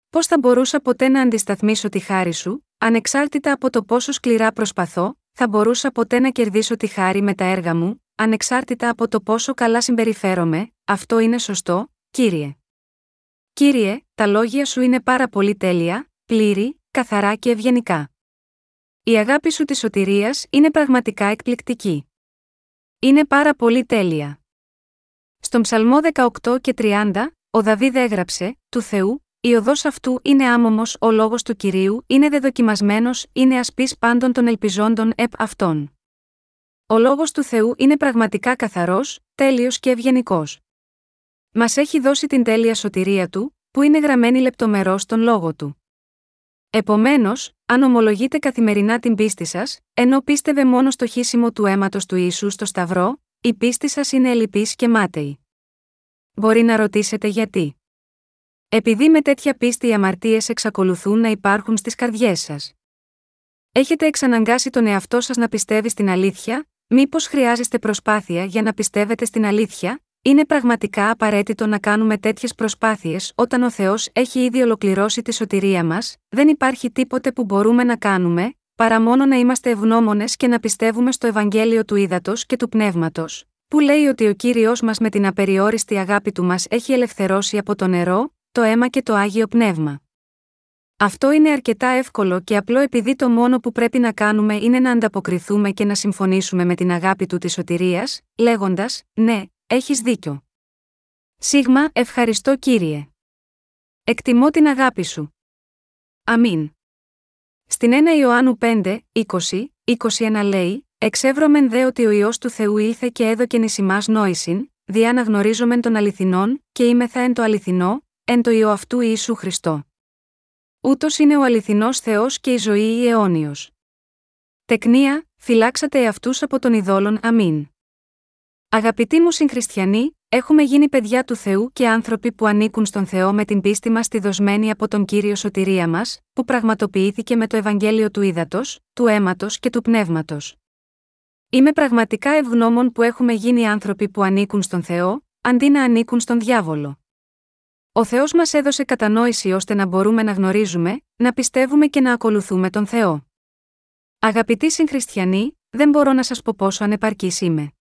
Πώς θα μπορούσα ποτέ να αντισταθμίσω τη χάρη σου, ανεξάρτητα από το πόσο σκληρά προσπαθώ, θα μπορούσα ποτέ να κερδίσω τη χάρη με τα έργα μου, ανεξάρτητα από το πόσο καλά συμπεριφέρομαι, αυτό είναι σωστό, Κύριε. Κύριε, τα λόγια σου είναι πάρα πολύ τέλεια, πλήρη, καθαρά και ευγενικά. Η αγάπη σου της σωτηρίας είναι πραγματικά εκπληκτική. Είναι πάρα πολύ τέλεια». Στον Ψαλμό δεκαοκτώ και τριάντα, ο Δαβίδ έγραψε: «Του Θεού, η οδός αυτού είναι άμωμος, ο λόγος του Κυρίου είναι δεδοκιμασμένος, είναι ασπής πάντων των ελπιζόντων επ' αυτών». Ο λόγος του Θεού είναι πραγματικά καθαρός, τέλειος και ευγενικός. Μας έχει δώσει την τέλεια σωτηρία του, που είναι γραμμένη λεπτομερώς στον λόγο του. Επομένως, αν ομολογείτε καθημερινά την πίστη σας, ενώ πίστευε μόνο στο χύσιμο του αίματος του Ιησού στο Σταυρό, η πίστη σας είναι ελλειπής και μάταιη. Μπορεί να ρωτήσετε γιατί. Επειδή με τέτοια πίστη οι αμαρτίες εξακολουθούν να υπάρχουν στις καρδιές σας. Έχετε εξαναγκάσει τον εαυτό σας να πιστεύει στην αλήθεια, μήπως χρειάζεστε προσπάθεια για να πιστεύετε στην αλήθεια? Είναι πραγματικά απαραίτητο να κάνουμε τέτοιες προσπάθειες όταν ο Θεός έχει ήδη ολοκληρώσει τη σωτηρία μας, δεν υπάρχει τίποτε που μπορούμε να κάνουμε, παρά μόνο να είμαστε ευγνώμονες και να πιστεύουμε στο Ευαγγέλιο του Ύδατος και του Πνεύματος, που λέει ότι ο Κύριος μας με την απεριόριστη αγάπη του μας έχει ελευθερώσει από το νερό, το αίμα και το Άγιο Πνεύμα. Αυτό είναι αρκετά εύκολο και απλό επειδή το μόνο που πρέπει να κάνουμε είναι να ανταποκριθούμε και να συμφωνήσουμε με την αγάπη του της σωτηρίας, λέγοντας: «Ναι. Έχεις δίκιο. Σίγμα, ευχαριστώ Κύριε. Εκτιμώ την αγάπη σου. Αμήν». Στην πρώτη Ιωάννου πέντε, είκοσι, είκοσι ένα λέει: «Εξεύρωμεν δε ότι ο Υιός του Θεού ήλθε και έδωκεν εις ημάς νόησιν, διά να γνωρίζομεν των αληθινών, και είμεθα εν το αληθινό, εν το Υιό αυτού Ιησού Χριστό». Ούτως είναι ο αληθινός Θεός και η ζωή η αιώνιος. Τεκνία, φυλάξατε εαυτούς από των ειδόλων. Αμήν. Αγαπητοί μου συγχριστιανοί, έχουμε γίνει παιδιά του Θεού και άνθρωποι που ανήκουν στον Θεό με την πίστη μας τη δοσμένη από τον Κύριο σωτηρία μας, που πραγματοποιήθηκε με το Ευαγγέλιο του Ύδατος, του Αίματος και του Πνεύματος. Είμαι πραγματικά ευγνώμων που έχουμε γίνει άνθρωποι που ανήκουν στον Θεό, αντί να ανήκουν στον διάβολο. Ο Θεός μας έδωσε κατανόηση ώστε να μπορούμε να γνωρίζουμε, να πιστεύουμε και να ακολουθούμε τον Θεό. Αγαπητοί συγχριστιανοί, δεν μπορώ να σας πω πόσο ανεπαρκής είμαι.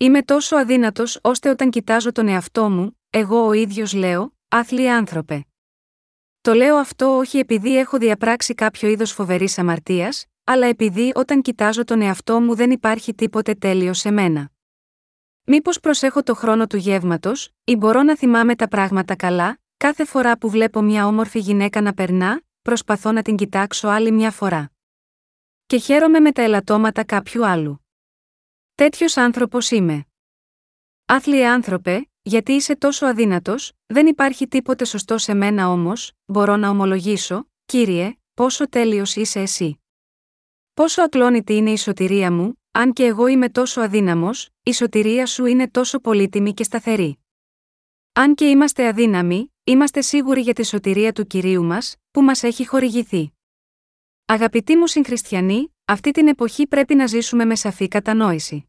Είμαι τόσο αδύνατος ώστε όταν κοιτάζω τον εαυτό μου, εγώ ο ίδιος λέω: «Άθλιε άνθρωπε». Το λέω αυτό όχι επειδή έχω διαπράξει κάποιο είδος φοβερής αμαρτίας, αλλά επειδή όταν κοιτάζω τον εαυτό μου δεν υπάρχει τίποτε τέλειο σε μένα. Μήπως προσέχω το χρόνο του γεύματος, ή μπορώ να θυμάμαι τα πράγματα καλά, κάθε φορά που βλέπω μια όμορφη γυναίκα να περνά, προσπαθώ να την κοιτάξω άλλη μια φορά. Και χαίρομαι με τα ελαττώματα κάποιου άλλου. Τέτοιος άνθρωπος είμαι. Άθλιε άνθρωπε, Γιατί είσαι τόσο αδύνατος, δεν υπάρχει τίποτε σωστό σε μένα όμως, μπορώ να ομολογήσω, Κύριε, πόσο τέλειος είσαι εσύ. Πόσο ακλόνητη είναι η σωτηρία μου, αν και εγώ είμαι τόσο αδύναμος, η σωτηρία σου είναι τόσο πολύτιμη και σταθερή. Αν και είμαστε αδύναμοι, είμαστε σίγουροι για τη σωτηρία του Κυρίου μας, που μας έχει χορηγηθεί. Αγαπητοί μου συγχριστιανοί, αυτή την εποχή πρέπει να ζήσουμε με σαφή κατανόηση.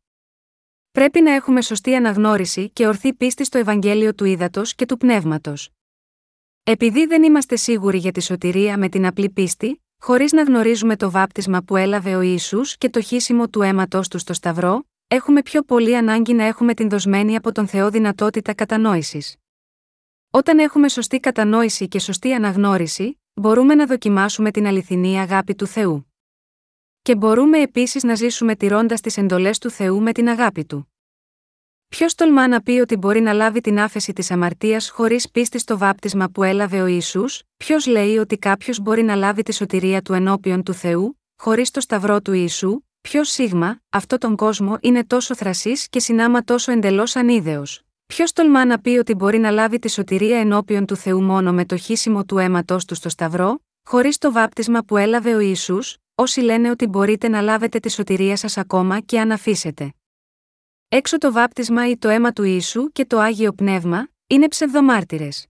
Πρέπει να έχουμε σωστή αναγνώριση και ορθή πίστη στο Ευαγγέλιο του Ύδατος και του Πνεύματος. Επειδή δεν είμαστε σίγουροι για τη σωτηρία με την απλή πίστη, χωρίς να γνωρίζουμε το βάπτισμα που έλαβε ο Ιησούς και το χύσιμο του αίματος του στο Σταυρό, έχουμε πιο πολύ ανάγκη να έχουμε την δοσμένη από τον Θεό δυνατότητα κατανόησης. Όταν έχουμε σωστή κατανόηση και σωστή αναγνώριση, μπορούμε να δοκιμάσουμε την αληθινή αγάπη του Θεού. Και μπορούμε επίσης να ζήσουμε τηρώντας τις εντολές του Θεού με την αγάπη του. Ποιος τολμά να πει ότι μπορεί να λάβει την άφεση της αμαρτίας χωρίς πίστη στο βάπτισμα που έλαβε ο Ιησούς, ποιος λέει ότι κάποιος μπορεί να λάβει τη σωτηρία του ενώπιον του Θεού, χωρίς το σταυρό του Ιησού, ποιος σίγμα, αυτό τον κόσμο είναι τόσο θρασής και συνάμα τόσο εντελώς ανίδεος. Ποιος τολμά να πει ότι μπορεί να λάβει τη σωτηρία ενώπιον του Θεού μόνο με το χύσιμο του αίματος του στο σταυρό, χωρίς το βάπτισμα που έλαβε ο Ιησούς, όσοι λένε ότι μπορείτε να λάβετε τη σωτηρία σας ακόμα και αν αφήσετε έξω το βάπτισμα ή το αίμα του Ιησού και το Άγιο Πνεύμα, είναι ψευδομάρτυρες.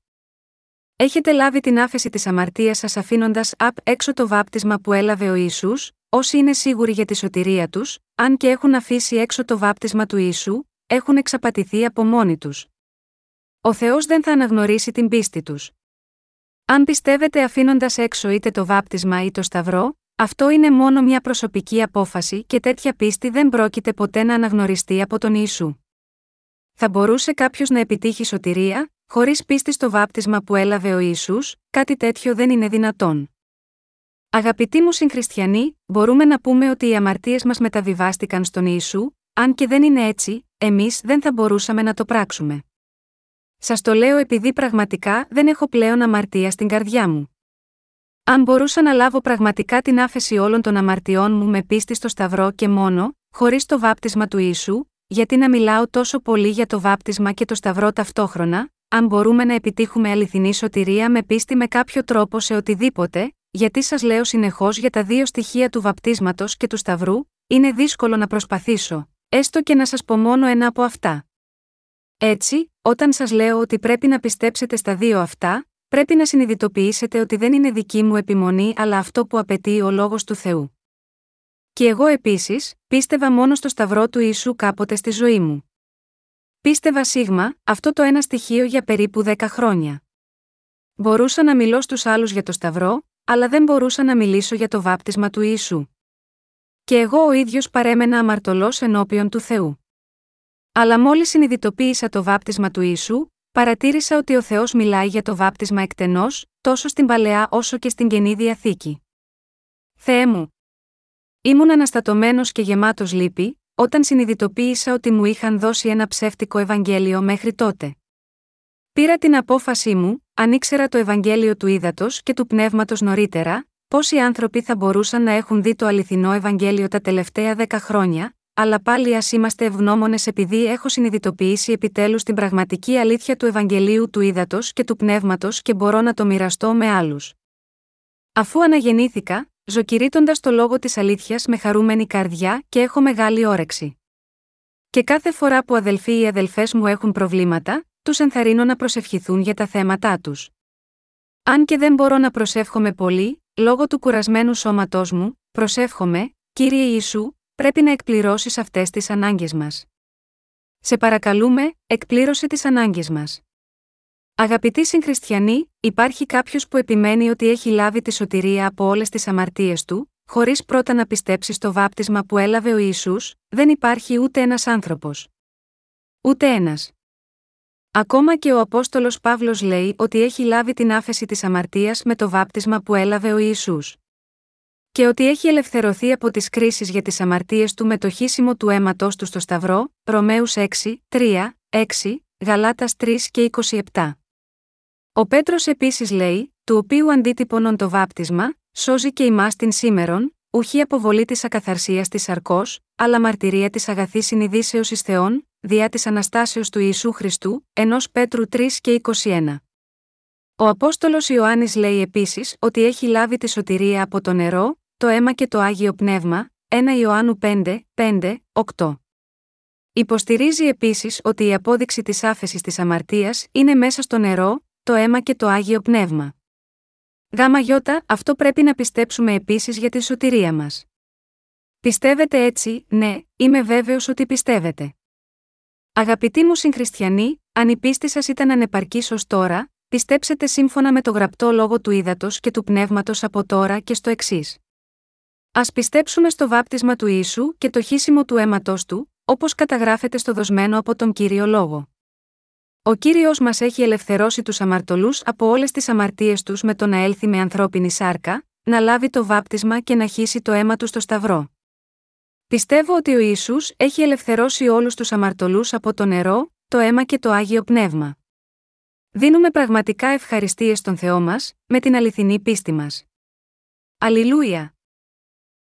Έχετε λάβει την άφεση της αμαρτίας σας αφήνοντας απ' έξω το βάπτισμα που έλαβε ο Ιησούς, όσοι είναι σίγουροι για τη σωτηρία τους, αν και έχουν αφήσει έξω το βάπτισμα του Ιησού, έχουν εξαπατηθεί από μόνοι τους. Ο Θεός δεν θα αναγνωρίσει την πίστη τους. Αν πιστεύετε αφήνοντας έξω είτε το βάπτισμα ή το σταυρό, αυτό είναι μόνο μια προσωπική απόφαση και τέτοια πίστη δεν πρόκειται ποτέ να αναγνωριστεί από τον Ιησού. Θα μπορούσε κάποιος να επιτύχει σωτηρία, χωρίς πίστη στο βάπτισμα που έλαβε ο Ιησούς, κάτι τέτοιο δεν είναι δυνατόν. Αγαπητοί μου συγχριστιανοί, μπορούμε να πούμε ότι οι αμαρτίες μας μεταβιβάστηκαν στον Ιησού, αν και δεν είναι έτσι, εμείς δεν θα μπορούσαμε να το πράξουμε. Σας το λέω επειδή πραγματικά δεν έχω πλέον αμαρτία στην καρδιά μου. Αν μπορούσα να λάβω πραγματικά την άφεση όλων των αμαρτιών μου με πίστη στο Σταυρό και μόνο, χωρίς το βάπτισμα του Ιησού, γιατί να μιλάω τόσο πολύ για το βάπτισμα και το Σταυρό ταυτόχρονα, αν μπορούμε να επιτύχουμε αληθινή σωτηρία με πίστη με κάποιο τρόπο σε οτιδήποτε, γιατί σας λέω συνεχώς για τα δύο στοιχεία του βαπτίσματος και του Σταυρού, είναι δύσκολο να προσπαθήσω, έστω και να σας πω μόνο ένα από αυτά. Έτσι, όταν σας λέω ότι πρέπει να πιστέψετε στα δύο αυτά, πρέπει να συνειδητοποιήσετε ότι δεν είναι δική μου επιμονή αλλά αυτό που απαιτεί ο Λόγος του Θεού. Και εγώ επίσης, πίστευα μόνο στο Σταυρό του Ιησού κάποτε στη ζωή μου. Πίστευα σίγμα, αυτό το ένα στοιχείο για περίπου δέκα χρόνια. Μπορούσα να μιλώ στους άλλους για το Σταυρό, αλλά δεν μπορούσα να μιλήσω για το βάπτισμα του Ιησού. Και εγώ ο ίδιος παρέμενα αμαρτωλός ενώπιον του Θεού. Αλλά μόλις συνειδητοποίησα το βάπτισμα του Ιησού, παρατήρησα ότι ο Θεός μιλάει για το βάπτισμα εκτενώς, τόσο στην Παλαιά όσο και στην Καινή Διαθήκη. Θεέ μου! Ήμουν αναστατωμένος και γεμάτος λύπη, όταν συνειδητοποίησα ότι μου είχαν δώσει ένα ψεύτικο Ευαγγέλιο μέχρι τότε. Πήρα την απόφασή μου, αν ήξερα το Ευαγγέλιο του Ύδατος και του Πνεύματος νωρίτερα, πόσοι άνθρωποι θα μπορούσαν να έχουν δει το αληθινό Ευαγγέλιο τα τελευταία δέκα χρόνια. Αλλά πάλι ας είμαστε ευγνώμονες επειδή έχω συνειδητοποιήσει επιτέλους την πραγματική αλήθεια του Ευαγγελίου του Ύδατος και του Πνεύματος και μπορώ να το μοιραστώ με άλλους. Αφού αναγεννήθηκα, ζοκηρύττοντας το λόγο της αλήθειας με χαρούμενη καρδιά και έχω μεγάλη όρεξη. Και κάθε φορά που αδελφοί ή αδελφές μου έχουν προβλήματα, τους ενθαρρύνω να προσευχηθούν για τα θέματά τους. Αν και δεν μπορώ να προσεύχομαι πολύ, λόγω του κουρασμένου σώματός μου, προσεύχομαι, Κύριε Ιησού, πρέπει να εκπληρώσεις αυτές τις ανάγκες μας. Σε παρακαλούμε, εκπλήρωσε τις ανάγκες μας. Αγαπητοί συγχριστιανοί, υπάρχει κάποιος που επιμένει ότι έχει λάβει τη σωτηρία από όλες τις αμαρτίες του, χωρίς πρώτα να πιστέψει στο βάπτισμα που έλαβε ο Ιησούς, δεν υπάρχει ούτε ένας άνθρωπος. Ούτε ένας. Ακόμα και ο Απόστολος Παύλος λέει ότι έχει λάβει την άφεση της αμαρτίας με το βάπτισμα που έλαβε ο Ιησούς. Και ότι έχει ελευθερωθεί από τις κρίσεις για τις αμαρτίες του με το χύσιμο του αίματος του στο Σταυρό, Ρωμαίους έξι, τρία, έξι, Γαλάτας τρία και είκοσι επτά. Ο Πέτρος επίσης λέει, του οποίου αντίτυπωνον το βάπτισμα, σώζει και ημάς την σήμερον, ουχή αποβολή της ακαθαρσίας της σαρκός, αλλά μαρτυρία της αγαθής συνειδήσεως εις Θεόν, διά της Αναστάσεως του Ιησού Χριστού, πρώτη Πέτρου τρία και είκοσι ένα. Ο Απόστολος Ιωάννης λέει επίσης ότι έχει λάβει τη σωτηρία από το νερό, το αίμα και το Άγιο Πνεύμα, πρώτη Ιωάννου πέντε, πέντε, οκτώ. Υποστηρίζει επίσης ότι η απόδειξη της άφεσης της αμαρτίας είναι μέσα στο νερό, το αίμα και το Άγιο Πνεύμα. Γ. Αυτό πρέπει να πιστέψουμε επίσης για τη σωτηρία μας. Πιστεύετε έτσι? Ναι, είμαι βέβαιος ότι πιστεύετε. Αγαπητοί μου συγχριστιανοί, αν η πίστη σας ήταν ανεπαρκής ως τώρα, πιστέψετε σύμφωνα με το γραπτό λόγο του ύδατος και του πνεύματος από τώρα και στο εξής. Ας πιστέψουμε στο βάπτισμα του Ιησού και το χύσιμο του αίματος του, όπως καταγράφεται στο δοσμένο από τον Κύριο λόγο. Ο Κύριος μας έχει ελευθερώσει τους αμαρτωλούς από όλες τις αμαρτίες τους με το να έλθει με ανθρώπινη σάρκα, να λάβει το βάπτισμα και να χύσει το αίμα του στο σταυρό. Πιστεύω ότι ο Ιησούς έχει ελευθερώσει όλους τους αμαρτωλούς από το νερό, το αίμα και το Άγιο Πνεύμα. Δίνουμε πραγματικά ευχαριστίες στον Θεό μας, με την αληθινή πίστη μας. Αλληλούια!